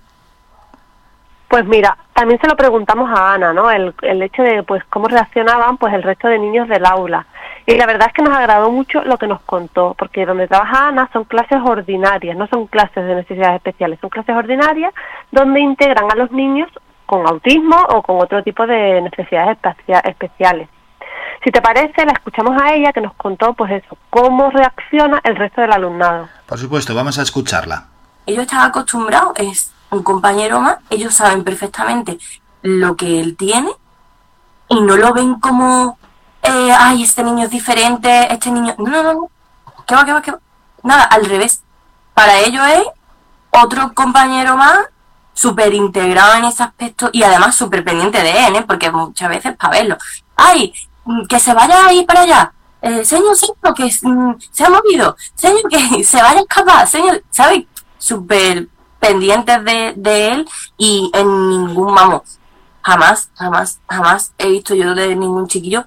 Pues mira, también se lo preguntamos a Ana, ¿no? El hecho de pues cómo reaccionaban pues el resto de niños del aula. Y la verdad es que nos agradó mucho lo que nos contó, porque donde trabaja Ana son clases ordinarias, no son clases de necesidades especiales, son clases ordinarias donde integran a los niños con autismo o con otro tipo de necesidades especiales. Si te parece, la escuchamos a ella, que nos contó pues eso, cómo reacciona el resto del alumnado. Por supuesto, vamos a escucharla. Ellos están acostumbrados, un compañero más, ellos saben perfectamente lo que él tiene y no lo ven como ay, este niño es diferente, este niño... No, ¿qué va? Nada, al revés. Para ellos es otro compañero más, súper integrado en ese aspecto y además súper pendiente de él, porque muchas veces para verlo. ¡Ay, que se vaya ahí para allá! Señor, que se ha movido. Señor, que se vaya a escapar. Señor, ¿sabes? Súper... pendientes de él y en ningún, jamás he visto yo de ningún chiquillo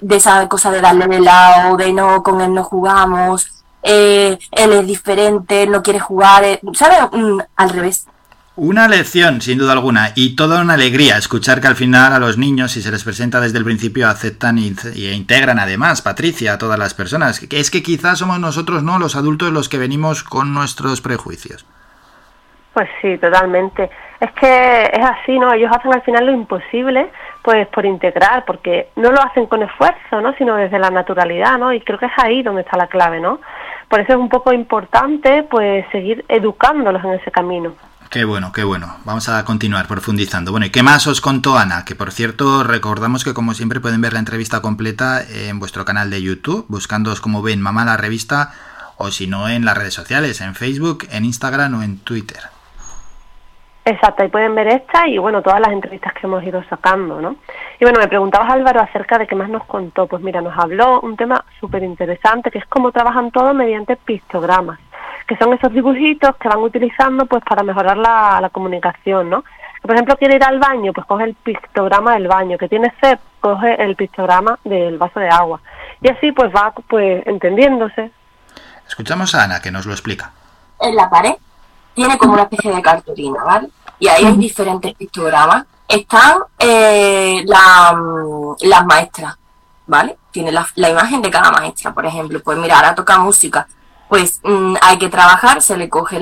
de esa cosa de darle de lado, de no, con él no jugamos, él es diferente, no quiere jugar, ¿sabes? Al revés. Una lección, sin duda alguna, y toda una alegría escuchar que al final a los niños, si se les presenta desde el principio, aceptan e integran además, Patricia, a todas las personas. Es que quizás somos nosotros, ¿no?, los adultos los que venimos con nuestros prejuicios. Pues sí, totalmente. Es que es así, ¿no? Ellos hacen al final lo imposible, pues por integrar, porque no lo hacen con esfuerzo, ¿no?, sino desde la naturalidad, ¿no? Y creo que es ahí donde está la clave, ¿no? Por eso es un poco importante, pues, seguir educándolos en ese camino. Qué bueno. Vamos a continuar profundizando. Bueno, ¿y qué más os contó Ana? Que, por cierto, recordamos que, como siempre, pueden ver la entrevista completa en vuestro canal de YouTube, buscándoos como Ben Mamá la revista, o si no, en las redes sociales, en Facebook, en Instagram o en Twitter. Exacto, ahí pueden ver esta y, bueno, todas las entrevistas que hemos ido sacando, ¿no? Y, bueno, me preguntabas, Álvaro, acerca de qué más nos contó. Pues mira, nos habló un tema súper interesante, que es cómo trabajan todos mediante pictogramas, que son esos dibujitos que van utilizando pues para mejorar la comunicación, ¿no? Por ejemplo, quiere ir al baño, pues coge el pictograma del baño, que tiene sed, coge el pictograma del vaso de agua. Y así pues va pues entendiéndose. Escuchamos a Ana, que nos lo explica. En la pared tiene como una especie de cartulina, ¿vale? Y ahí hay diferentes pictogramas. Están las maestras, ¿vale? Tiene la imagen de cada maestra, por ejemplo. Pues mira, ahora toca música. Pues hay que trabajar, se le coge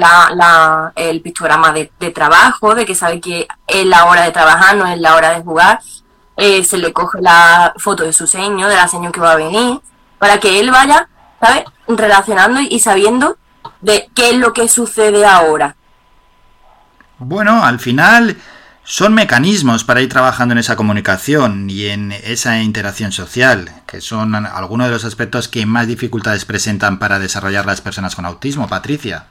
el pictograma de trabajo, de que sabe que es la hora de trabajar, no es la hora de jugar. Se le coge la foto de su seño, de la seño que va a venir, para que él vaya, ¿sabes?, relacionando y sabiendo de qué es lo que sucede ahora. Bueno, al final son mecanismos para ir trabajando en esa comunicación y en esa interacción social, que son algunos de los aspectos que más dificultades presentan para desarrollar las personas con autismo, Patricia.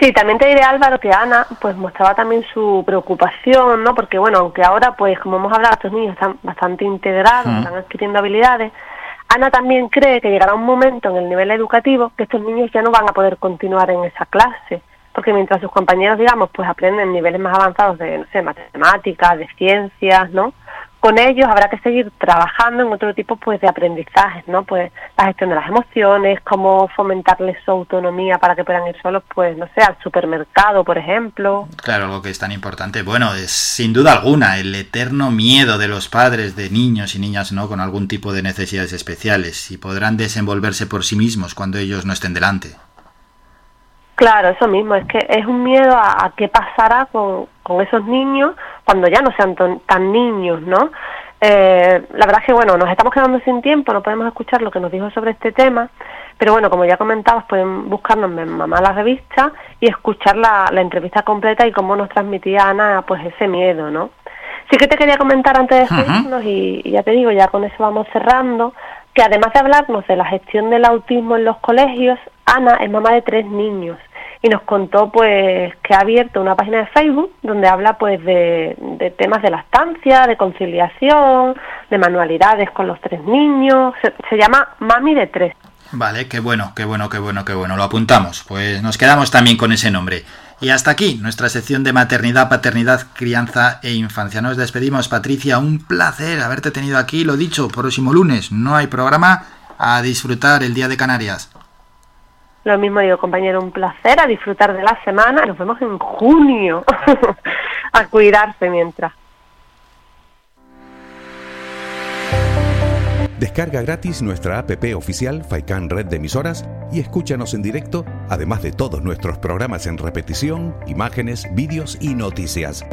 Sí, también te diré, Álvaro, que Ana pues mostraba también su preocupación, ¿no? Porque bueno, aunque ahora pues como hemos hablado, estos niños están bastante integrados, están adquiriendo habilidades, Ana también cree que llegará un momento en el nivel educativo que estos niños ya no van a poder continuar en esa clase, porque mientras sus compañeros, digamos, pues aprenden niveles más avanzados de, no sé, matemáticas, de ciencias, ¿no?, con ellos habrá que seguir trabajando en otro tipo pues de aprendizajes, ¿no? Pues la gestión de las emociones, cómo fomentarles su autonomía para que puedan ir solos, pues no sé, al supermercado, por ejemplo. Claro, algo que es tan importante. Bueno, es sin duda alguna el eterno miedo de los padres de niños y niñas, ¿no?, con algún tipo de necesidades especiales, y podrán desenvolverse por sí mismos cuando ellos no estén delante. Claro, eso mismo, es que es un miedo a qué pasará con esos niños cuando ya no sean tan niños, ¿no? La verdad es que, bueno, nos estamos quedando sin tiempo, no podemos escuchar lo que nos dijo sobre este tema, pero bueno, como ya comentabas, pueden buscarnos en Mamá la Revista y escuchar la entrevista completa y cómo nos transmitía Ana pues ese miedo, ¿no? Sí que te quería comentar antes de irnos, y ya te digo, ya con eso vamos cerrando, que además de hablarnos de la gestión del autismo en los colegios, Ana es mamá de 3 niños. Y nos contó pues que ha abierto una página de Facebook donde habla pues de temas de lactancia, de conciliación, de manualidades con los 3 niños. Se llama Mami de 3. Vale, qué bueno, lo apuntamos. Pues nos quedamos también con ese nombre. Y hasta aquí nuestra sección de maternidad, paternidad, crianza e infancia. Nos despedimos, Patricia, un placer haberte tenido aquí. Lo dicho, próximo lunes no hay programa, a disfrutar el Día de Canarias. Lo mismo digo, compañero, un placer, a disfrutar de la semana. Nos vemos en junio. A cuidarse mientras. Descarga gratis nuestra app oficial Faicán Red de Emisoras y escúchanos en directo, además de todos nuestros programas en repetición, imágenes, vídeos y noticias.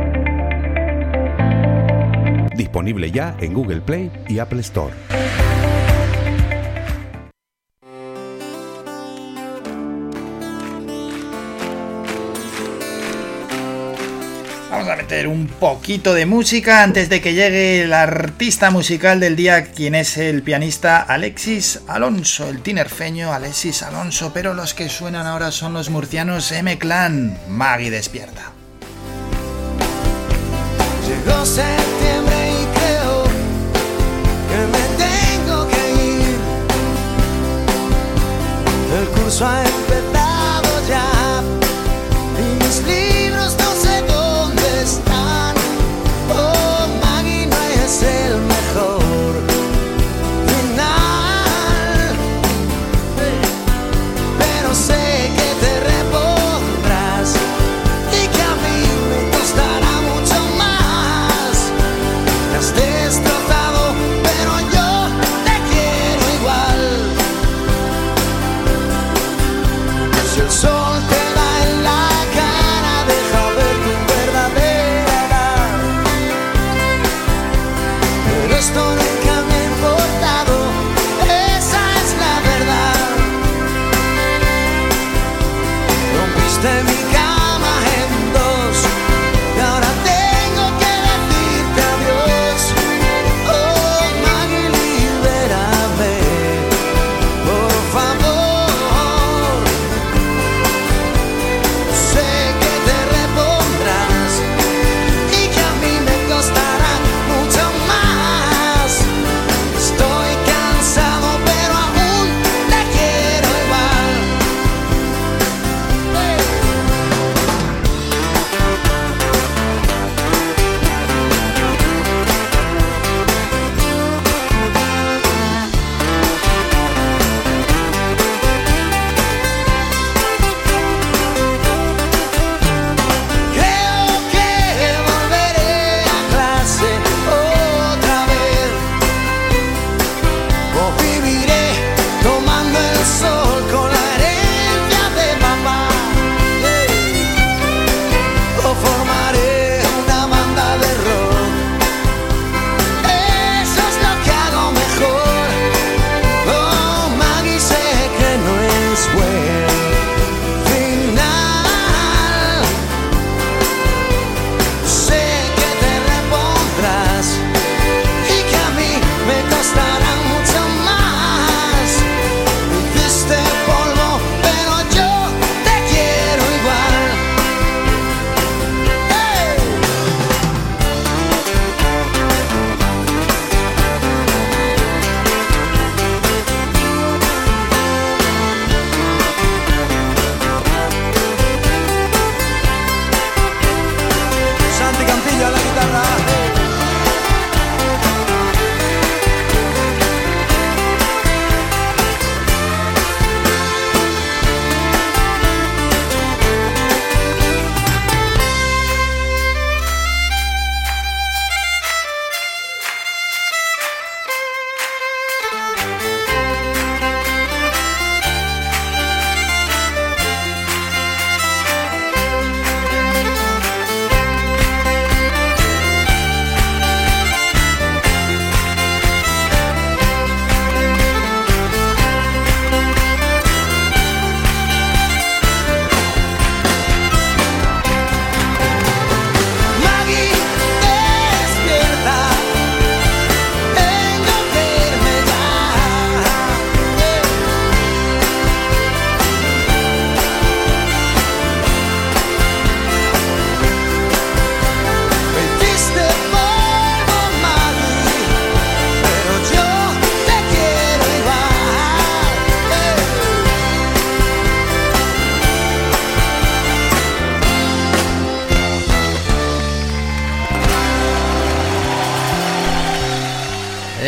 Disponible ya en Google Play y Apple Store. Vamos a meter un poquito de música antes de que llegue el artista musical del día, quien es el pianista Alexis Alonso, el tinerfeño Alexis Alonso, pero los que suenan ahora son los murcianos M-Clan, Maggie Despierta. Llegó septiembre y creo que me tengo que ir. El curso ha empezado ya y mis libros no se tocan. Oh, Maggie no es el mejor final, pero sé que te repondrás y que a mí me costará mucho más. Te has destrozado, pero yo te quiero igual.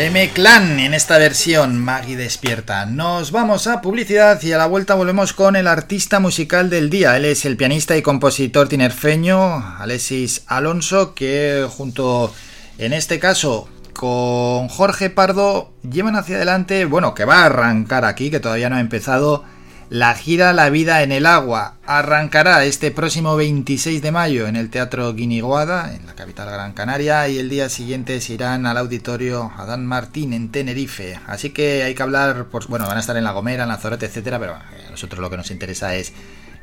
M-Clan en esta versión, Maggie despierta. Nos vamos a publicidad y a la vuelta volvemos con el artista musical del día. Él es el pianista y compositor tinerfeño Alexis Alonso, que junto, en este caso, con Jorge Pardo, llevan hacia adelante, bueno, que va a arrancar aquí, que todavía no ha empezado, la gira La vida en el agua. Arrancará este próximo 26 de mayo en el Teatro Guiniguada, en la capital Gran Canaria, y el día siguiente se irán al auditorio Adán Martín en Tenerife. Así que hay que hablar, pues, bueno, van a estar en La Gomera, en Lanzarote, etcétera, pero a nosotros lo que nos interesa es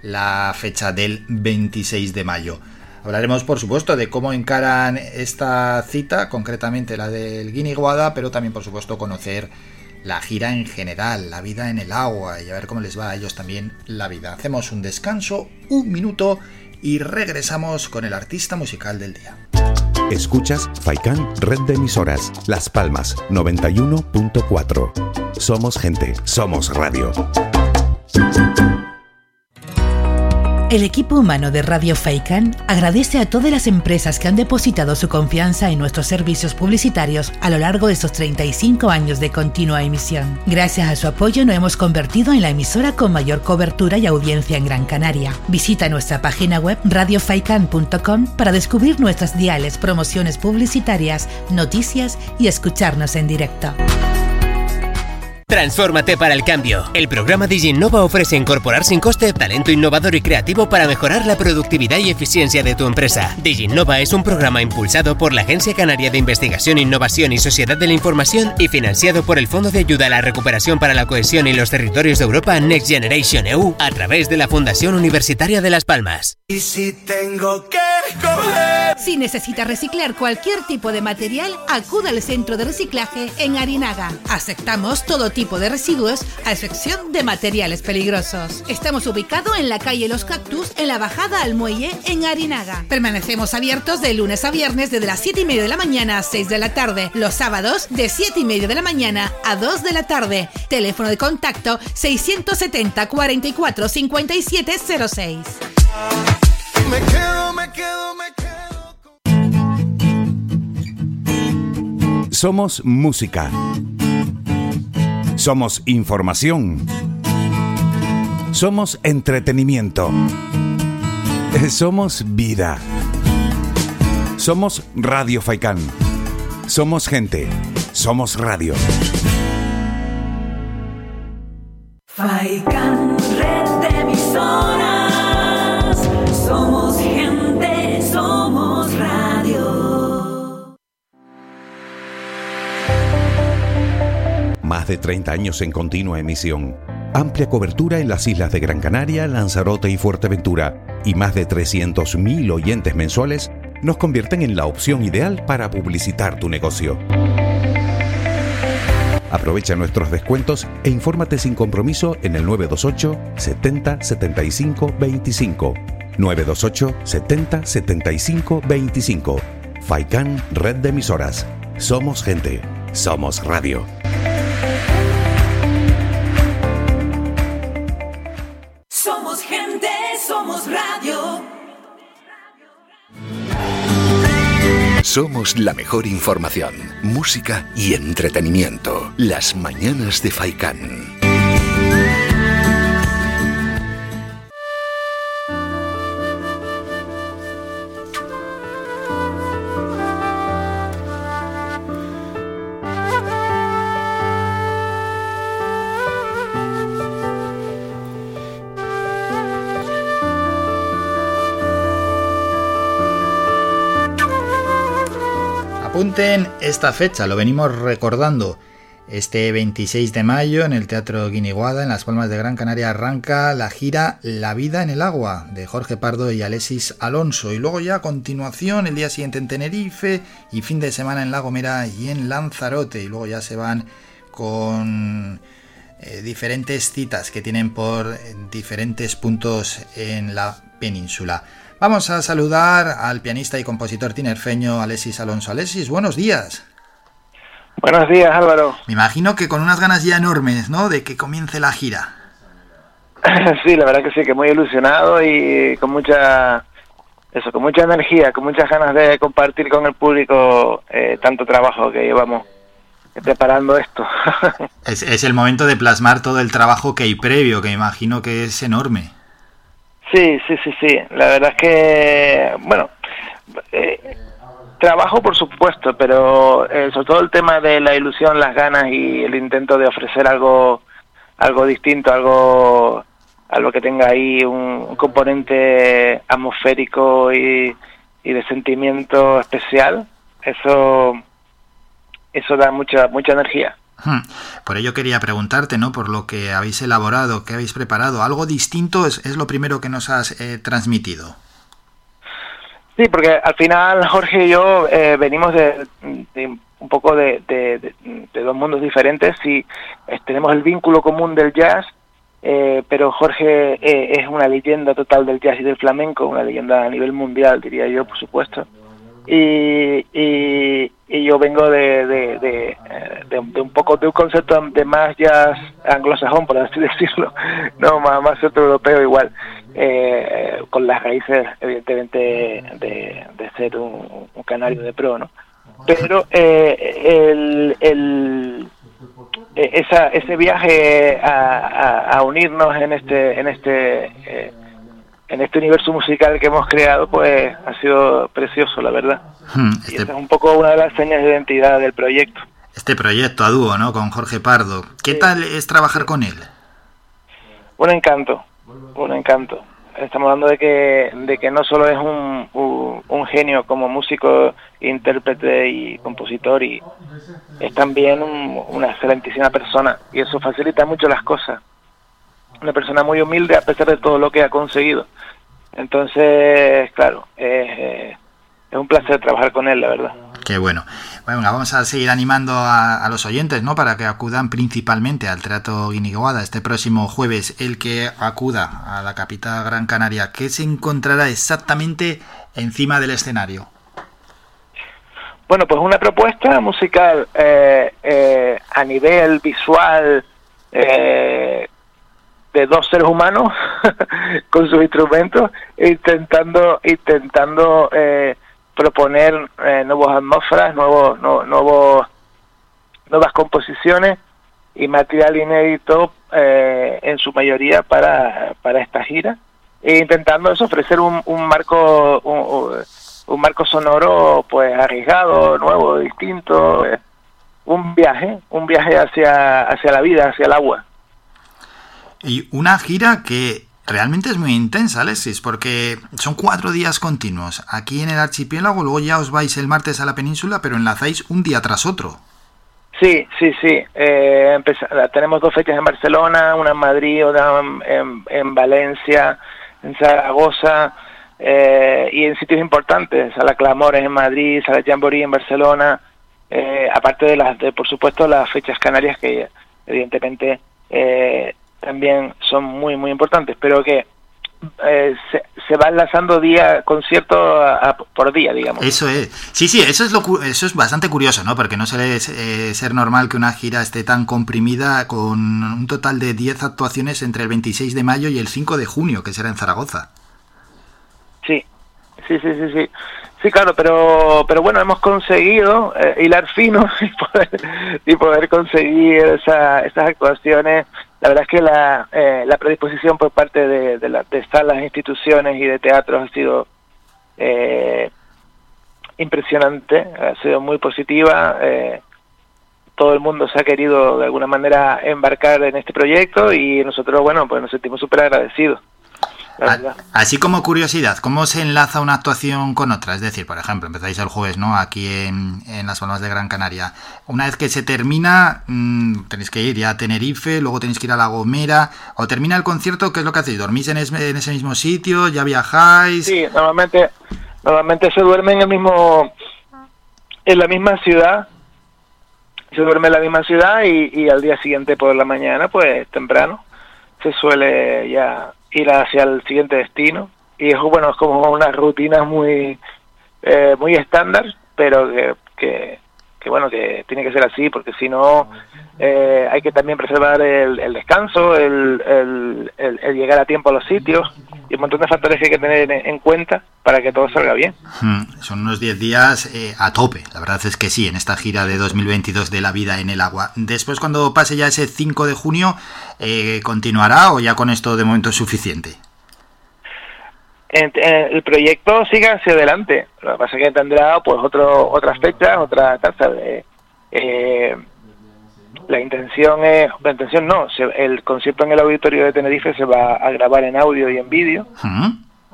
la fecha del 26 de mayo. Hablaremos, por supuesto, de cómo encaran esta cita, concretamente la del Guiniguada, pero también, por supuesto, conocer la gira en general, La vida en el agua, y a ver cómo les va a ellos también la vida. Hacemos un descanso, un minuto, y regresamos con el artista musical del día. Escuchas Faicán, red de emisoras, Las Palmas 91.4. Somos gente, somos radio. El equipo humano de Radio Faicán agradece a todas las empresas que han depositado su confianza en nuestros servicios publicitarios a lo largo de estos 35 años de continua emisión. Gracias a su apoyo nos hemos convertido en la emisora con mayor cobertura y audiencia en Gran Canaria. Visita nuestra página web radiofaican.com para descubrir nuestras diales, promociones publicitarias, noticias y escucharnos en directo. Transfórmate para el cambio. El programa DigiNova ofrece incorporar sin coste talento innovador y creativo para mejorar la productividad y eficiencia de tu empresa. DigiNova es un programa impulsado por la Agencia Canaria de Investigación, Innovación y Sociedad de la Información y financiado por el Fondo de Ayuda a la Recuperación para la Cohesión y los Territorios de Europa Next Generation EU a través de la Fundación Universitaria de Las Palmas. Y si tengo que escoger... Si necesitas reciclar cualquier tipo de material, acude al Centro de Reciclaje en Arinaga. Aceptamos todo tipo de residuos, a excepción de materiales peligrosos. Estamos ubicados en la calle Los Cactus, en la bajada al muelle, en Arinaga. Permanecemos abiertos de lunes a viernes desde las 7 y media de la mañana a 6 de la tarde. Los sábados de 7 y media de la mañana a 2 de la tarde. Teléfono de contacto 670 44 5706. Somos música. Somos información. Somos entretenimiento. Somos vida. Somos Radio Faicán. Somos gente. Somos radio. Faicán, red de emisoras. Somos gente. Somos radio. Más de 30 años en continua emisión. Amplia cobertura en las islas de Gran Canaria, Lanzarote y Fuerteventura. Y más de 300.000 oyentes mensuales nos convierten en la opción ideal para publicitar tu negocio. Aprovecha nuestros descuentos e infórmate sin compromiso en el 928 70 75 25. 928 70 75 25. Faicán, red de emisoras. Somos gente. Somos radio. Somos la mejor información, música y entretenimiento. Las mañanas de Faicán. Apunten esta fecha, lo venimos recordando. Este 26 de mayo en el Teatro Guiniguada, en Las Palmas de Gran Canaria, arranca la gira La vida en el agua, de Jorge Pardo y Alexis Alonso. Y luego ya a continuación, el día siguiente en Tenerife y fin de semana en La Gomera y en Lanzarote. Y luego ya se van con diferentes citas que tienen por diferentes puntos en la península. Vamos a saludar al pianista y compositor tinerfeño Alexis Alonso. Alexis, buenos días. Buenos días, Álvaro. Me imagino que con unas ganas ya enormes, ¿no?, de que comience la gira. Sí, la verdad que sí, que muy ilusionado y con mucha energía, con muchas ganas de compartir con el público tanto trabajo que llevamos preparando esto. Es el momento de plasmar todo el trabajo que hay previo, que imagino que es enorme. Sí. La verdad es que, bueno, trabajo por supuesto, pero sobre todo el tema de la ilusión, las ganas y el intento de ofrecer algo distinto, algo que tenga ahí un componente atmosférico y de sentimiento especial, eso da mucha energía. Por ello quería preguntarte, ¿no? Por lo que habéis elaborado, que habéis preparado, algo distinto es lo primero que nos has transmitido. Sí, porque al final Jorge y yo venimos de un poco de dos mundos diferentes y tenemos el vínculo común del jazz, pero Jorge es una leyenda total del jazz y del flamenco, una leyenda a nivel mundial, diría yo, por supuesto. Y yo vengo de un poco de un concepto de más jazz anglosajón, por así decirlo, no más centroeuropeo igual, con las raíces evidentemente de ser un canario de pro, ¿no? Pero ese viaje a unirnos en este universo musical que hemos creado, pues ha sido precioso, la verdad. Y esa es un poco una de las señas de identidad del proyecto. Este proyecto a dúo, ¿no? Con Jorge Pardo. ¿Qué tal es trabajar con él? Un encanto. Estamos hablando de que no solo es un genio como músico, intérprete y compositor, y es también una excelentísima persona, y eso facilita mucho las cosas. Una persona muy humilde a pesar de todo lo que ha conseguido. Entonces, claro, es un placer trabajar con él, la verdad. Qué bueno. Bueno, vamos a seguir animando a los oyentes, ¿no? Para que acudan principalmente al Teatro Guiniguada este próximo jueves. El que acuda a la capital Gran Canaria, ¿qué se encontrará exactamente encima del escenario? Bueno, pues una propuesta musical a nivel visual, de dos seres humanos con sus instrumentos intentando proponer nuevas atmósferas, nuevas composiciones y material inédito en su mayoría para esta gira, e intentando eso, ofrecer un marco sonoro pues arriesgado, nuevo, distinto, un viaje hacia la vida, hacia el agua. Y una gira que realmente es muy intensa, Alexis, porque son 4 días continuos aquí en el archipiélago, luego ya os vais el martes a la península, pero enlazáis un día tras otro. Sí. Tenemos 2 fechas en Barcelona, una en Madrid, otra en Valencia, en Zaragoza, y en sitios importantes, Sala Clamores en Madrid, Sala Jamboree en Barcelona, aparte de por supuesto, las fechas canarias que evidentemente también son muy importantes, pero que se va enlazando concierto por día, digamos. Eso es. Sí, eso es bastante curioso, ¿no? Porque no suele ser normal que una gira esté tan comprimida, con un total de 10 actuaciones entre el 26 de mayo y el 5 de junio, que será en Zaragoza. Sí. Sí, claro, pero bueno, hemos conseguido hilar fino y poder conseguir esas actuaciones. La verdad es que la predisposición por parte de salas, instituciones y de teatros ha sido impresionante, ha sido muy positiva. Todo el mundo se ha querido de alguna manera embarcar en este proyecto y nosotros, bueno, pues nos sentimos súper agradecidos. Así como curiosidad, ¿cómo se enlaza una actuación con otra? Es decir, por ejemplo, empezáis el jueves, ¿no? Aquí en Las Palmas de Gran Canaria. Una vez que se termina, tenéis que ir ya a Tenerife, luego tenéis que ir a La Gomera, o termina el concierto, ¿qué es lo que hacéis? ¿Dormís en ese mismo sitio? ¿Ya viajáis? Sí, normalmente se duerme en la misma ciudad. Se duerme en la misma ciudad y al día siguiente por la mañana, pues temprano, se suele ya ir hacia el siguiente destino, y es, bueno, es como una rutina muy muy estándar, pero que que bueno, que tiene que ser así, porque si no hay que también preservar el descanso, el llegar a tiempo a los sitios y un montón de factores que hay que tener en cuenta para que todo salga bien. Son unos 10 días a tope, la verdad es que sí, en esta gira de 2022 de La vida en el agua. Después, cuando pase ya ese 5 de junio, ¿continuará o ya con esto de momento es suficiente? El proyecto sigue hacia adelante, lo que pasa es que tendrá pues otras fechas, otra tasa de... el concierto en el auditorio de Tenerife se va a grabar en audio y en vídeo.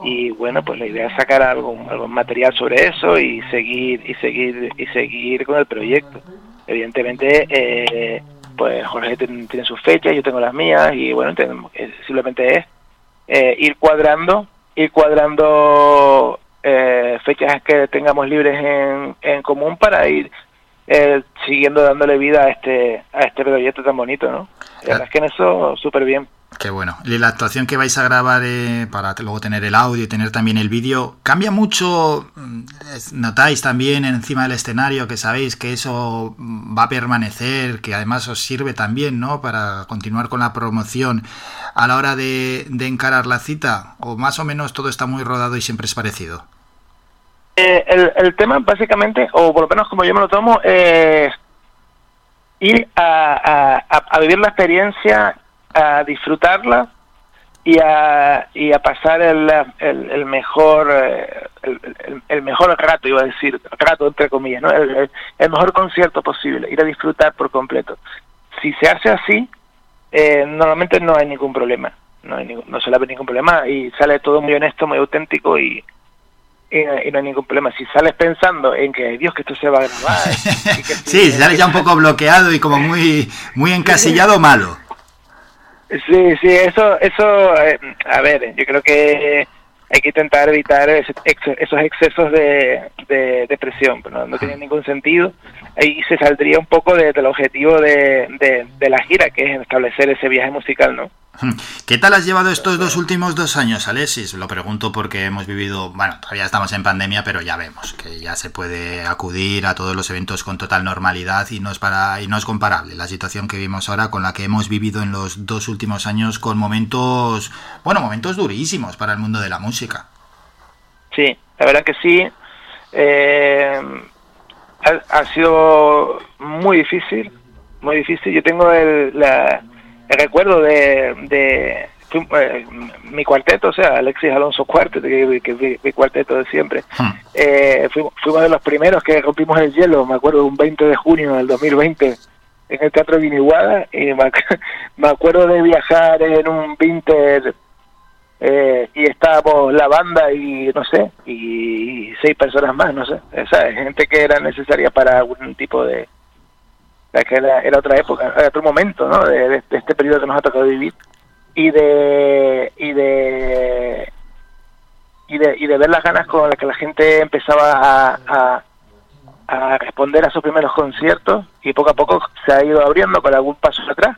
Y bueno, pues la idea es sacar algún material sobre eso y seguir con el proyecto. Evidentemente, pues Jorge tiene sus fechas, yo tengo las mías, y bueno, simplemente es ir cuadrando fechas que tengamos libres en común para ir siguiendo dándole vida a este proyecto tan bonito, ¿no? La verdad es que en eso súper bien. Qué bueno. ¿Y la actuación que vais a grabar para luego tener el audio y tener también el vídeo, cambia mucho? ¿Notáis también encima del escenario que sabéis que eso va a permanecer, que además os sirve también, ¿no?, para continuar con la promoción a la hora de encarar la cita? ¿O más o menos todo está muy rodado y siempre es parecido? El tema básicamente, o por lo menos como yo me lo tomo, es ir a vivir la experiencia, a disfrutarla y a pasar el mejor rato, iba a decir, rato entre comillas, ¿no?, el mejor concierto posible, ir a disfrutar por completo. Si se hace así, normalmente no hay ningún problema, no suele haber ningún problema y sale todo muy honesto, muy auténtico y no hay ningún problema. Si sales pensando en que, Dios, que esto se va a grabar... sí, sales ya un poco bloqueado y como muy encasillado, malo. Sí, eso... a ver, yo creo que hay que intentar evitar esos excesos de depresión, pero no tiene ningún sentido. Ahí se saldría un poco del objetivo de la gira, que es establecer ese viaje musical, ¿no? ¿Qué tal has llevado estos últimos dos años, Alexis? Lo pregunto porque hemos vivido, bueno, todavía estamos en pandemia, pero ya vemos que ya se puede acudir a todos los eventos con total normalidad y no es comparable la situación que vivimos ahora con la que hemos vivido en los dos últimos años, con momentos durísimos para el mundo de la música. Sí, la verdad que sí. Ha sido muy difícil, muy difícil. Yo tengo el recuerdo de mi cuarteto, o sea, Alexis Alonso cuarteto, que mi cuarteto de siempre. Fuimos de los primeros que rompimos el hielo, me acuerdo, un 20 de junio del 2020, en el Teatro Guiniguada, y me acuerdo de viajar en un Winter, y estábamos la banda y, no sé, y 6 personas más, no sé, ¿sabes? Gente que era necesaria para algún tipo de... que era otra época, era otro momento, ¿no?, de este periodo que nos ha tocado vivir, y de ver las ganas con las que la gente empezaba a responder a sus primeros conciertos, y poco a poco se ha ido abriendo con algún paso atrás,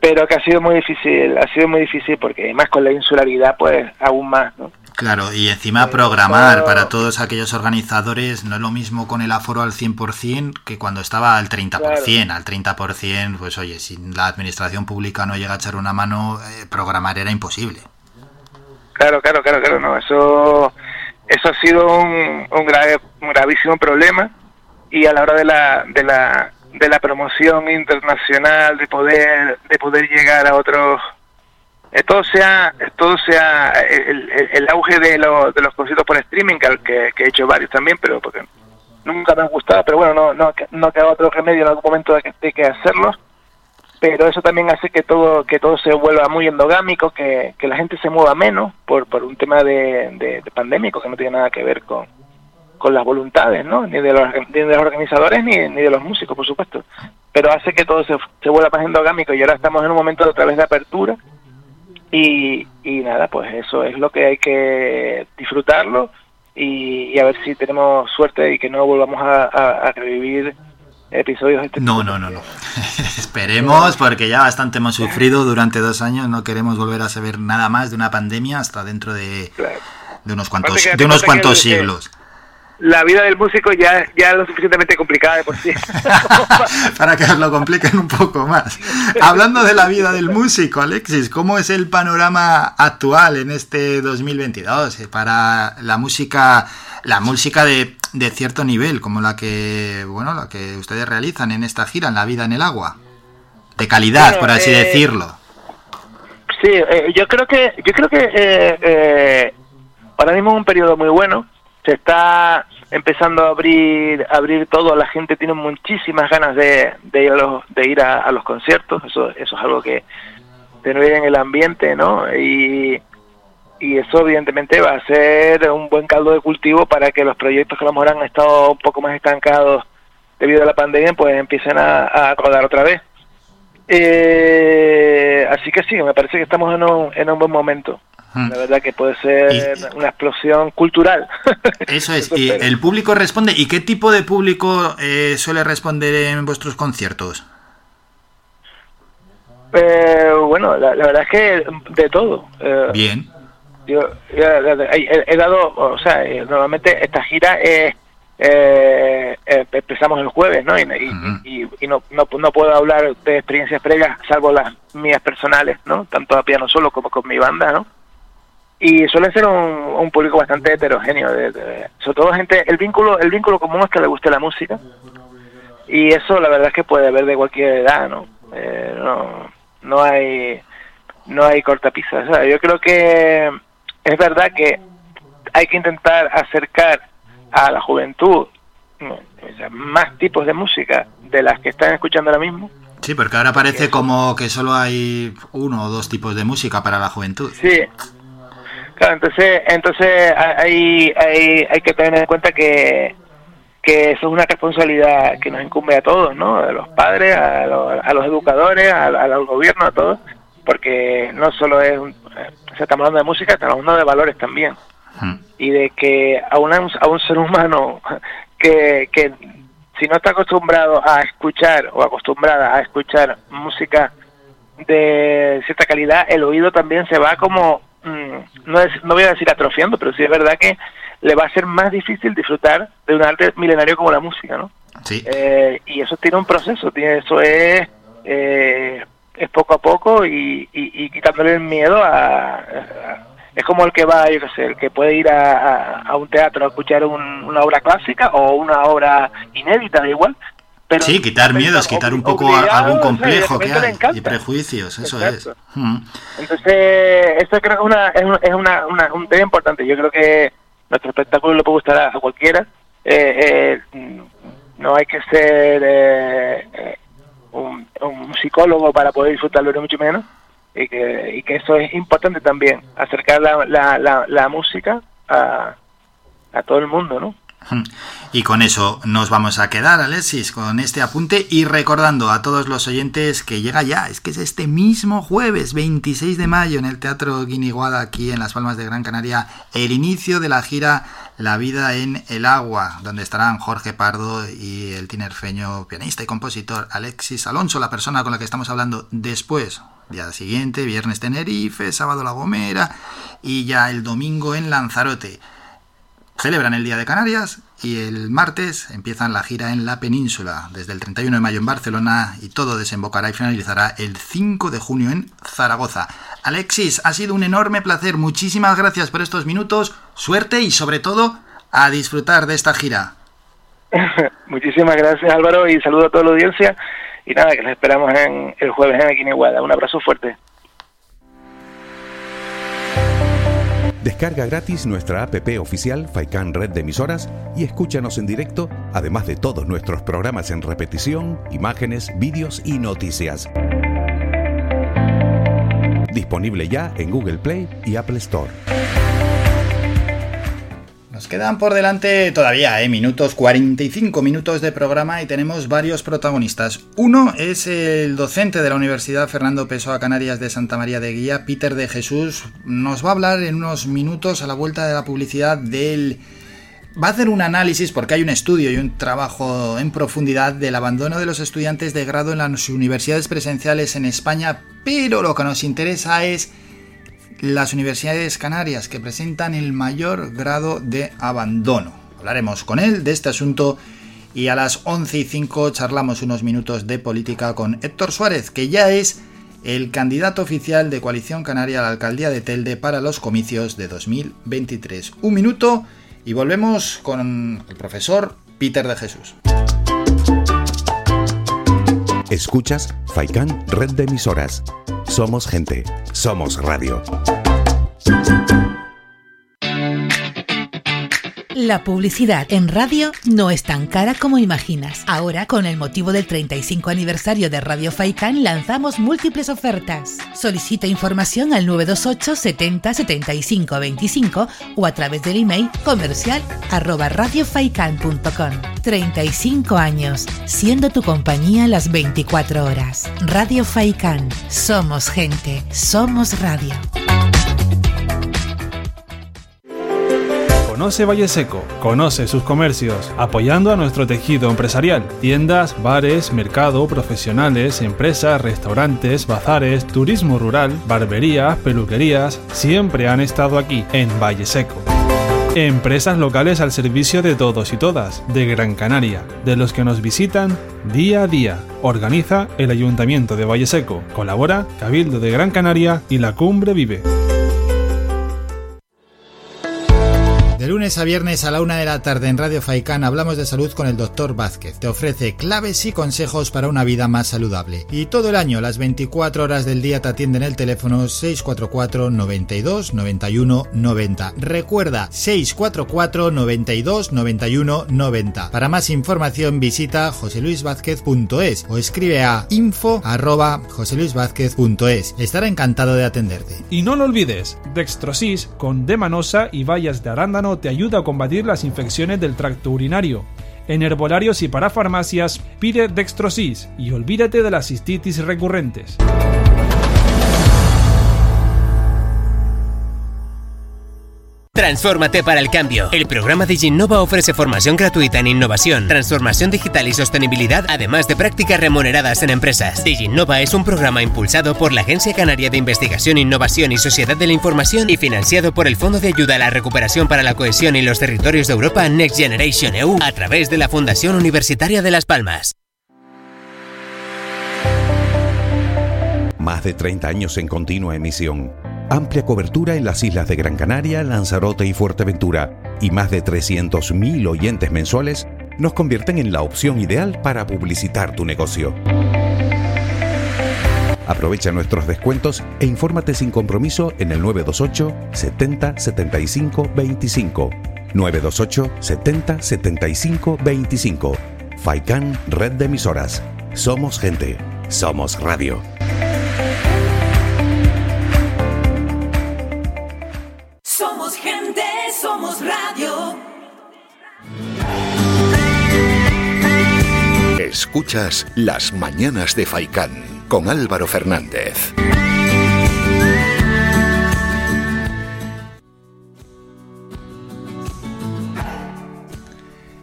pero que ha sido muy difícil, porque además con la insularidad, pues aún más, ¿no? Claro, y encima programar para todos aquellos organizadores no es lo mismo con el aforo al 100% que cuando estaba al 30%. Claro. Al 30%, pues oye, si la administración pública no llega a echar una mano, programar era imposible. Claro, no, eso ha sido un gravísimo problema, y a la hora de la promoción internacional, de poder llegar a otros... el auge de los conciertos por streaming, que he hecho varios también, pero porque nunca me han gustado, pero bueno, no ha quedado otro remedio en algún momento de que hacerlos, pero eso también hace que todo se vuelva muy endogámico, que la gente se mueva menos por un tema de pandémico, que no tiene nada que ver con las voluntades, ¿no?, ni de los organizadores ni de los músicos, por supuesto, pero hace que todo se vuelva más endogámico, y ahora estamos en un momento otra vez de apertura. Y nada, pues eso es lo que hay que disfrutarlo, y a ver si tenemos suerte y que no volvamos a revivir episodios. No. Esperemos, porque ya bastante hemos sufrido durante 2 años, no queremos volver a saber nada más de una pandemia hasta dentro de unos cuantos siglos. La vida del músico ya es lo suficientemente complicada de por sí. Para que os lo compliquen un poco más. Hablando de la vida del músico, Alexis, ¿cómo es el panorama actual en este 2022 para la música de cierto nivel, como la que ustedes realizan en esta gira, en La vida en el agua? De calidad, bueno, por así decirlo. Sí, yo creo que ahora mismo es un periodo muy bueno. Se está empezando a abrir todo, la gente tiene muchísimas ganas de ir a los conciertos, eso es algo que se ve en el ambiente, ¿no? Y eso evidentemente va a ser un buen caldo de cultivo para que los proyectos que a lo mejor han estado un poco más estancados debido a la pandemia, pues empiecen a rodar otra vez. Así que sí, me parece que estamos en un buen momento. La verdad que puede ser una explosión cultural. Eso es. Eso, y el público responde. ¿Y qué tipo de público suele responder en vuestros conciertos? Bueno, la verdad es que de todo. Bien. Yo he dado, o sea, normalmente esta gira empezamos el jueves, ¿no? Y no puedo hablar de experiencias previas, salvo las mías personales, ¿no? Tanto a piano solo como con mi banda, ¿no? Y suelen ser un público bastante heterogéneo, sobre todo gente, el vínculo común es que le guste la música, y eso la verdad es que puede haber de cualquier edad, ¿no? No hay cortapisas. O sea, yo creo que es verdad que hay que intentar acercar a la juventud, o sea, más tipos de música de las que están escuchando ahora mismo. Sí, porque ahora parece como que solo hay uno o dos tipos de música para la juventud. Sí. Claro, entonces hay que tener en cuenta que eso es una responsabilidad que nos incumbe a todos, ¿no? A los padres, a los educadores, al gobierno, a todos, porque no solo es... O sea, estamos hablando de música, estamos hablando de valores también. Y de que a un ser humano que si no está acostumbrado a escuchar o acostumbrada a escuchar música de cierta calidad, el oído también se va como... No voy a decir atrofiando, pero sí es verdad que le va a ser más difícil disfrutar de un arte milenario como la música, ¿no? Sí. Y eso tiene un proceso, eso es poco a poco y quitándole el miedo a... Es como el que va, yo qué sé, el que puede ir a un teatro a escuchar una obra clásica o una obra inédita, da igual. Pero sí, quitar miedos, quitar un poco algún complejo que hay y prejuicios, eso. Exacto. Es. Entonces, esto creo que es un tema importante. Yo creo que nuestro espectáculo le puede gustar a cualquiera. No hay que ser un psicólogo para poder disfrutarlo, ni mucho menos. Y que eso es importante también, acercar la música a todo el mundo, ¿no? Y con eso nos vamos a quedar, Alexis, con este apunte, y recordando a todos los oyentes que llega ya, es que es este mismo jueves 26 de mayo en el Teatro Guiniguada, aquí en Las Palmas de Gran Canaria, el inicio de la gira La vida en el agua, donde estarán Jorge Pardo y el tinerfeño pianista y compositor Alexis Alonso, la persona con la que estamos hablando después. Día siguiente, viernes Tenerife, sábado La Gomera y ya el domingo en Lanzarote. Celebran el Día de Canarias y el martes empiezan la gira en la península, desde el 31 de mayo en Barcelona, y todo desembocará y finalizará el 5 de junio en Zaragoza. Alexis, ha sido un enorme placer, muchísimas gracias por estos minutos, suerte y sobre todo a disfrutar de esta gira. Muchísimas gracias, Álvaro, y saludo a toda la audiencia. Y nada, que les esperamos el jueves en Guiniguada. Un abrazo fuerte. Descarga gratis nuestra app oficial Faicán Red de Emisoras y escúchanos en directo, además de todos nuestros programas en repetición, imágenes, vídeos y noticias. Disponible ya en Google Play y Apple Store. Nos quedan por delante todavía, minutos, 45 minutos de programa, y tenemos varios protagonistas. Uno es el docente de la Universidad Fernando Pessoa Canarias de Santa María de Guía, Peter de Jesús. Nos va a hablar en unos minutos, a la vuelta de la publicidad, va a hacer un análisis, porque hay un estudio y un trabajo en profundidad del abandono de los estudiantes de grado en las universidades presenciales en España, pero lo que nos interesa es las universidades canarias, que presentan el mayor grado de abandono. Hablaremos con él de este asunto y a las 11:05 charlamos unos minutos de política con Héctor Suárez, que ya es el candidato oficial de Coalición Canaria a la alcaldía de Telde para los comicios de 2023. Un minuto y volvemos con el profesor Peter de Jesús. Escuchas Faicán, red de emisoras. Somos gente, somos radio. La publicidad en radio no es tan cara como imaginas. Ahora, con el motivo del 35 aniversario de Radio Faicán, lanzamos múltiples ofertas. Solicita información al 928 70 75 25 o a través del email comercial@radiofaicán.com. 35 años, siendo tu compañía las 24 horas. Radio Faicán. Somos gente, somos radio. Conoce Valle Seco, conoce sus comercios, apoyando a nuestro tejido empresarial. Tiendas, bares, mercado, profesionales, empresas, restaurantes, bazares, turismo rural, barberías, peluquerías, siempre han estado aquí, en Valle Seco. Empresas locales al servicio de todos y todas, de Gran Canaria, de los que nos visitan día a día. Organiza el Ayuntamiento de Valle Seco, colabora Cabildo de Gran Canaria y La Cumbre Vive. De lunes a viernes a la 1 de la tarde en Radio Faicán hablamos de salud con el Dr. Vázquez. Te ofrece claves y consejos para una vida más saludable. Y todo el año, las 24 horas del día te atienden el teléfono 644 92 91 90. Recuerda, 644 92 91 90. Para más información visita joseluisvázquez.es o escribe a info@joseluisvázquez.es. Estará encantado de atenderte. Y no lo olvides, Dextrosis con D manosa y bayas de arándano te ayuda a combatir las infecciones del tracto urinario. En herbolarios y para farmacias, pide Dextrosis y olvídate de las cistitis recurrentes. Transfórmate para el cambio. El programa DigiNova ofrece formación gratuita en innovación, transformación digital y sostenibilidad, además de prácticas remuneradas en empresas. DigiNova es un programa impulsado por la Agencia Canaria de Investigación, Innovación y Sociedad de la Información y financiado por el Fondo de Ayuda a la Recuperación para la Cohesión y los Territorios de Europa Next Generation EU a través de la Fundación Universitaria de Las Palmas. Más de 30 años en continua emisión. Amplia cobertura en las islas de Gran Canaria, Lanzarote y Fuerteventura, y más de 300.000 oyentes mensuales nos convierten en la opción ideal para publicitar tu negocio. Aprovecha nuestros descuentos e infórmate sin compromiso en el 928 70 75 25. 928 70 75 25. Faicán, red de emisoras. Somos gente, somos radio. Escuchas Las Mañanas de Faicán con Álvaro Fernández.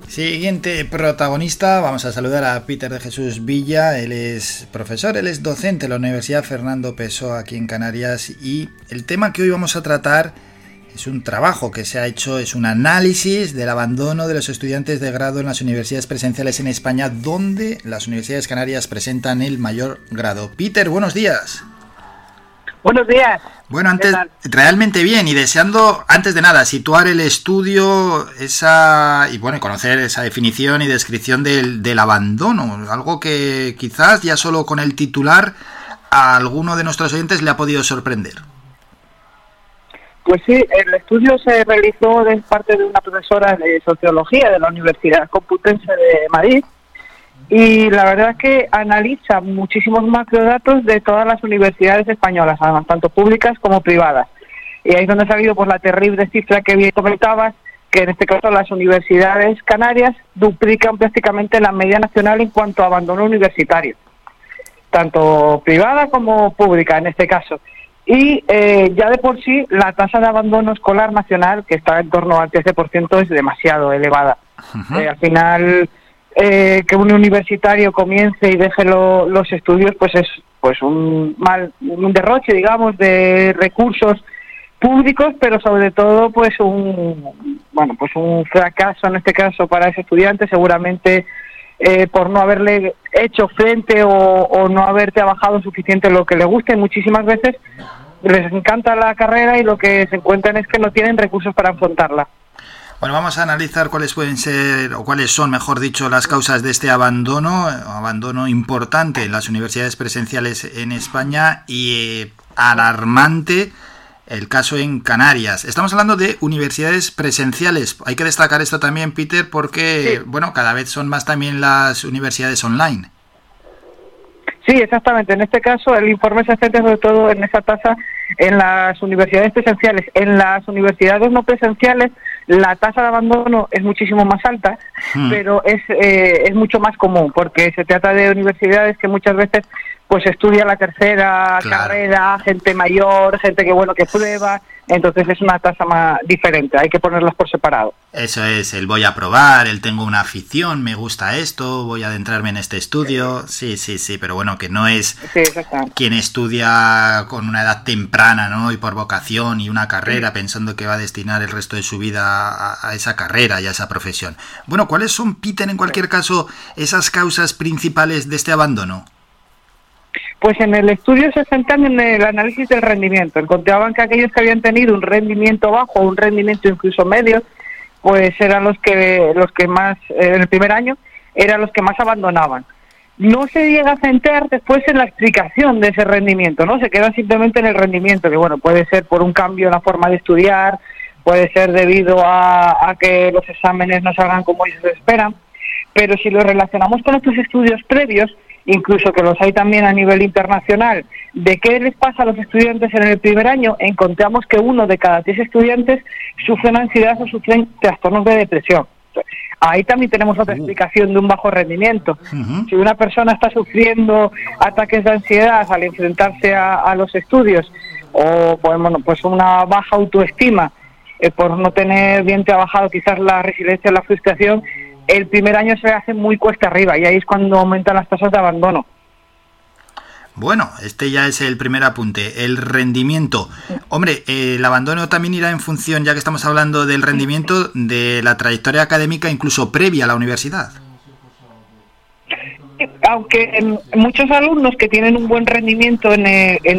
Siguiente protagonista, vamos a saludar a Peter de Jesús Villa. Él es profesor, él es docente en la Universidad Fernando Pessoa aquí en Canarias, y el tema que hoy vamos a tratar es un trabajo que se ha hecho, es un análisis del abandono de los estudiantes de grado en las universidades presenciales en España, donde las universidades canarias presentan el mayor grado. Peter, buenos días. Buenos días. Bueno, antes, realmente bien y deseando, antes de nada, situar el estudio y bueno, conocer esa definición y descripción del abandono, algo que quizás ya solo con el titular a alguno de nuestros oyentes le ha podido sorprender. Pues sí, el estudio se realizó de parte de una profesora de sociología de la Universidad Complutense de Madrid y la verdad es que analiza muchísimos macrodatos de todas las universidades españolas, además tanto públicas como privadas. Y ahí es donde ha salido por la terrible cifra que bien comentabas, que en este caso las universidades canarias duplican prácticamente la media nacional en cuanto a abandono universitario, tanto privada como pública en este caso. Y ya de por sí la tasa de abandono escolar nacional, que está en torno al 13%, es demasiado elevada. Uh-huh. Al final, que un universitario comience y deje los estudios, pues es un derroche, digamos, de recursos públicos, pero sobre todo pues un fracaso en este caso para ese estudiante, seguramente por no haberle hecho frente o no haber trabajado suficiente lo que le guste. Muchísimas veces les encanta la carrera y lo que se encuentran es que no tienen recursos para afrontarla. Bueno, vamos a analizar cuáles pueden ser, o cuáles son, mejor dicho, las causas de este abandono importante en las universidades presenciales en España y alarmante el caso en Canarias. Estamos hablando de universidades presenciales. Hay que destacar esto también, Peter, porque bueno, cada vez son más también las universidades online. Sí, exactamente. En este caso, el informe se centra sobre todo en esa tasa en las universidades presenciales. En las universidades no presenciales, la tasa de abandono es muchísimo más alta, pero es mucho más común, porque se trata de universidades que muchas veces pues estudia la tercera carrera, gente mayor, gente que prueba, entonces es una tasa más diferente, hay que ponerlas por separado. Eso es, el voy a probar, el tengo una afición, me gusta esto, voy a adentrarme en este estudio, sí, pero bueno, que no es quien estudia con una edad temprana, ¿no? Y por vocación y una carrera, pensando que va a destinar el resto de su vida a esa carrera y a esa profesión. Bueno, ¿cuáles son, Peter, en cualquier caso, esas causas principales de este abandono? Pues en el estudio se centran en el análisis del rendimiento. Encontraban que aquellos que habían tenido un rendimiento bajo, un rendimiento incluso medio, pues eran los que más, en el primer año, eran los que más abandonaban. No se llega a centrar después en la explicación de ese rendimiento, ¿no? Se queda simplemente en el rendimiento, que bueno, puede ser por un cambio en la forma de estudiar, puede ser debido a que los exámenes no salgan como ellos esperan, pero si lo relacionamos con estos estudios previos, incluso que los hay también a nivel internacional, de qué les pasa a los estudiantes en el primer año, encontramos que 1 de cada 3 estudiantes sufren ansiedad o sufren trastornos de depresión. Ahí también tenemos otra explicación de un bajo rendimiento. Si una persona está sufriendo ataques de ansiedad al enfrentarse a los estudios, o bueno, pues una baja autoestima por no tener bien trabajado quizás la resiliencia o la frustración, el primer año se hace muy cuesta arriba y ahí es cuando aumentan las tasas de abandono. Bueno, este ya es el primer apunte, el rendimiento. Hombre, el abandono también irá en función, ya que estamos hablando del rendimiento, de la trayectoria académica incluso previa a la universidad. Aunque muchos alumnos que tienen un buen rendimiento en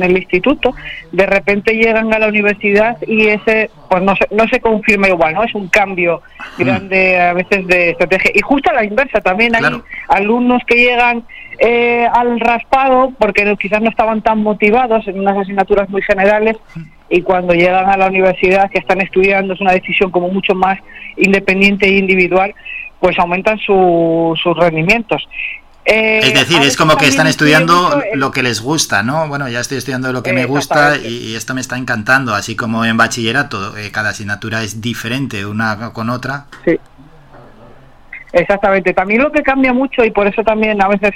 el instituto, de repente llegan a la universidad y ese pues no se confirma igual, ¿no? Es un cambio grande a veces de estrategia. Y justo a la inversa también hay alumnos que llegan al raspado porque quizás no estaban tan motivados en unas asignaturas muy generales, y cuando llegan a la universidad, que están estudiando, es una decisión como mucho más independiente e individual, pues aumentan sus rendimientos. Es decir, es como que están estudiando lo que les gusta, ¿no? Bueno, ya estoy estudiando lo que me gusta y esto me está encantando, así como en bachillerato, cada asignatura es diferente una con otra. Sí, exactamente. También lo que cambia mucho, y por eso también a veces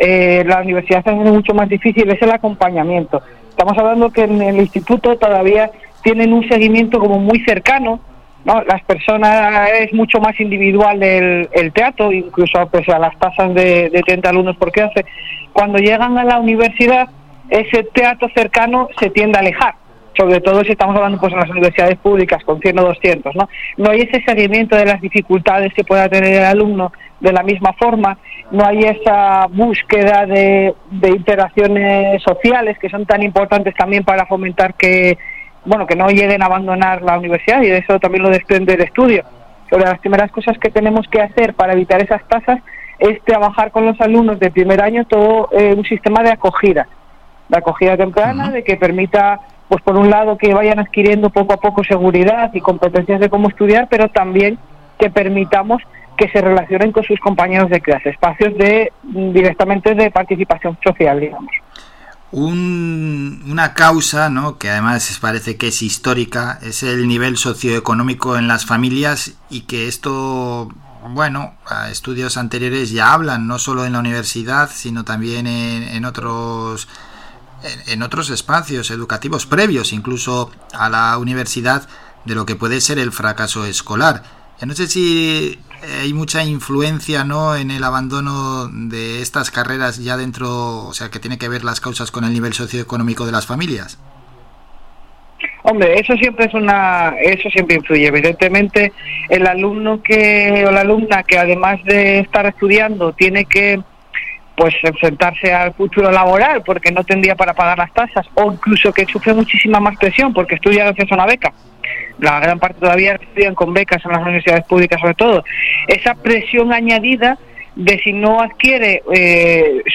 la universidad se hace mucho más difícil, es el acompañamiento. Estamos hablando que en el instituto todavía tienen un seguimiento como muy cercano, ¿no? Las personas, es mucho más individual el trato, incluso pues a las tasas de 30 alumnos por clase. Cuando llegan a la universidad, ese trato cercano se tiende a alejar, sobre todo si estamos hablando pues en las universidades públicas con 100 o 200, ¿no? No hay ese seguimiento de las dificultades que pueda tener el alumno de la misma forma, no hay esa búsqueda de interacciones sociales que son tan importantes también para fomentar que no lleguen a abandonar la universidad, y de eso también lo desprende el estudio. Sobre las primeras cosas que tenemos que hacer para evitar esas tasas es trabajar con los alumnos de primer año todo un sistema de acogida temprana, de que permita, pues por un lado, que vayan adquiriendo poco a poco seguridad y competencias de cómo estudiar, pero también que permitamos que se relacionen con sus compañeros de clase, espacios directamente de participación social, digamos. Una causa, ¿no?, que además parece que es histórica, es el nivel socioeconómico en las familias, y que esto, bueno, a estudios anteriores ya hablan, no solo en la universidad, sino también en otros espacios educativos previos, incluso a la universidad, de lo que puede ser el fracaso escolar. Ya no sé si hay mucha influencia, ¿no?, en el abandono de estas carreras ya dentro, o sea, que tiene que ver las causas con el nivel socioeconómico de las familias. Hombre, eso siempre influye, evidentemente. El alumno que o la alumna que, además de estar estudiando, tiene que pues enfrentarse al futuro laboral porque no tendría para pagar las tasas, o incluso que sufre muchísima más presión porque estudia gracias a una beca. La gran parte todavía estudian con becas en las universidades públicas, sobre todo. Esa presión añadida de si no adquiere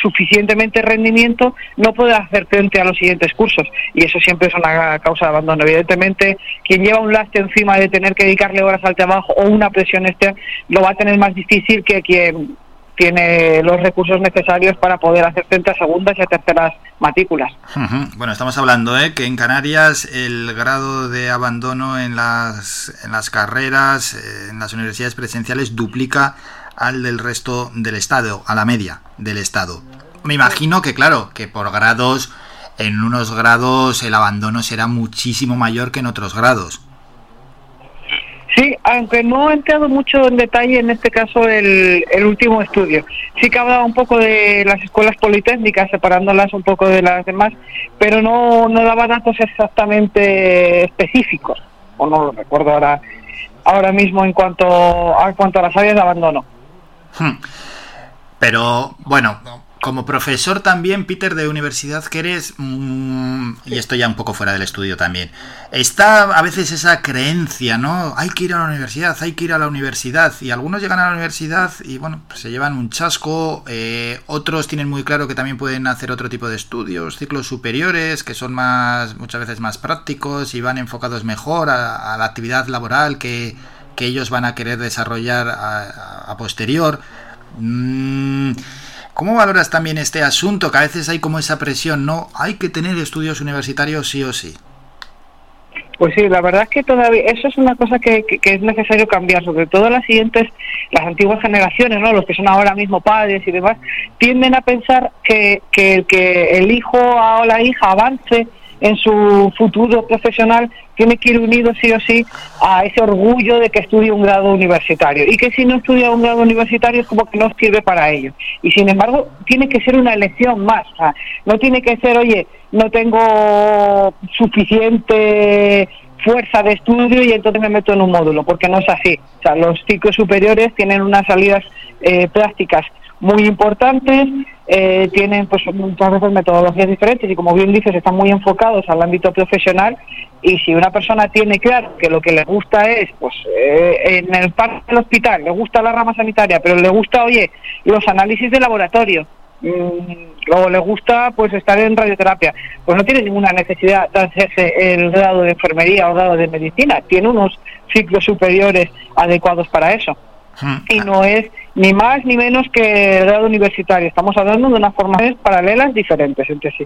suficientemente rendimiento, no puede hacer frente a los siguientes cursos, y eso siempre es una causa de abandono. Evidentemente, quien lleva un lastre encima de tener que dedicarle horas al trabajo o una presión externa, lo va a tener más difícil que quien tiene los recursos necesarios para poder hacer frente a segundas y a terceras matrículas. Uh-huh. Bueno, estamos hablando que en Canarias el grado de abandono en las carreras, en las universidades presenciales, duplica al del resto del Estado, a la media del Estado. Me imagino que, claro, que por grados, en unos grados el abandono será muchísimo mayor que en otros grados. Sí, aunque no ha entrado mucho en detalle en este caso el último estudio. Sí que hablaba un poco de las escuelas politécnicas, separándolas un poco de las demás, pero no daba datos exactamente específicos, o no lo recuerdo ahora mismo en cuanto a las áreas de abandono. Pero bueno, como profesor también, Peter, de universidad que eres, y esto ya un poco fuera del estudio también, está a veces esa creencia, ¿no? Hay que ir a la universidad, y algunos llegan a la universidad y bueno, pues se llevan un chasco, otros tienen muy claro que también pueden hacer otro tipo de estudios, ciclos superiores, que son muchas veces más prácticos y van enfocados mejor a la actividad laboral que ellos van a querer desarrollar a posterior. ¿Cómo valoras también este asunto? Que a veces hay como esa presión, ¿no? Hay que tener estudios universitarios sí o sí. Pues sí, la verdad es que todavía eso es una cosa que es necesario cambiar, sobre todo las antiguas generaciones, ¿no? Los que son ahora mismo padres y demás, tienden a pensar que el hijo o la hija avance en su futuro profesional, tiene que ir unido sí o sí a ese orgullo de que estudie un grado universitario, y que si no estudia un grado universitario es como que no sirve para ello. Y sin embargo, tiene que ser una elección más, o sea, no tiene que ser, oye, no tengo suficiente fuerza de estudio y entonces me meto en un módulo, porque no es así. O sea, los ciclos superiores tienen unas salidas prácticas muy importantes, tienen pues muchas veces metodologías diferentes y, como bien dices, están muy enfocados al ámbito profesional. Y si una persona tiene claro que lo que le gusta es, pues en el parque del hospital, le gusta la rama sanitaria, pero le gusta, oye, los análisis de laboratorio, o le gusta pues estar en radioterapia, pues no tiene ninguna necesidad de hacerse el grado de enfermería o grado de medicina, tiene unos ciclos superiores adecuados para eso. Y no es ni más ni menos que el grado universitario. Estamos hablando de unas formaciones paralelas diferentes entre sí.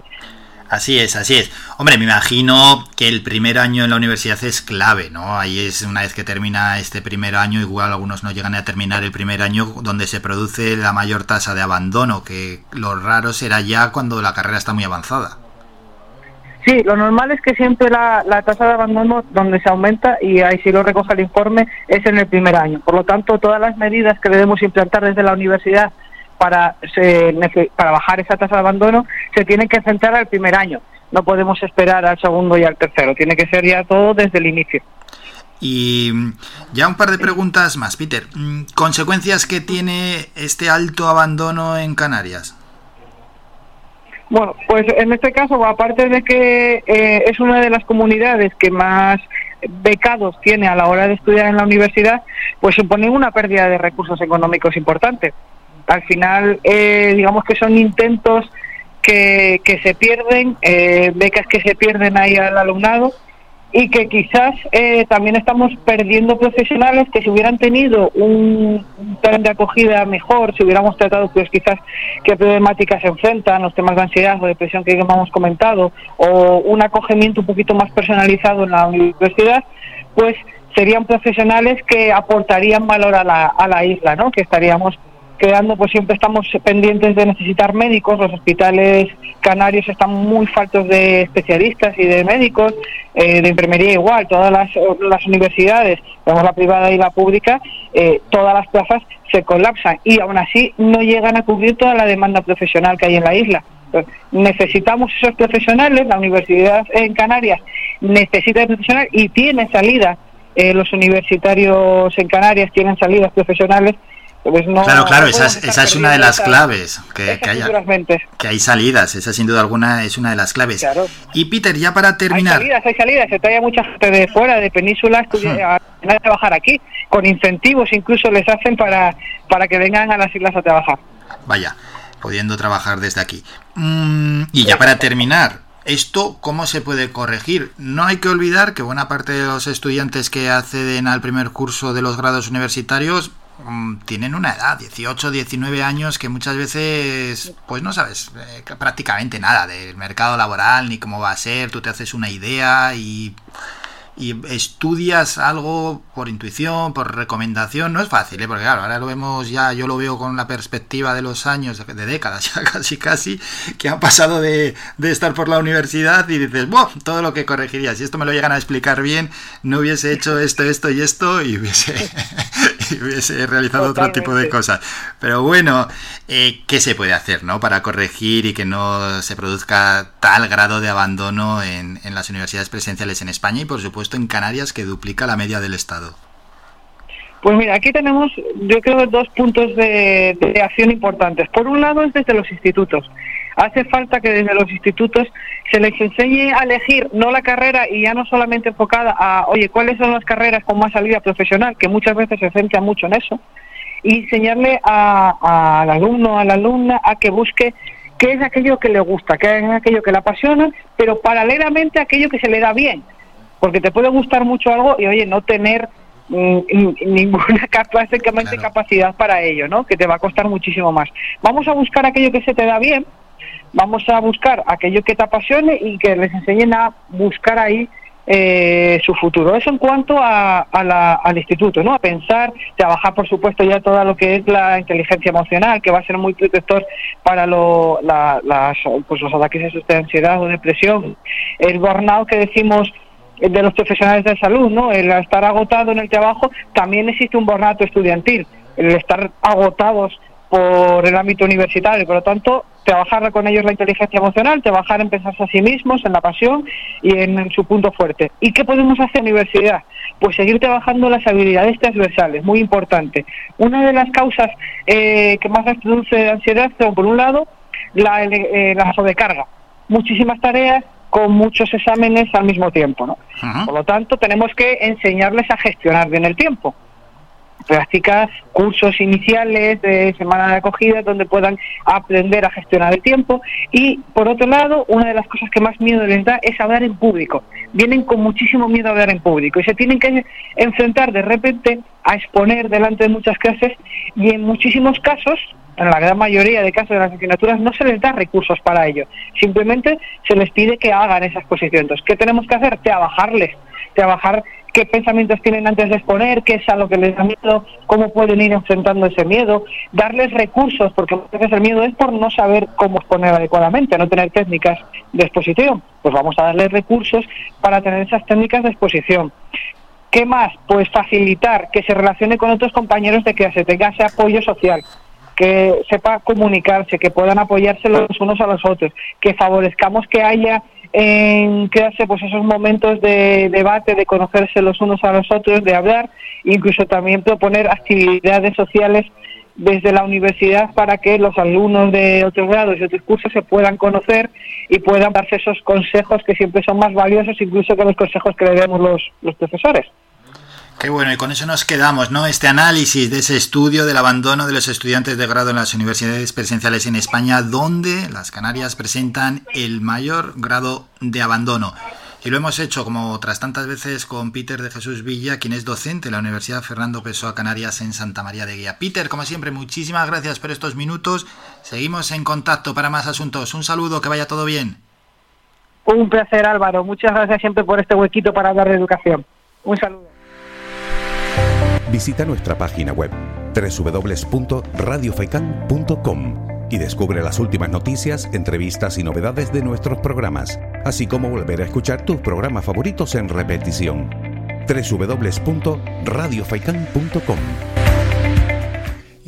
Así es. Hombre, me imagino que el primer año en la universidad es clave, ¿no? Ahí es, una vez que termina este primer año, igual algunos no llegan a terminar el primer año, donde se produce la mayor tasa de abandono, que lo raro será ya cuando la carrera está muy avanzada. Sí, lo normal es que siempre la tasa de abandono donde se aumenta, y ahí sí lo recoge el informe, es en el primer año. Por lo tanto, todas las medidas que debemos implantar desde la universidad para bajar esa tasa de abandono se tienen que centrar al primer año. No podemos esperar al segundo y al tercero. Tiene que ser ya todo desde el inicio. Y ya un par de preguntas más, Peter. ¿Consecuencias que tiene este alto abandono en Canarias? Bueno, pues en este caso, aparte de que es una de las comunidades que más becados tiene a la hora de estudiar en la universidad, pues supone una pérdida de recursos económicos importante. Al final, digamos que son intentos que se pierden, becas que se pierden ahí al alumnado, y que quizás también estamos perdiendo profesionales que, si hubieran tenido un plan de acogida mejor, si hubiéramos tratado pues quizás qué problemáticas se enfrentan, los temas de ansiedad o depresión que hemos comentado, o un acogimiento un poquito más personalizado en la universidad, pues serían profesionales que aportarían valor a la isla, ¿no? Que estaríamos creando, pues siempre estamos pendientes de necesitar médicos, los hospitales canarios están muy faltos de especialistas y de médicos, de enfermería igual, todas las universidades, vemos la privada y la pública, todas las plazas se colapsan y aún así no llegan a cubrir toda la demanda profesional que hay en la isla. Necesitamos esos profesionales, la universidad en Canarias necesita profesionales y tiene salidas, los universitarios en Canarias tienen salidas profesionales. Pues no, claro, esa es una de las claves, que hay salidas, esa sin duda alguna es una de las claves. Claro. Y Peter, ya para terminar... Hay salidas, se trae a mucha gente de fuera, de península, a trabajar aquí, con incentivos incluso les hacen para que vengan a las islas a trabajar. Vaya, pudiendo trabajar desde aquí. Y ya para terminar... ¿Esto cómo se puede corregir? No hay que olvidar que buena parte de los estudiantes que acceden al primer curso de los grados universitarios tienen una edad, 18, 19 años, que muchas veces pues no sabes prácticamente nada del mercado laboral ni cómo va a ser, tú te haces una idea y estudias algo por intuición, por recomendación. No es fácil, porque claro, ahora lo vemos ya, yo lo veo con la perspectiva de los años, de décadas ya casi, que han pasado de estar por la universidad y dices, ¡buah! Todo lo que corregiría, si esto me lo llegan a explicar bien, no hubiese hecho esto y hubiese realizado totalmente otro tipo de cosas. Pero bueno, ¿qué se puede hacer, no? Para corregir y que no se produzca tal grado de abandono en las universidades presenciales en España y por supuesto en Canarias, que duplica la media del Estado. Pues mira, aquí tenemos, yo creo, dos puntos de acción importantes. Por un lado es desde los institutos. Hace falta que desde los institutos se les enseñe a elegir, no la carrera, y ya no solamente enfocada a, oye, ¿cuáles son las carreras con más salida profesional? Que muchas veces se centra mucho en eso. Y enseñarle al alumno, a la alumna, a que busque qué es aquello que le gusta, qué es aquello que le apasiona, pero paralelamente aquello que se le da bien. Porque te puede gustar mucho algo y, oye, no tener ninguna prácticamente capacidad para ello, ¿no? Que te va a costar muchísimo más. Vamos a buscar aquello que se te da bien, vamos a buscar aquello que te apasione y que les enseñen a buscar ahí su futuro. Eso en cuanto al instituto, ¿no? A pensar, trabajar, por supuesto, ya todo lo que es la inteligencia emocional, que va a ser muy protector para los ataques de ansiedad o depresión. El burnout que decimos de los profesionales de salud, ¿no? El estar agotado en el trabajo, también existe un burnout estudiantil, el estar agotados por el ámbito universitario. Por lo tanto, trabajar con ellos la inteligencia emocional, trabajar en pensarse a sí mismos, en la pasión y en su punto fuerte. ¿Y qué podemos hacer en la universidad? Pues seguir trabajando las habilidades transversales, muy importante. Una de las causas que más produce ansiedad son, por un lado, la sobrecarga. Muchísimas tareas, con muchos exámenes al mismo tiempo, ¿no? Uh-huh. Por lo tanto, tenemos que enseñarles a gestionar bien el tiempo. Practica cursos iniciales de semana de acogida donde puedan aprender a gestionar el tiempo. Y, por otro lado, una de las cosas que más miedo les da es hablar en público. Vienen con muchísimo miedo a hablar en público y se tienen que enfrentar de repente a exponer delante de muchas clases y en muchísimos casos, en la gran mayoría de casos de las asignaturas, no se les da recursos para ello. Simplemente se les pide que hagan esa exposición. Entonces, ¿qué tenemos que hacer? Trabajar qué pensamientos tienen antes de exponer, qué es a lo que les da miedo, cómo pueden ir enfrentando ese miedo, darles recursos, porque muchas veces el miedo es por no saber cómo exponer adecuadamente, no tener técnicas de exposición. Pues vamos a darles recursos para tener esas técnicas de exposición. ¿Qué más? Pues facilitar que se relacione con otros compañeros de clase, tenga ese apoyo social, que sepa comunicarse, que puedan apoyarse los unos a los otros, que favorezcamos que haya en clase pues esos momentos de debate, de conocerse los unos a los otros, de hablar, incluso también proponer actividades sociales desde la universidad para que los alumnos de otros grados y otros cursos se puedan conocer y puedan darse esos consejos que siempre son más valiosos incluso que los consejos que le damos los profesores. Qué bueno, y con eso nos quedamos, ¿no? Este análisis de ese estudio del abandono de los estudiantes de grado en las universidades presenciales en España, donde las Canarias presentan el mayor grado de abandono. Y lo hemos hecho, como otras tantas veces, con Peter de Jesús Villa, quien es docente en la Universidad Fernando Pessoa Canarias en Santa María de Guía. Peter, como siempre, muchísimas gracias por estos minutos. Seguimos en contacto para más asuntos. Un saludo, que vaya todo bien. Un placer, Álvaro. Muchas gracias siempre por este huequito para hablar de educación. Un saludo. Visita nuestra página web www.radiofaikan.com y descubre las últimas noticias, entrevistas y novedades de nuestros programas, así como volver a escuchar tus programas favoritos en repetición. www.radiofaikan.com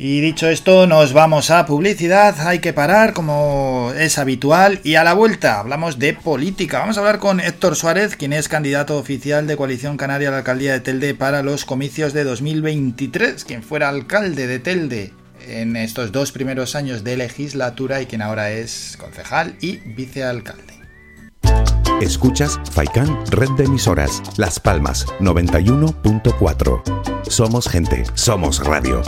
Y dicho esto, nos vamos a publicidad, hay que parar como es habitual y a la vuelta hablamos de política. Vamos a hablar con Héctor Suárez, quien es candidato oficial de Coalición Canaria a la alcaldía de Telde para los comicios de 2023, quien fuera alcalde de Telde en estos dos primeros años de legislatura y quien ahora es concejal y vicealcalde. Escuchas Faicán, red de emisoras, Las Palmas 91.4. Somos gente, somos radio.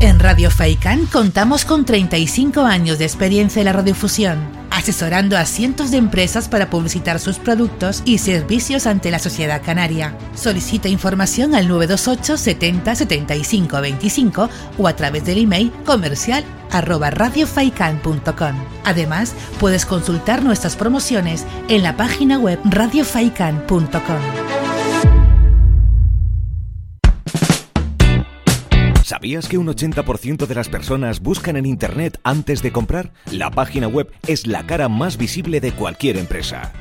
En Radio Faicán contamos con 35 años de experiencia en la radiofusión, asesorando a cientos de empresas para publicitar sus productos y servicios ante la sociedad canaria. Solicita información al 928 70 75 25 o a través del email comercial@radiofaican.com. Además, puedes consultar nuestras promociones en la página web radiofaican.com. ¿Sabías que un 80% de las personas buscan en Internet antes de comprar? La página web es la cara más visible de cualquier empresa.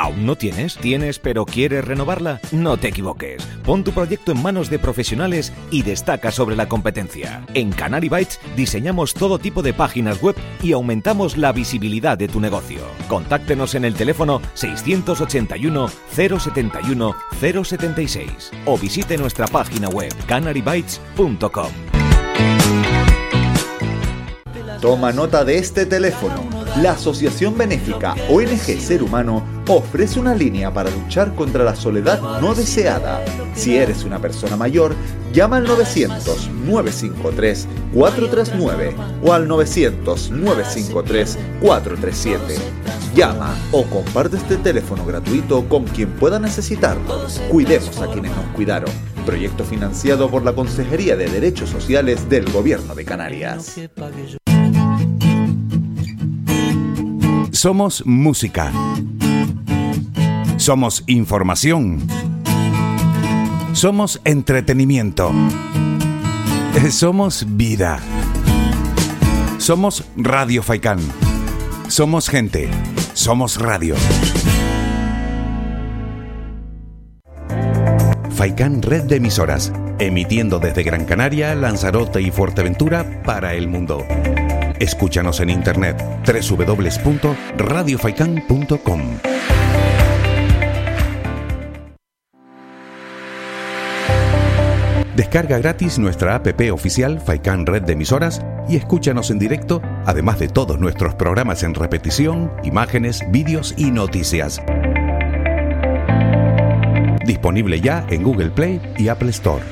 ¿Aún no tienes? ¿Tienes pero quieres renovarla? No te equivoques. Pon tu proyecto en manos de profesionales y destaca sobre la competencia. En Canary Bytes diseñamos todo tipo de páginas web y aumentamos la visibilidad de tu negocio. Contáctenos en el teléfono 681 071 076 o visite nuestra página web canarybytes.com. Toma nota de este teléfono. La Asociación Benéfica ONG Ser Humano ofrece una línea para luchar contra la soledad no deseada. Si eres una persona mayor, llama al 900-953-439 o al 900-953-437. Llama o comparte este teléfono gratuito con quien pueda necesitarlo. Cuidemos a quienes nos cuidaron. Proyecto financiado por la Consejería de Derechos Sociales del Gobierno de Canarias. Somos música. Somos información. Somos entretenimiento. Somos vida. Somos Radio Faicán. Somos gente. Somos radio. Faicán Red de Emisoras. Emitiendo desde Gran Canaria, Lanzarote y Fuerteventura para el mundo. Escúchanos en internet www.radiofaican.com. Descarga gratis nuestra app oficial Faicán Red de Emisoras y escúchanos en directo, además de todos nuestros programas en repetición, imágenes, vídeos y noticias. Disponible ya en Google Play y Apple Store.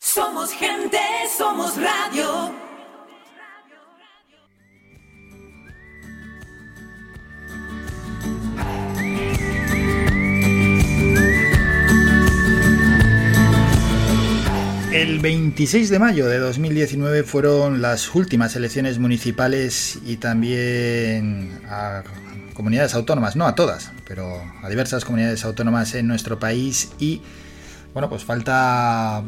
Somos gente, somos radio. El 26 de mayo de 2019 fueron las últimas elecciones municipales y también a comunidades autónomas, no a todas, pero a diversas comunidades autónomas en nuestro país y, bueno, pues falta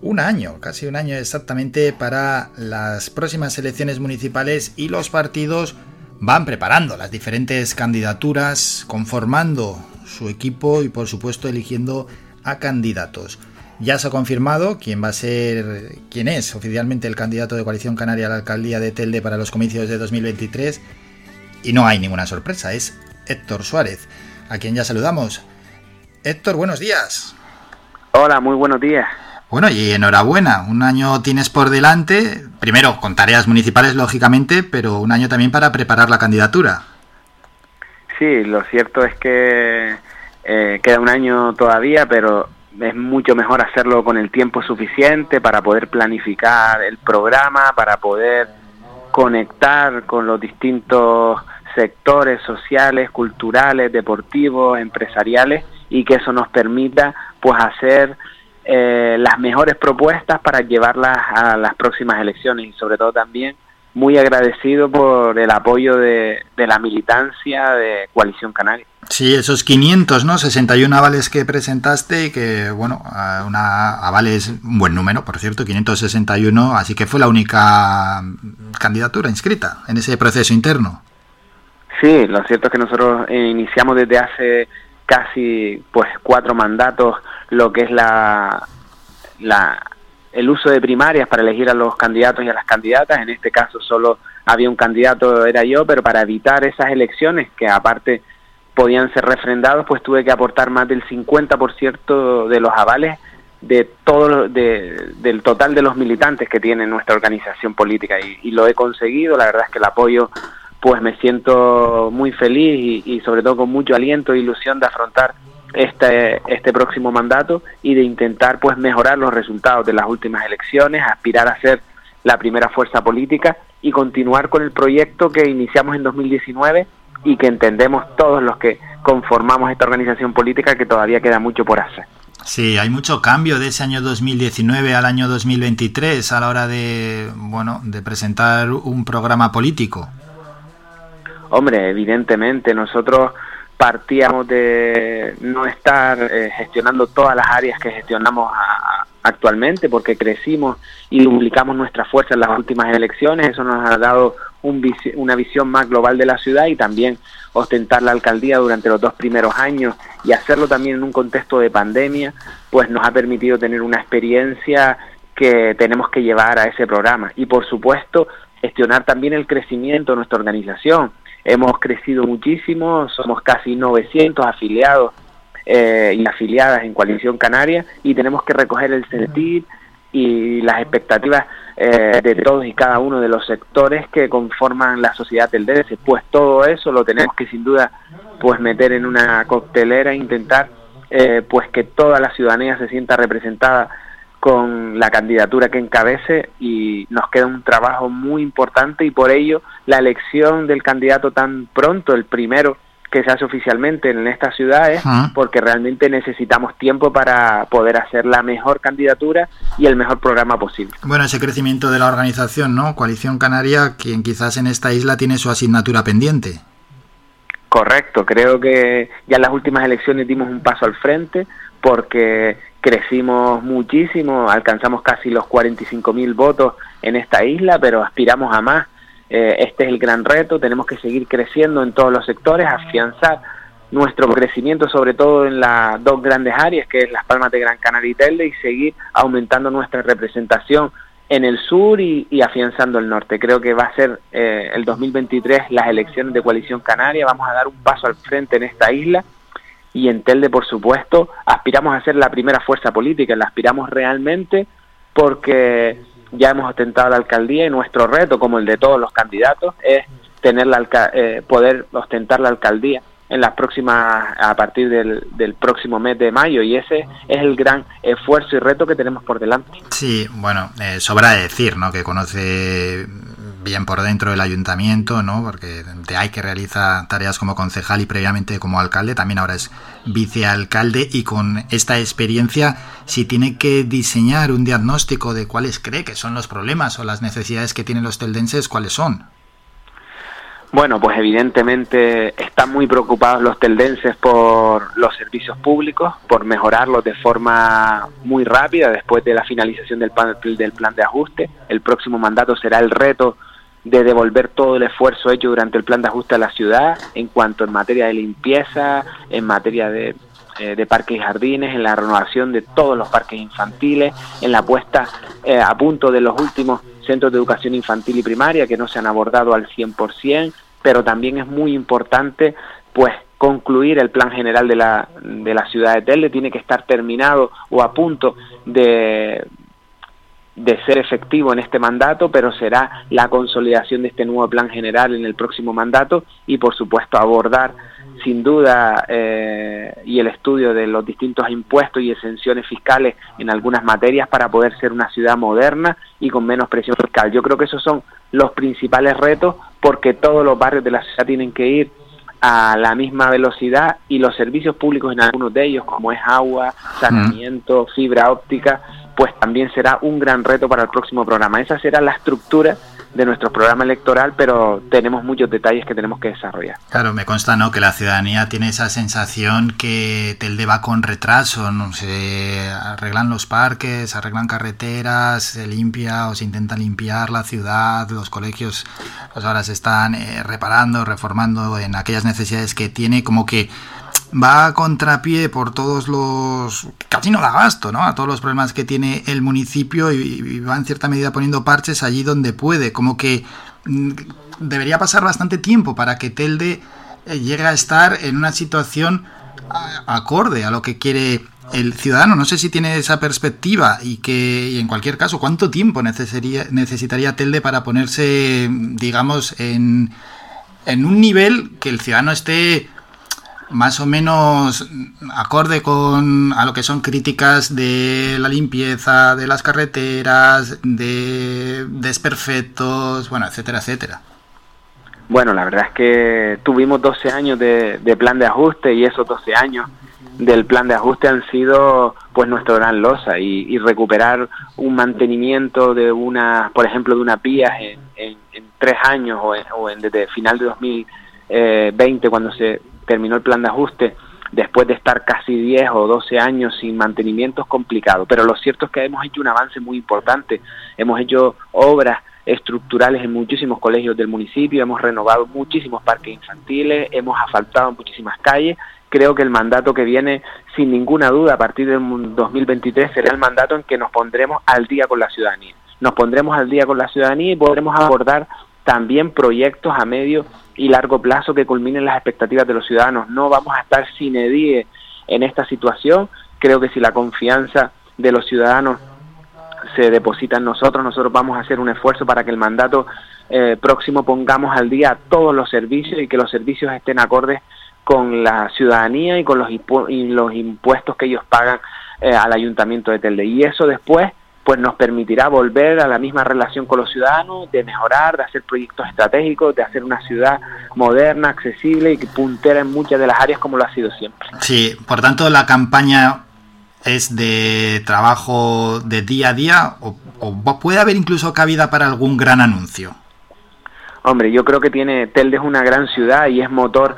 un año, casi un año exactamente para las próximas elecciones municipales y los partidos van preparando las diferentes candidaturas, conformando su equipo y, por supuesto, eligiendo a candidatos. Ya se ha confirmado quién es oficialmente el candidato de Coalición Canaria a la alcaldía de Telde para los comicios de 2023 y no hay ninguna sorpresa, es Héctor Suárez, a quien ya saludamos. Héctor, buenos días. Hola, muy buenos días. Bueno, y enhorabuena, un año tienes por delante, primero con tareas municipales lógicamente, pero un año también para preparar la candidatura. Sí, lo cierto es que queda un año todavía, pero es mucho mejor hacerlo con el tiempo suficiente para poder planificar el programa, para poder conectar con los distintos sectores sociales, culturales, deportivos, empresariales y que eso nos permita pues hacer las mejores propuestas para llevarlas a las próximas elecciones y sobre todo también muy agradecido por el apoyo de la militancia de Coalición Canaria. Sí, esos 500, ¿no? 61 avales que presentaste y que, bueno, avales, un buen número, por cierto, 561, así que fue la única candidatura inscrita en ese proceso interno. Sí, lo cierto es que nosotros iniciamos desde hace casi pues 4 mandatos lo que es el uso de primarias para elegir a los candidatos y a las candidatas. En este caso solo había un candidato, era yo, pero para evitar esas elecciones, que aparte podían ser refrendados, pues tuve que aportar más del 50% de los avales del total de los militantes que tiene nuestra organización política, y lo he conseguido. La verdad es que el apoyo, pues me siento muy feliz y sobre todo con mucho aliento e ilusión de afrontar este próximo mandato y de intentar pues mejorar los resultados de las últimas elecciones, aspirar a ser la primera fuerza política y continuar con el proyecto que iniciamos en 2019 y que entendemos todos los que conformamos esta organización política, que todavía queda mucho por hacer. Sí, hay mucho cambio de ese año 2019 al año 2023 a la hora de presentar un programa político. Hombre, evidentemente, nosotros partíamos de no estar gestionando todas las áreas que gestionamos actualmente, porque crecimos y duplicamos nuestra fuerza en las últimas elecciones. Eso nos ha dado una visión más global de la ciudad, y también ostentar la alcaldía durante los 2 primeros años y hacerlo también en un contexto de pandemia, pues nos ha permitido tener una experiencia que tenemos que llevar a ese programa. Y por supuesto, gestionar también el crecimiento de nuestra organización. Hemos crecido muchísimo, somos casi 900 afiliados y afiliadas en Coalición Canaria, y tenemos que recoger el sentir y las expectativas de todos y cada uno de los sectores que conforman la sociedad teldense. Pues todo eso lo tenemos que sin duda pues meter en una coctelera e intentar pues que toda la ciudadanía se sienta representada con la candidatura que encabece, y nos queda un trabajo muy importante, y por ello la elección del candidato tan pronto, el primero que se hace oficialmente en esta ciudad, es porque realmente necesitamos tiempo para poder hacer la mejor candidatura y el mejor programa posible. Bueno, ese crecimiento de la organización, ¿no? Coalición Canaria, quien quizás en esta isla tiene su asignatura pendiente. Correcto, creo que ya en las últimas elecciones dimos un paso al frente, porque crecimos muchísimo, alcanzamos casi los 45.000 votos en esta isla, pero aspiramos a más. Este es el gran reto, tenemos que seguir creciendo en todos los sectores, afianzar nuestro crecimiento sobre todo en las 2 grandes áreas, que es Las Palmas de Gran Canaria y Telde, y seguir aumentando nuestra representación en el sur y afianzando el norte. Creo que va a ser el 2023 las elecciones de Coalición Canaria, vamos a dar un paso al frente en esta isla, y en Telde, por supuesto, aspiramos a ser la primera fuerza política, la aspiramos realmente porque ya hemos ostentado la alcaldía, y nuestro reto, como el de todos los candidatos, es tener poder ostentar la alcaldía en las próximas, a partir del próximo mes de mayo, y ese es el gran esfuerzo y reto que tenemos por delante. Sí, bueno, sobra decir, ¿no?, que conoce bien por dentro el ayuntamiento, ¿no?, porque hay que realizar tareas como concejal y previamente como alcalde, también ahora es vicealcalde, y con esta experiencia, si tiene que diseñar un diagnóstico de cuáles cree que son los problemas o las necesidades que tienen los teldenses, ¿cuáles son? Bueno, pues evidentemente están muy preocupados los teldenses por los servicios públicos, por mejorarlos de forma muy rápida después de la finalización del plan de ajuste. El próximo mandato será el reto de devolver todo el esfuerzo hecho durante el plan de ajuste a la ciudad, en cuanto en materia de limpieza, en materia de parques y jardines, en la renovación de todos los parques infantiles, en la puesta a punto de los últimos centros de educación infantil y primaria, que no se han abordado al 100%, pero también es muy importante pues concluir el plan general de la ciudad de Telde. Tiene que estar terminado o a punto de ser efectivo en este mandato, pero será la consolidación de este nuevo plan general en el próximo mandato, y por supuesto abordar sin duda y el estudio de los distintos impuestos y exenciones fiscales en algunas materias para poder ser una ciudad moderna y con menos presión fiscal. Yo creo que esos son los principales retos, porque todos los barrios de la ciudad tienen que ir a la misma velocidad, y los servicios públicos en algunos de ellos, como es agua, saneamiento, fibra óptica, pues también será un gran reto para el próximo programa. Esa será la estructura de nuestro programa electoral, pero tenemos muchos detalles que tenemos que desarrollar. Claro, me consta, ¿no?, que la ciudadanía tiene esa sensación que Telde va con retraso, ¿no? Se arreglan los parques, se arreglan carreteras, se limpia o se intenta limpiar la ciudad, los colegios pues ahora se están reparando, reformando en aquellas necesidades que tiene, como que va a contrapié por todos los... casi no da gasto, ¿no?, a todos los problemas que tiene el municipio, y va en cierta medida poniendo parches allí donde puede. Como que debería pasar bastante tiempo para que Telde llegue a estar en una situación acorde a lo que quiere el ciudadano. No sé si tiene esa perspectiva, y en cualquier caso, ¿cuánto tiempo necesitaría Telde para ponerse, digamos, en un nivel que el ciudadano esté más o menos acorde con a lo que son críticas de la limpieza, de las carreteras, de desperfectos, bueno, etcétera, etcétera? Bueno, la verdad es que tuvimos 12 años de plan de ajuste, y esos 12 años del plan de ajuste han sido pues nuestra gran losa, y recuperar un mantenimiento de una, por ejemplo, de una pía en 3 años o desde final de 2020, cuando se terminó el plan de ajuste, después de estar casi 10 o 12 años sin mantenimiento, es complicado. Pero lo cierto es que hemos hecho un avance muy importante, hemos hecho obras estructurales en muchísimos colegios del municipio, hemos renovado muchísimos parques infantiles, hemos asfaltado muchísimas calles. Creo que el mandato que viene, sin ninguna duda, a partir del 2023, será el mandato en que nos pondremos al día con la ciudadanía. Nos pondremos al día con la ciudadanía y podremos abordar también proyectos a medio y largo plazo que culminen las expectativas de los ciudadanos. No vamos a estar sine die en esta situación. Creo que si la confianza de los ciudadanos se deposita en nosotros vamos a hacer un esfuerzo para que el mandato próximo pongamos al día todos los servicios, y que los servicios estén acordes con la ciudadanía y con los impuestos que ellos pagan al Ayuntamiento de Telde. Y eso después pues nos permitirá volver a la misma relación con los ciudadanos, de mejorar, de hacer proyectos estratégicos, de hacer una ciudad moderna, accesible y puntera en muchas de las áreas, como lo ha sido siempre. Sí, por tanto, la campaña es de trabajo de día a día, o puede haber incluso cabida para algún gran anuncio. Hombre, yo creo que Telde es una gran ciudad y es motor,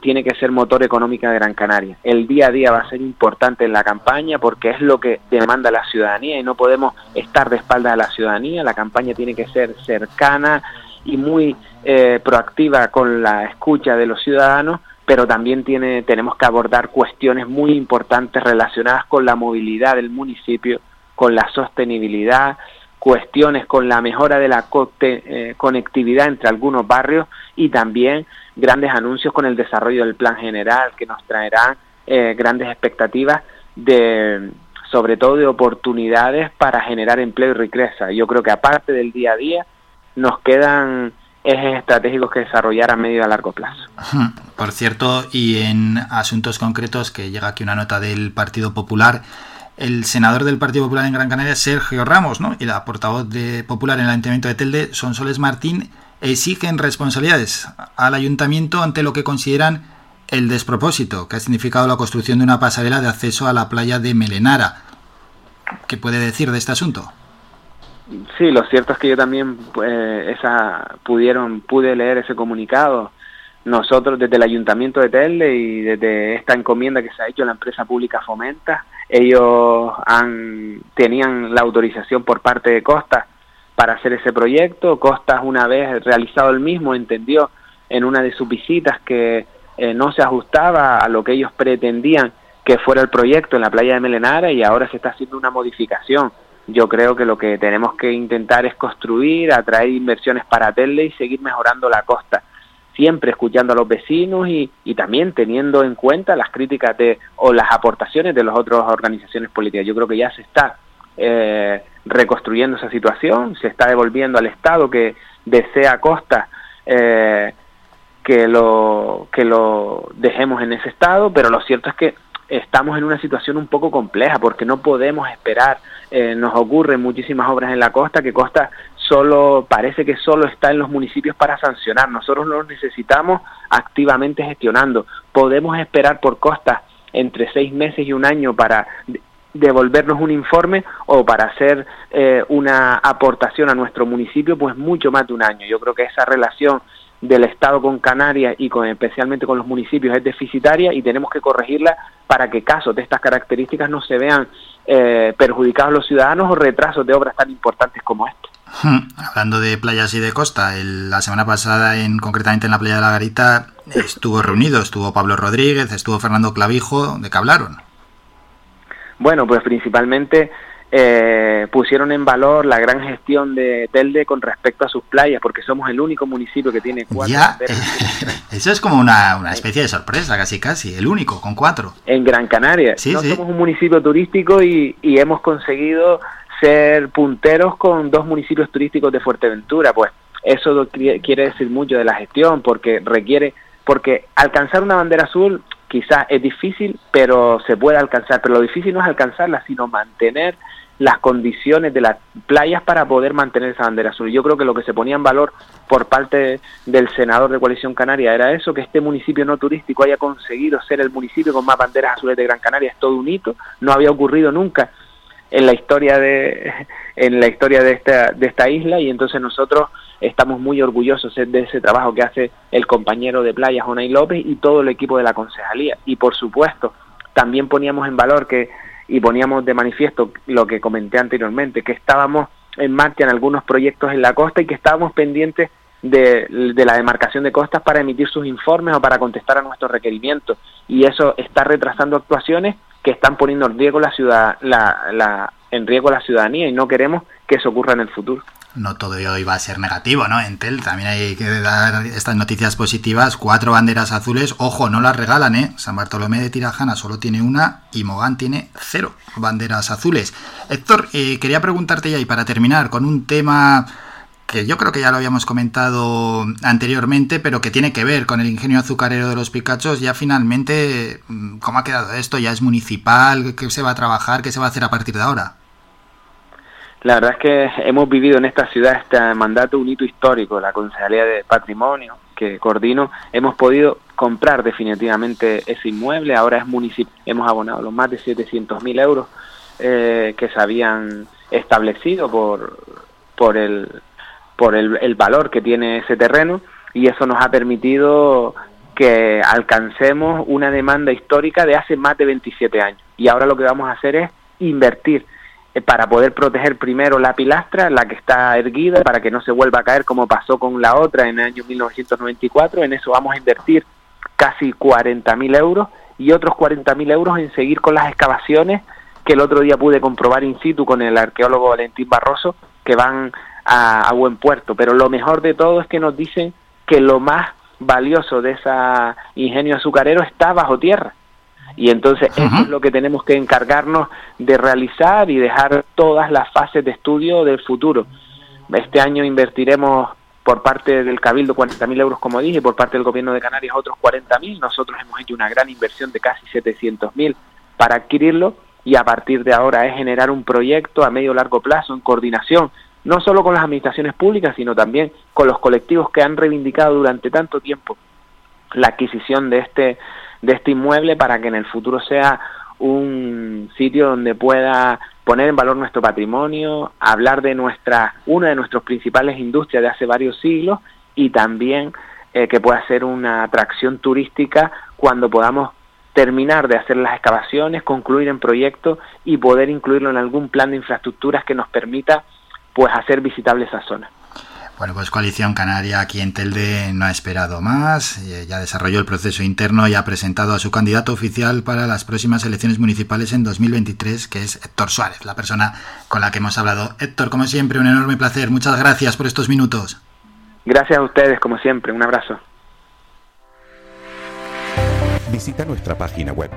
tiene que ser motor económico de Gran Canaria. El día a día va a ser importante en la campaña, porque es lo que demanda la ciudadanía y no podemos estar de espaldas a la ciudadanía. La campaña tiene que ser cercana y muy proactiva con la escucha de los ciudadanos, pero también tenemos que abordar cuestiones muy importantes relacionadas con la movilidad del municipio, con la sostenibilidad, cuestiones con la mejora de la conectividad entre algunos barrios, y también grandes anuncios con el desarrollo del plan general, que nos traerán grandes expectativas sobre todo de oportunidades para generar empleo y riqueza. Yo creo que aparte del día a día nos quedan ejes estratégicos que desarrollar a medio y a largo plazo. Por cierto, y en asuntos concretos, que llega aquí una nota del Partido Popular, el senador del Partido Popular en Gran Canaria, Sergio Ramos, ¿no?, y la portavoz popular en el Ayuntamiento de Telde, Sonsoles Martín, exigen responsabilidades al Ayuntamiento ante lo que consideran el despropósito que ha significado la construcción de una pasarela de acceso a la playa de Melenara. ¿Qué puede decir de este asunto? Sí, lo cierto es que yo también pude leer ese comunicado. Nosotros, desde el Ayuntamiento de Telde y desde esta encomienda que se ha hecho a la empresa pública Fomenta, ellos tenían la autorización por parte de Costa para hacer ese proyecto. Costa, una vez realizado el mismo, entendió en una de sus visitas que no se ajustaba a lo que ellos pretendían que fuera el proyecto en la playa de Melenara, y ahora se está haciendo una modificación. Yo creo que lo que tenemos que intentar es construir, atraer inversiones para Telde y seguir mejorando la costa, siempre escuchando a los vecinos y también teniendo en cuenta las críticas o las aportaciones de las otras organizaciones políticas. Yo creo que ya se está reconstruyendo esa situación, se está devolviendo al Estado que desea Costa que lo dejemos en ese estado, pero lo cierto es que estamos en una situación un poco compleja, porque no podemos esperar. Nos ocurren muchísimas obras en la costa que Costa parece que solo está en los municipios para sancionar. Nosotros lo necesitamos activamente gestionando. Podemos esperar por Costa entre 6 meses y 1 año para devolvernos un informe, o para hacer una aportación a nuestro municipio, pues mucho más de 1 año. Yo creo que esa relación del Estado con Canarias y especialmente con los municipios es deficitaria, y tenemos que corregirla para que casos de estas características no se vean perjudicados los ciudadanos, o retrasos de obras tan importantes como esta. Hablando de playas y de costa, la semana pasada, concretamente en la playa de la Garita, estuvo reunido, estuvo Pablo Rodríguez, estuvo Fernando Clavijo. ¿De qué hablaron? Bueno, pues principalmente pusieron en valor la gran gestión de Telde con respecto a sus playas, porque somos el único municipio que tiene 4. Ya, eso es como una especie de sorpresa, casi, el único, con 4. En Gran Canaria. Sí, no, sí. Somos un municipio turístico y hemos conseguido ser punteros con 2 municipios turísticos de Fuerteventura. Pues eso quiere decir mucho de la gestión, porque alcanzar una bandera azul quizás es difícil, pero se puede alcanzar. Pero lo difícil no es alcanzarla, sino mantener las condiciones de las playas para poder mantener esa bandera azul. Yo creo que lo que se ponía en valor por parte del senador de Coalición Canaria era eso, que este municipio no turístico haya conseguido ser el municipio con más banderas azules de Gran Canaria. Es todo un hito, no había ocurrido nunca en la historia de esta isla, y entonces nosotros estamos muy orgullosos de ese trabajo que hace el compañero de playas, Jonay López, y todo el equipo de la concejalía. Y por supuesto, también poníamos en valor y poníamos de manifiesto lo que comenté anteriormente, que estábamos en marcha en algunos proyectos en la costa y que estábamos pendientes de la demarcación de costas para emitir sus informes o para contestar a nuestros requerimientos, y eso está retrasando actuaciones que están poniendo en riesgo la ciudadanía, y no queremos que eso ocurra en el futuro. No todo ello iba a ser negativo, ¿no? En Telde también hay que dar estas noticias positivas. 4 banderas azules, ojo, no las regalan, ¿eh? San Bartolomé de Tirajana solo tiene 1 y Mogán tiene 0 banderas azules. Héctor, quería preguntarte ya, y para terminar, con un tema que yo creo que ya lo habíamos comentado anteriormente, pero que tiene que ver con el ingenio azucarero de los Picachos. Ya finalmente, ¿cómo ha quedado esto? ¿Ya es municipal? ¿Qué se va a trabajar? ¿Qué se va a hacer a partir de ahora? La verdad es que hemos vivido en esta ciudad este mandato un hito histórico. La Concejalía de Patrimonio, que coordino, hemos podido comprar definitivamente ese inmueble. Ahora es municipal. Hemos abonado los más de 700.000 euros que se habían establecido por el valor que tiene ese terreno, y eso nos ha permitido que alcancemos una demanda histórica de hace más de 27 años. Y ahora lo que vamos a hacer es invertir para poder proteger primero la pilastra, la que está erguida, para que no se vuelva a caer como pasó con la otra en el año 1994. En eso vamos a invertir casi 40.000 euros y otros 40.000 euros en seguir con las excavaciones que el otro día pude comprobar in situ con el arqueólogo Valentín Barroso, que van a buen puerto. Pero lo mejor de todo es que nos dicen que lo más valioso de ese ingenio azucarero está bajo tierra, y entonces eso es lo que tenemos que encargarnos de realizar y dejar todas las fases de estudio del futuro. Este año invertiremos por parte del Cabildo 40.000 euros, como dije, por parte del Gobierno de Canarias otros 40.000. Nosotros hemos hecho una gran inversión de casi 700.000 para adquirirlo, y a partir de ahora es generar un proyecto a medio largo plazo en coordinación no solo con las administraciones públicas, sino también con los colectivos que han reivindicado durante tanto tiempo la adquisición de este inmueble, para que en el futuro sea un sitio donde pueda poner en valor nuestro patrimonio, hablar de una de nuestras principales industrias de hace varios siglos, y también que pueda ser una atracción turística cuando podamos terminar de hacer las excavaciones, concluir el proyecto y poder incluirlo en algún plan de infraestructuras que nos permita pues hacer visitable esa zona. Bueno, pues Coalición Canaria aquí en Telde no ha esperado más, ya desarrolló el proceso interno y ha presentado a su candidato oficial para las próximas elecciones municipales en 2023, que es Héctor Suárez, la persona con la que hemos hablado. Héctor, como siempre, un enorme placer. Muchas gracias por estos minutos. Gracias a ustedes, como siempre. Un abrazo. Visita nuestra página web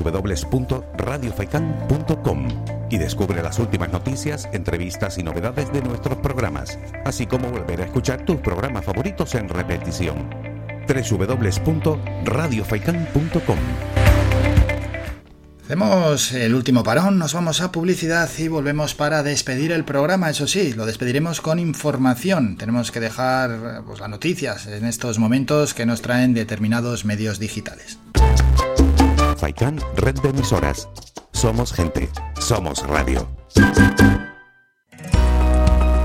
www.radiofaikan.com y descubre las últimas noticias, entrevistas y novedades de nuestros programas, así como volver a escuchar tus programas favoritos en repetición. www.radiofaikan.com. Hacemos el último parón, nos vamos a publicidad y volvemos para despedir el programa. Eso sí, lo despediremos con información. Tenemos que dejar las noticias en estos momentos que nos traen determinados medios digitales. Faicán, red de emisoras. Somos gente, somos radio.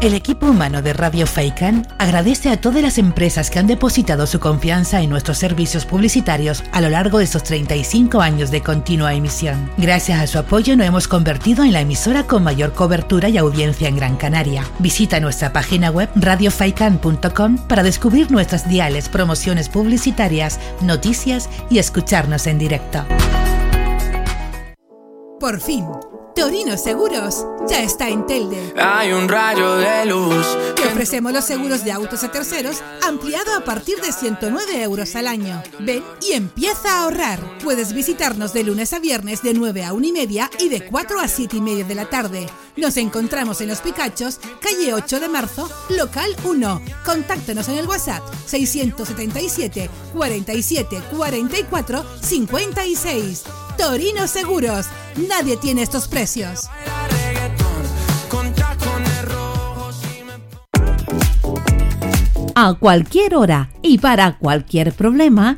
El equipo humano de Radio Faicán agradece a todas las empresas que han depositado su confianza en nuestros servicios publicitarios a lo largo de estos 35 años de continua emisión. Gracias a su apoyo nos hemos convertido en la emisora con mayor cobertura y audiencia en Gran Canaria. Visita nuestra página web radiofaican.com para descubrir nuestras diales, promociones publicitarias, noticias y escucharnos en directo. Por fin, Torino Seguros ya está en Telde. Hay un rayo de luz. Te ofrecemos los seguros de autos a terceros ampliado a partir de 109 euros al año. Ven y empieza a ahorrar. Puedes visitarnos de lunes a viernes de 9 a 1 y media y de 4 a 7 y media de la tarde. Nos encontramos en Los Picachos, calle 8 de marzo, local 1. Contáctanos en el WhatsApp 677 47 44 56. Torino Seguros. Nadie tiene estos precios. A cualquier hora y para cualquier problema,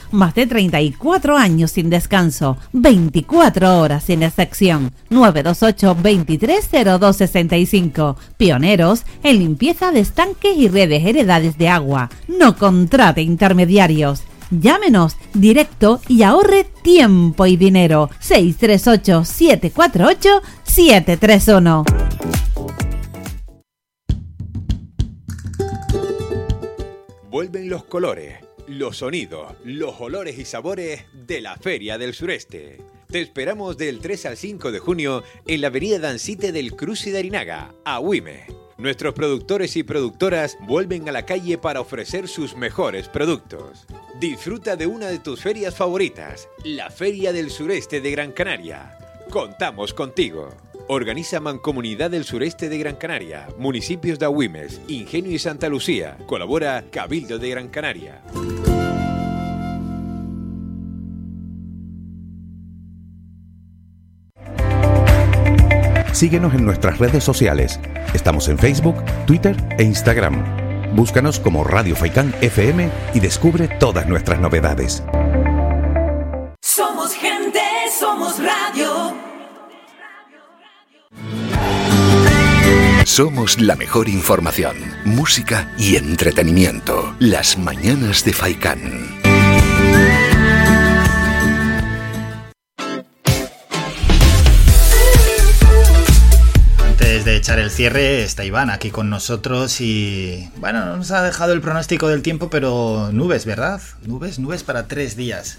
Más de 34 años sin descanso, 24 horas sin excepción. 928-230265. Pioneros en limpieza de estanques y redes heredades de agua. No contrate intermediarios. Llámenos directo y ahorre tiempo y dinero. 638-748-731. Vuelven los colores, los sonidos, los olores y sabores de la Feria del Sureste. Te esperamos del 3 al 5 de junio en la avenida Dancite del Cruz y de Arinaga, a Huime. Nuestros productores y productoras vuelven a la calle para ofrecer sus mejores productos. Disfruta de una de tus ferias favoritas, la Feria del Sureste de Gran Canaria. Contamos contigo. Organiza Mancomunidad del Sureste de Gran Canaria, municipios de Agüimes, Ingenio y Santa Lucía. Colabora Cabildo de Gran Canaria. Síguenos en nuestras redes sociales. Estamos en Facebook, Twitter e Instagram. Búscanos como Radio Faicán FM y descubre todas nuestras novedades. Somos gente, somos radio. Somos la mejor información, música y entretenimiento. Las Mañanas de Faicán. Antes de echar el cierre, está Iván aquí con nosotros y... bueno, no nos ha dejado el pronóstico del tiempo, pero nubes, ¿verdad? Nubes para 3 días.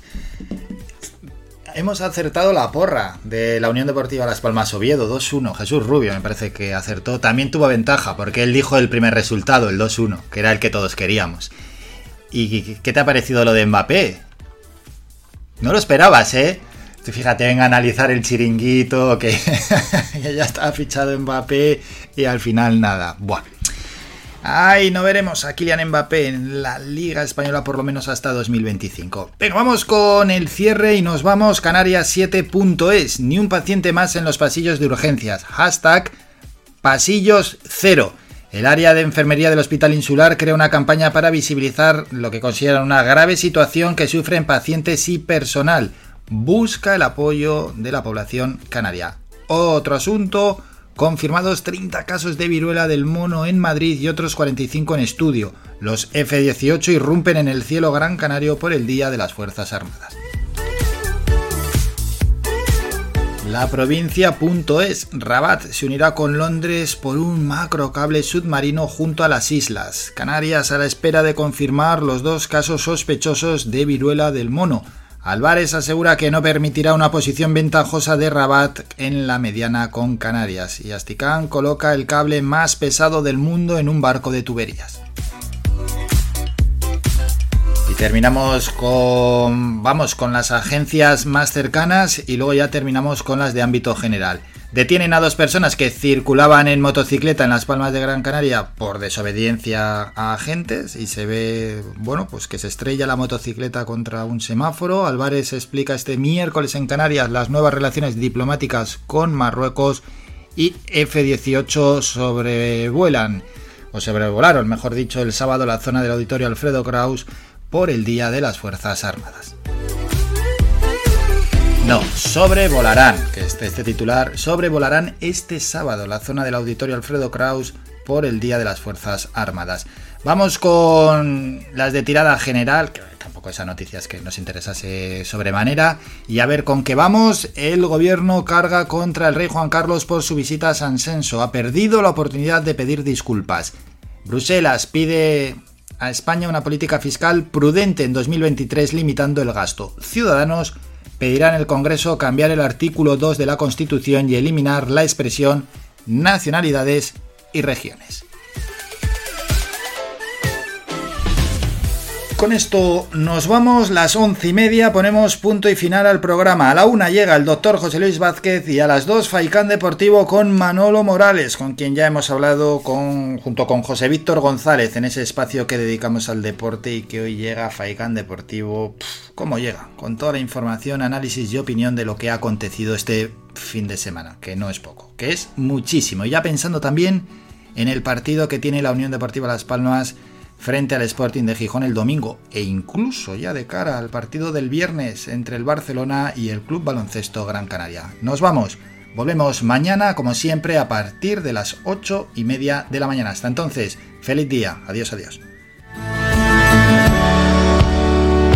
Hemos acertado la porra de la Unión Deportiva Las Palmas Oviedo, 2-1. Jesús Rubio me parece que acertó. También tuvo ventaja porque él dijo el primer resultado, el 2-1, que era el que todos queríamos. ¿Y qué te ha parecido lo de Mbappé? No lo esperabas, ¿eh? Fíjate, venga a analizar el chiringuito, que ya está fichado Mbappé y al final nada. Buah. Ay, no veremos a Kylian Mbappé en la Liga Española por lo menos hasta 2025. Venga, vamos con el cierre y nos vamos. Canarias7.es. Ni un paciente más en los pasillos de urgencias. #PasillosCero. El área de enfermería del Hospital Insular crea una campaña para visibilizar lo que consideran una grave situación que sufren pacientes y personal. Busca el apoyo de la población canaria. Otro asunto... Confirmados 30 casos de viruela del mono en Madrid y otros 45 en estudio. Los F-18 irrumpen en el cielo Gran Canario por el Día de las Fuerzas Armadas. La Provincia.es. Rabat se unirá con Londres por un macrocable submarino junto a las islas. Canarias a la espera de confirmar los 2 casos sospechosos de viruela del mono. Álvarez asegura que no permitirá una posición ventajosa de Rabat en la mediana con Canarias. Y Asticán coloca el cable más pesado del mundo en un barco de tuberías. Y terminamos con las agencias más cercanas y luego ya terminamos con las de ámbito general. Detienen a dos personas que circulaban en motocicleta en Las Palmas de Gran Canaria por desobediencia a agentes y se ve, bueno, pues que se estrella la motocicleta contra un semáforo. Álvarez explica este miércoles en Canarias las nuevas relaciones diplomáticas con Marruecos y F-18 sobrevolaron, mejor dicho, el sábado la zona del auditorio Alfredo Kraus por el Día de las Fuerzas Armadas. No, sobrevolarán, que este titular, sobrevolarán este sábado la zona del auditorio Alfredo Kraus por el Día de las Fuerzas Armadas. Vamos con las de tirada general, que tampoco esa noticia es que nos interesase sobremanera, y a ver con qué vamos. El gobierno carga contra el rey Juan Carlos por su visita a Sanxenxo. Ha perdido la oportunidad de pedir disculpas. Bruselas pide a España una política fiscal prudente en 2023, limitando el gasto. Ciudadanos pedirán al Congreso cambiar el artículo 2 de la Constitución y eliminar la expresión nacionalidades y regiones. Con esto nos vamos, las 11:30, ponemos punto y final al programa. A la 1 llega el doctor José Luis Vázquez y a las 2 Faicán Deportivo con Manolo Morales, con quien ya hemos hablado junto con José Víctor González en ese espacio que dedicamos al deporte y que hoy llega Faicán Deportivo. ¿Cómo llega? Con toda la información, análisis y opinión de lo que ha acontecido este fin de semana, que no es poco, que es muchísimo. Y ya pensando también en el partido que tiene la Unión Deportiva Las Palmas frente al Sporting de Gijón el domingo, e incluso ya de cara al partido del viernes entre el Barcelona y el Club Baloncesto Gran Canaria. Nos vamos, volvemos mañana como siempre a partir de las 8:30 de la mañana. Hasta entonces, feliz día, adiós, adiós.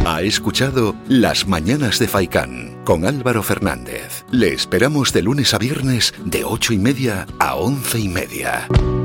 Ha escuchado Las Mañanas de Faicán con Álvaro Fernández. Le esperamos de lunes a viernes de 8:30 a 11:30.